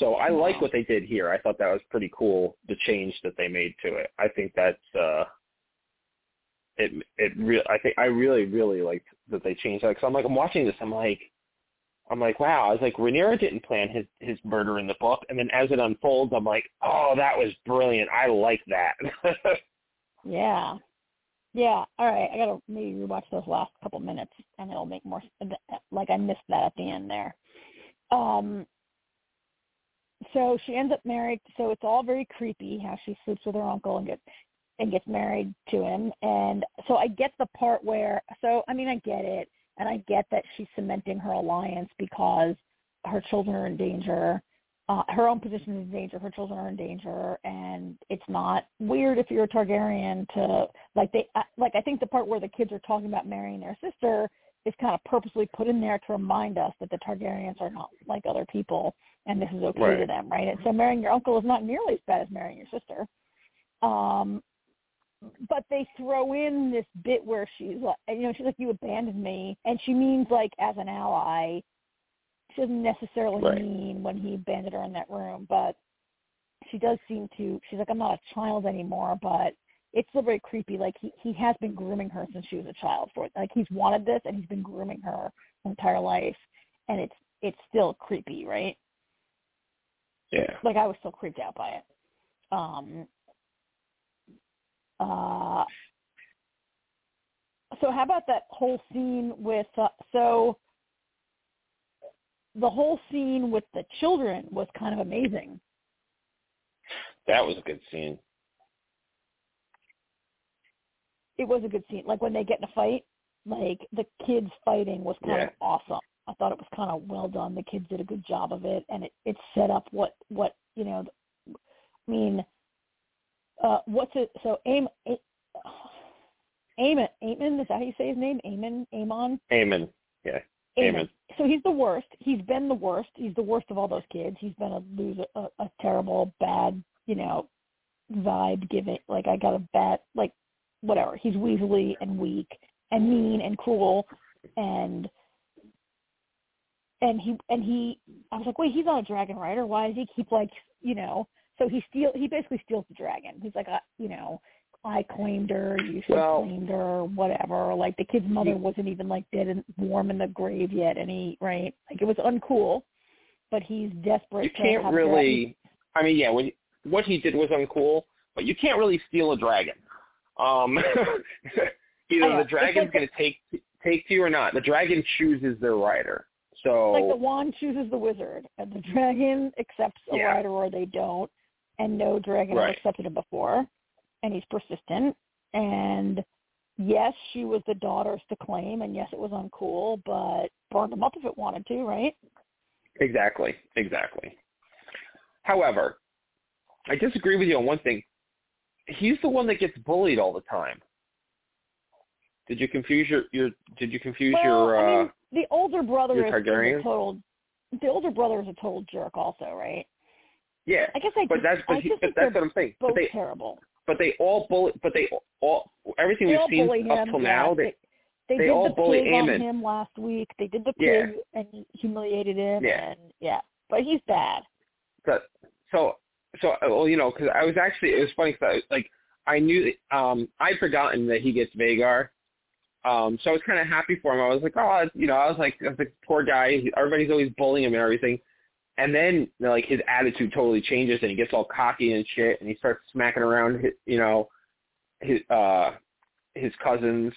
So I wow. like what they did here. I thought that was pretty cool, the change that they made to it. I think that's uh, it. It really, I think I really, really liked that they changed that. Because I'm like, I'm watching this. I'm like, I'm like, wow. I was like, Rhaenyra didn't plan his, his murder in the book, and then as it unfolds, I'm like, oh, that was brilliant. I like that. yeah. Yeah, all right. I got to maybe rewatch those last couple minutes, and it'll make more – like I missed that at the end there. Um, so she ends up married. So it's all very creepy how she sleeps with her uncle and gets and gets married to him. And so I get the part where – so, I mean, I get it, and I get that she's cementing her alliance because her children are in danger. Uh, her own position is in danger. Her children are in danger, and it's not weird if you're a Targaryen to like they I, like. I think the part where the kids are talking about marrying their sister is kind of purposely put in there to remind us that the Targaryens are not like other people, and this is okay right. to them, right? And so marrying your uncle is not nearly as bad as marrying your sister. Um, but they throw in this bit where she's like, you know, she's like, "You abandoned me," and she means like as an ally. Doesn't necessarily right. mean when he abandoned her in that room, but she does seem to, she's like, I'm not a child anymore, but it's still very creepy. Like he, he has been grooming her since she was a child for it. Like he's wanted this and he's been grooming her her entire life. And it's, it's still creepy, right? Yeah. Like I was still creeped out by it. Um, uh, so how about that whole scene with, uh, so the whole scene with the children was kind of amazing. That was a good scene. It was a good scene. Like when they get in a fight, like the kids fighting was kind yeah. of awesome. I thought it was kind of well done. The kids did a good job of it. And it, it set up what, what, you know, I mean, uh, what's it? So Aim, Aim, Aemon, Aemon, is that how you say his name? Aemon, Aemon? Aemon, yeah. Amen. So he's the worst. He's been the worst. He's the worst of all those kids. He's been a loser, a, a terrible, bad, you know, vibe giving. Like, I got a bad, like, whatever. He's weaselly and weak and mean and cruel. And and he, and he, I was like, wait, he's not a dragon rider. Why does he keep, like, you know, so he steal. He basically steals the dragon. He's like, I, you know, I claimed her, you should well, have claimed her, whatever. Like, the kid's mother wasn't even, like, dead and warm in the grave yet, and he, right? Like, it was uncool, but he's desperate. You can't to have really, I mean, yeah, when, what he did was uncool, but you can't really steal a dragon. Um, either the dragon's like going to take take to you or not. The dragon chooses their rider. So like, the wand chooses the wizard, and the dragon accepts a yeah. rider or they don't, and no dragon right. has accepted it before. And he's persistent, and yes, she was the daughter's to claim, and yes, it was uncool, but burned him up if it wanted to, right? Exactly, exactly. However, I disagree with you on one thing. He's the one that gets bullied all the time. Did you confuse your, your did you confuse well, your? Uh, I mean, the older brother is a total. The older brother is a total jerk, also, right? Yeah, I guess I. But that's but, he, but that's what I'm saying. Both but they, terrible. But they all bully. But they all everything they we've seen up till now. They they, they did all the bully pig Aemon. On him last week. They did the pig yeah. and humiliated him. Yeah. And, yeah, but he's bad. So so so well, you know, because I was actually it was funny because I like I knew um I'd forgotten that he gets Vhagar, um so I was kind of happy for him. I was like, oh, you know, I was like, I was like, poor guy. Everybody's always bullying him and everything. And then, you know, like, his attitude totally changes, and he gets all cocky and shit, and he starts smacking around, his, you know, his uh, his cousins,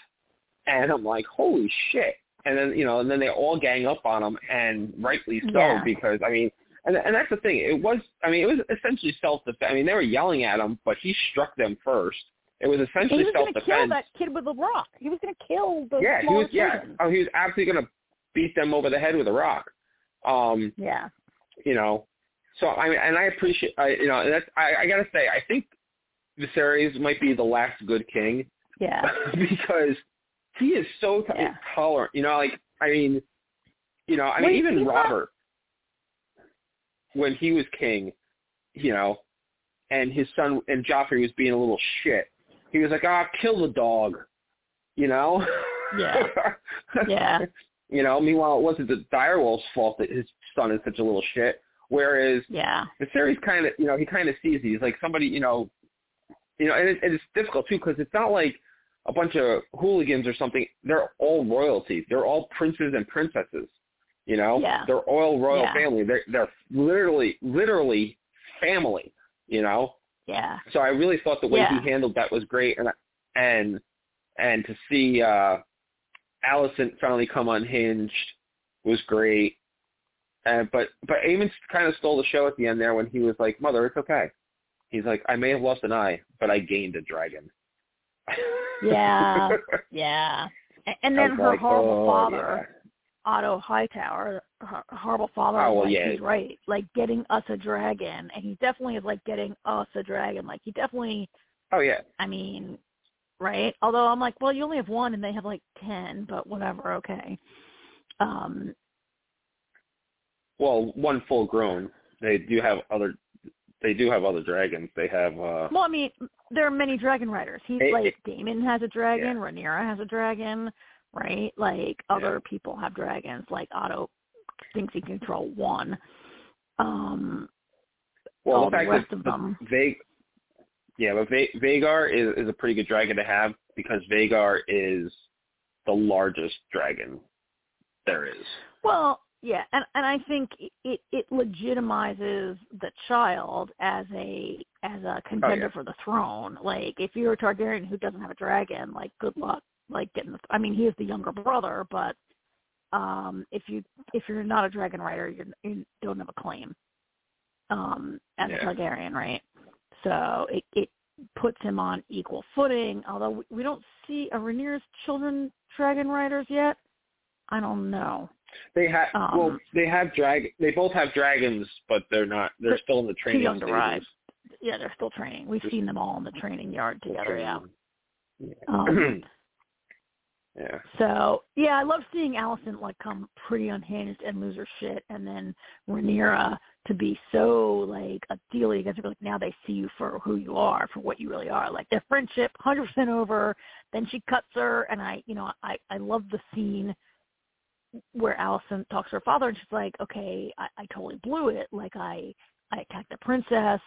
and I'm like, holy shit! And then, you know, and then they all gang up on him, and rightly so, yeah. because I mean, and and that's the thing. It was, I mean, it was essentially self-defense. I mean, they were yelling at him, but he struck them first. It was essentially self-defense. He was going to kill that kid with a rock. He was going to kill the yeah, he was children. yeah. Oh, he was absolutely going to beat them over the head with a rock. Um, yeah. You know, so I mean, and I appreciate, I, you know, and that's, I, I gotta say, I think Viserys might be the last good king. Yeah. Because he is so t- yeah. tolerant, you know, like, I mean, you know, I mean, Wait, even Robert, not- when he was king, you know, and his son, and Joffrey was being a little shit, he was like, ah, kill the dog, you know? Yeah. yeah. You know, meanwhile, it wasn't the direwolf's fault that his son is such a little shit. Whereas yeah. Viserys kind of, you know, he kind of sees he's like somebody, you know, you know, and, it, and it's difficult too because it's not like a bunch of hooligans or something. They're all royalty. They're all princes and princesses. You know, yeah. they're all royal yeah. family. They're they're literally literally family. You know. Yeah. So I really thought the way yeah. he handled that was great, and and and to see uh, Alicent finally come unhinged was great. And but but Aemon kind of stole the show at the end there when he was like, "Mother, it's okay." He's like, "I may have lost an eye, but I gained a dragon." Yeah, yeah. And then her like, horrible oh, father, yeah. Otto Hightower, her horrible father. Oh, well, like, yeah. He's right. Like getting us a dragon, and he definitely is like getting us a dragon. Like he definitely. Oh yeah. I mean, right? Although I'm like, well, you only have one, and they have like ten, but whatever. Okay. Um. Well, one full grown. They do have other. They do have other dragons. They have. Uh, well, I mean, there are many dragon riders. He's it, like it, Daemon has a dragon. Yeah. Rhaenyra has a dragon, right? Like other yeah. people have dragons. Like Otto thinks he can control one. Um. Well, all the, fact the rest that of them. They. Yeah, but Vhagar is, is a pretty good dragon to have because Vhagar is the largest dragon there is. Well. Yeah, and and I think it, it legitimizes the child as a as a contender oh, yeah. for the throne. Like, if you're a Targaryen who doesn't have a dragon, like, good luck. Like getting the. I mean, he is the younger brother, but um, if you if you're not a dragon rider, you're, you don't have a claim um, as yeah. a Targaryen, right? So it it puts him on equal footing. Although we, we don't see a Rhaenyra's children dragon riders yet. I don't know. They have um, well, they have drag. They both have dragons, but they're not. They're, they're still in the training. Too young to ride. Yeah, they're still training. We've Just, seen them all in the training yard together. Yeah. Yeah. Um, yeah. So yeah, I love seeing Alicent like come pretty unhinged and lose her shit, and then Rhaenyra to be so like a dealer. You guys are like, now they see you for who you are, for what you really are. Like their friendship, one hundred percent over. Then she cuts her, and I, you know, I I love the scene where Alicent talks to her father and she's like, okay, I, I totally blew it. Like I, I attacked the princess.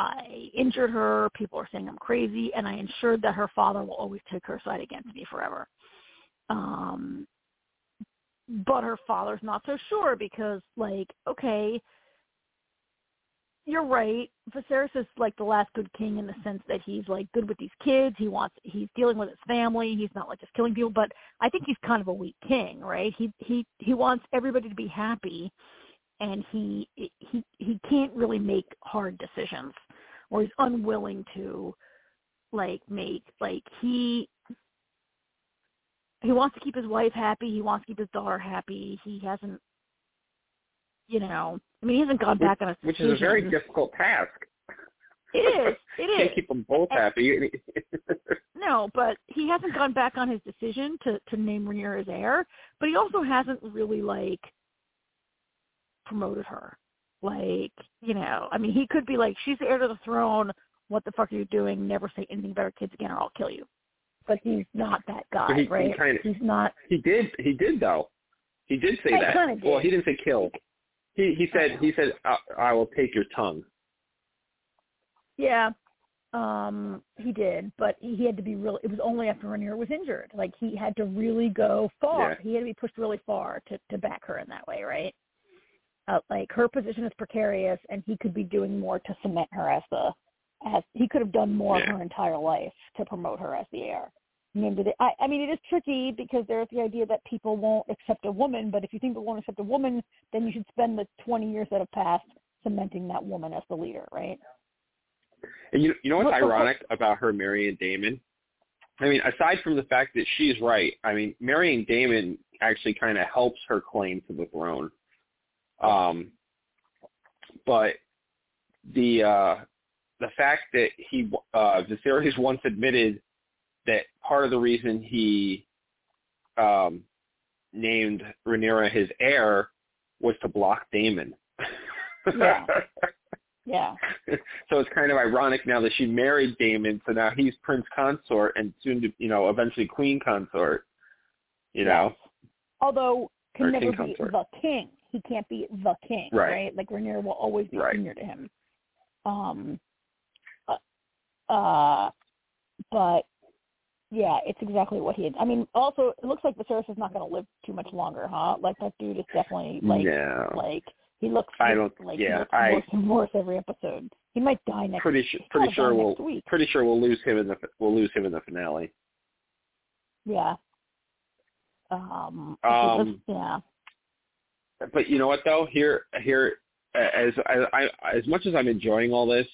I injured her. People are saying I'm crazy. And I ensured that her father will always take her side against me forever. Um, but her father's not so sure because like, okay, you're right. Viserys is like the last good king in the sense that he's like good with these kids. He wants, he's dealing with his family. He's not like just killing people, but I think he's kind of a weak king, right? He, he, he wants everybody to be happy and he, he, he can't really make hard decisions or he's unwilling to like make, like he, he wants to keep his wife happy. He wants to keep his daughter happy. He hasn't, you know, I mean, he hasn't gone back on his decisions. Which is a very difficult task. It is. It is. Can't keep them both and, happy. No, but he hasn't gone back on his decision to, to name Rhaenyra as heir, but he also hasn't really, like, promoted her. Like, you know, I mean, he could be like, she's the heir to the throne. What the fuck are you doing? Never say anything about our kids again or I'll kill you. But he's not that guy, he, right? He kinda, he's not. He did. He did, though. He did say that. Did. Well, he didn't say kill. He he said he said I, I will take your tongue. Yeah, um, he did, but he had to be really. It was only after Rhaenyra was injured, like he had to really go far. Yeah. He had to be pushed really far to, to back her in that way, right? Uh, like her position is precarious, and he could be doing more to cement her as the as he could have done more yeah. of her entire life to promote her as the heir. I, I mean, it is tricky because there's the idea that people won't accept a woman, but if you think they won't accept a woman, then you should spend the twenty years that have passed cementing that woman as the leader, right? And you, you know what's what, ironic what, about her marrying Daemon? I mean, aside from the fact that she's right, I mean, marrying Daemon actually kind of helps her claim to the throne. Um, but the uh, the fact that he uh, Viserys once admitted that part of the reason he um, named Rhaenyra his heir was to block Daemon. Yeah. Yeah. So it's kind of ironic now that she married Daemon, so now he's prince consort and soon to, you know, eventually queen consort, you yes. know. Although can never be consort. The king. He can't be the king, right? right? Like Rhaenyra will always be right. Senior to him. Um. Uh, uh but yeah, it's exactly what he had. I mean, also, it looks like Viserys is not going to live too much longer, huh? Like, that dude is definitely, like, no. like he looks I don't, like yeah, he looks I, worse and worse every episode. He might die next pretty, week. Pretty sure, we'll, next week. Pretty sure we'll lose him in the we'll lose him in the finale. Yeah. Um, um, yeah. But you know what, though? Here, here, as I, I, as much as I'm enjoying all this,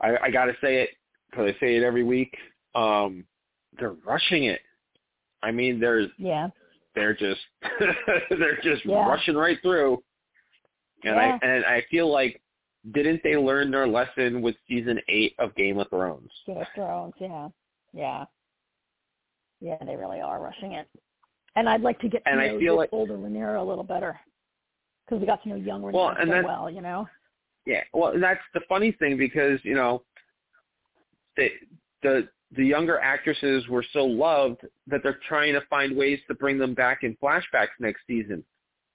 I, I got to say it because I say it every week. Um, they're rushing it. I mean, there's yeah. They're just they're just yeah. rushing right through, and yeah. I and I feel like didn't they learn their lesson with season eight of Game of Thrones? Game of Thrones, yeah, yeah, yeah. They really are rushing it, and I'd like to get to and know I feel like, older Rhaenyra a little better because we got to know young Rhaenyra well, so that, well, you know. Yeah, well, and that's the funny thing because you know, the the. the younger actresses were so loved that they're trying to find ways to bring them back in flashbacks next season.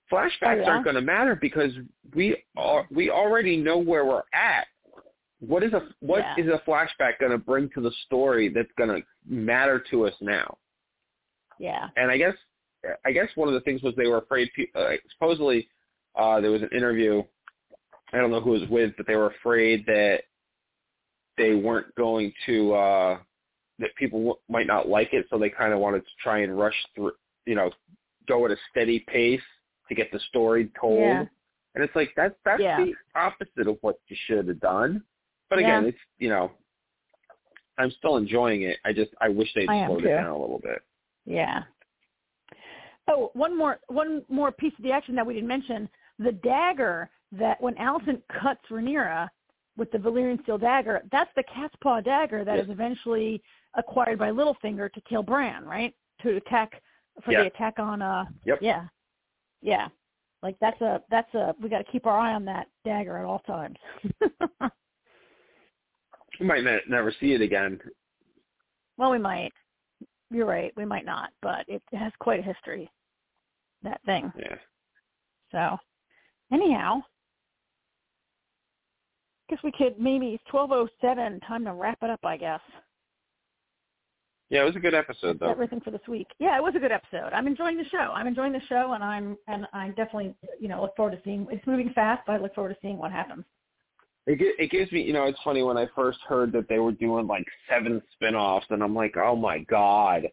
Flashbacks oh, yeah. aren't going to matter because we are, we already know where we're at. What is a, what yeah. is a flashback going to bring to the story that's going to matter to us now? Yeah. And I guess, I guess one of the things was they were afraid, uh, supposedly uh, there was an interview, I don't know who it was with, but they were afraid that they weren't going to, uh, that people w- might not like it, so they kind of wanted to try and rush through, you know, go at a steady pace to get the story told. Yeah. And it's like, that's, that's yeah. the opposite of what you should have done. But again, yeah. it's, you know, I'm still enjoying it. I just, I wish they'd slowed it down a little bit. Yeah. Oh, one more, one more piece of the action that we didn't mention, the dagger that when Alicent cuts Rhaenyra with the Valyrian steel dagger, that's the cat's paw dagger that yes. is eventually acquired by Littlefinger to kill Bran, right? To attack for yeah. the attack on uh yep. yeah. Yeah. Like that's a that's a we gotta keep our eye on that dagger at all times. We might ne- never see it again. Well, we might. You're right, we might not, but it has quite a history, that thing. Yeah. So anyhow, I guess we could maybe it's twelve oh seven, time to wrap it up, I guess. Yeah, it was a good episode, though. That's everything for this week. Yeah, it was a good episode. I'm enjoying the show. I'm enjoying the show, and I'm and I definitely, you know, look forward to seeing. It's moving fast, but I look forward to seeing what happens. It it gives me, you know, it's funny when I first heard that they were doing like seven spinoffs, and I'm like, oh my god,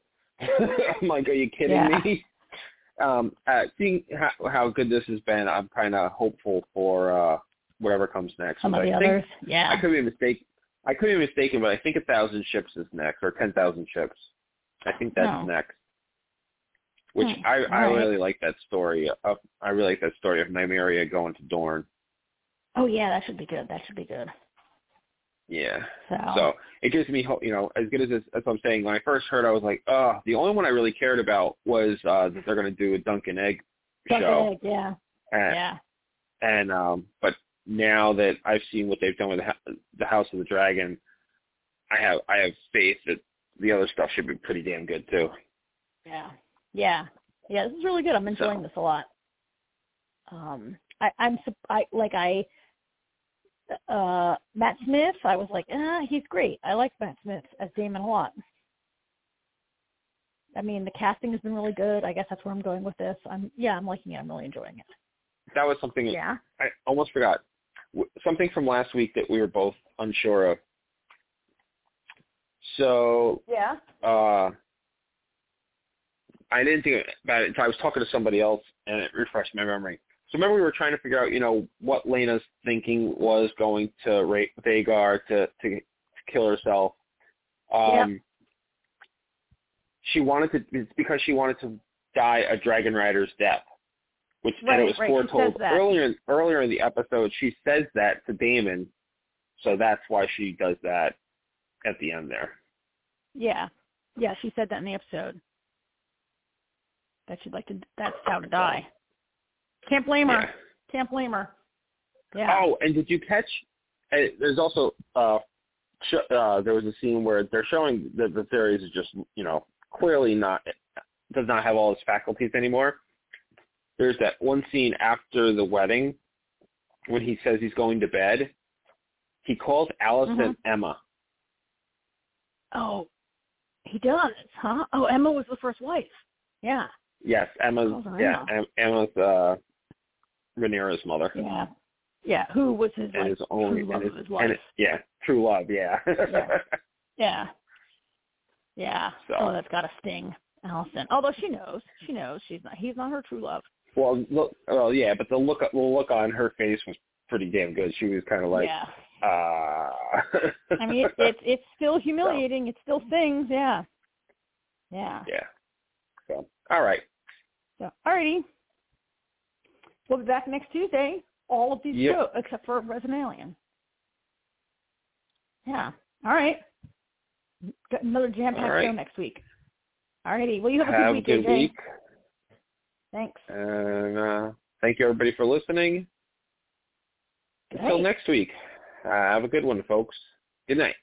I'm like, are you kidding yeah. me? Um, uh, seeing how, how good this has been, I'm kind of hopeful for uh, whatever comes next. Some but of the I others, think, yeah. I could be mistaken. I could be mistaken, but I think a thousand ships is next, or ten thousand ships. I think that's oh. next. Which oh, I, I right. really like that story. Of, I really like that story of Nymeria going to Dorne. Oh yeah, that should be good. That should be good. Yeah. So, so it gives me hope. You know, as good as this, as I'm saying, when I first heard, I was like, oh, the only one I really cared about was uh, that they're going to do a Duncan Egg Duncan show. Egg, yeah. And, yeah. And um, but. Now that I've seen what they've done with the House of the Dragon, I have I have faith that the other stuff should be pretty damn good too. Yeah, yeah, yeah. This is really good. I'm enjoying so. this a lot. Um, I, I'm I, like I uh, Matt Smith. I was like, ah, eh, he's great. I like Matt Smith as Daemon a lot. I mean, the casting has been really good. I guess that's where I'm going with this. I'm yeah, I'm liking it. I'm really enjoying it. That was something yeah. I almost forgot. Something from last week that we were both unsure of. So yeah, uh, I didn't think about it until I was talking to somebody else, and it refreshed my memory. So remember, we were trying to figure out, you know, what Lena's thinking was going to rape Vhagar to, to to kill herself. Um, yeah. She wanted to. It's because she wanted to die a dragon rider's death. Which right, it was right. foretold earlier in, earlier in the episode. She says that to Daemon, so that's why she does that at the end there. Yeah, yeah, she said that in the episode that she'd like to. That's how to die. Can't blame her. Yeah. Can't blame her. Yeah. Oh, and did you catch? Uh, there's also uh, sh- uh, there was a scene where they're showing that the theories is just, you know, clearly not does not have all its faculties anymore. There's that one scene after the wedding when he says he's going to bed. He calls Alicent mm-hmm. Aemma. Oh, he does, huh? Oh, Aemma was the first wife. Yeah. Yes, Emma's yeah, Emma's uh, Rhaenyra's mother. Yeah, yeah. Who was his and like, his only, true love and his, of his life? And it, yeah, true love. Yeah. yeah. yeah. Yeah. So. Oh, that's got a sting, Allison. Although she knows, she knows she's not. He's not her true love. Well, look, well, yeah, but the look, the look on her face was pretty damn good. She was kind of like, yeah. uh I mean, it's it, it's still humiliating. So. It still stings. Yeah. Yeah. Yeah. So, all right. So, all righty. We'll be back next Tuesday. All of these yep. shows, except for Resident Alien. Yeah. All right. Got another jam-packed right. show next week. All righty. Well, you have a have good week, good A J. Week. Thanks. And uh, thank you, everybody, for listening. Good Until night. Next week. Uh, have a good one, folks. Good night.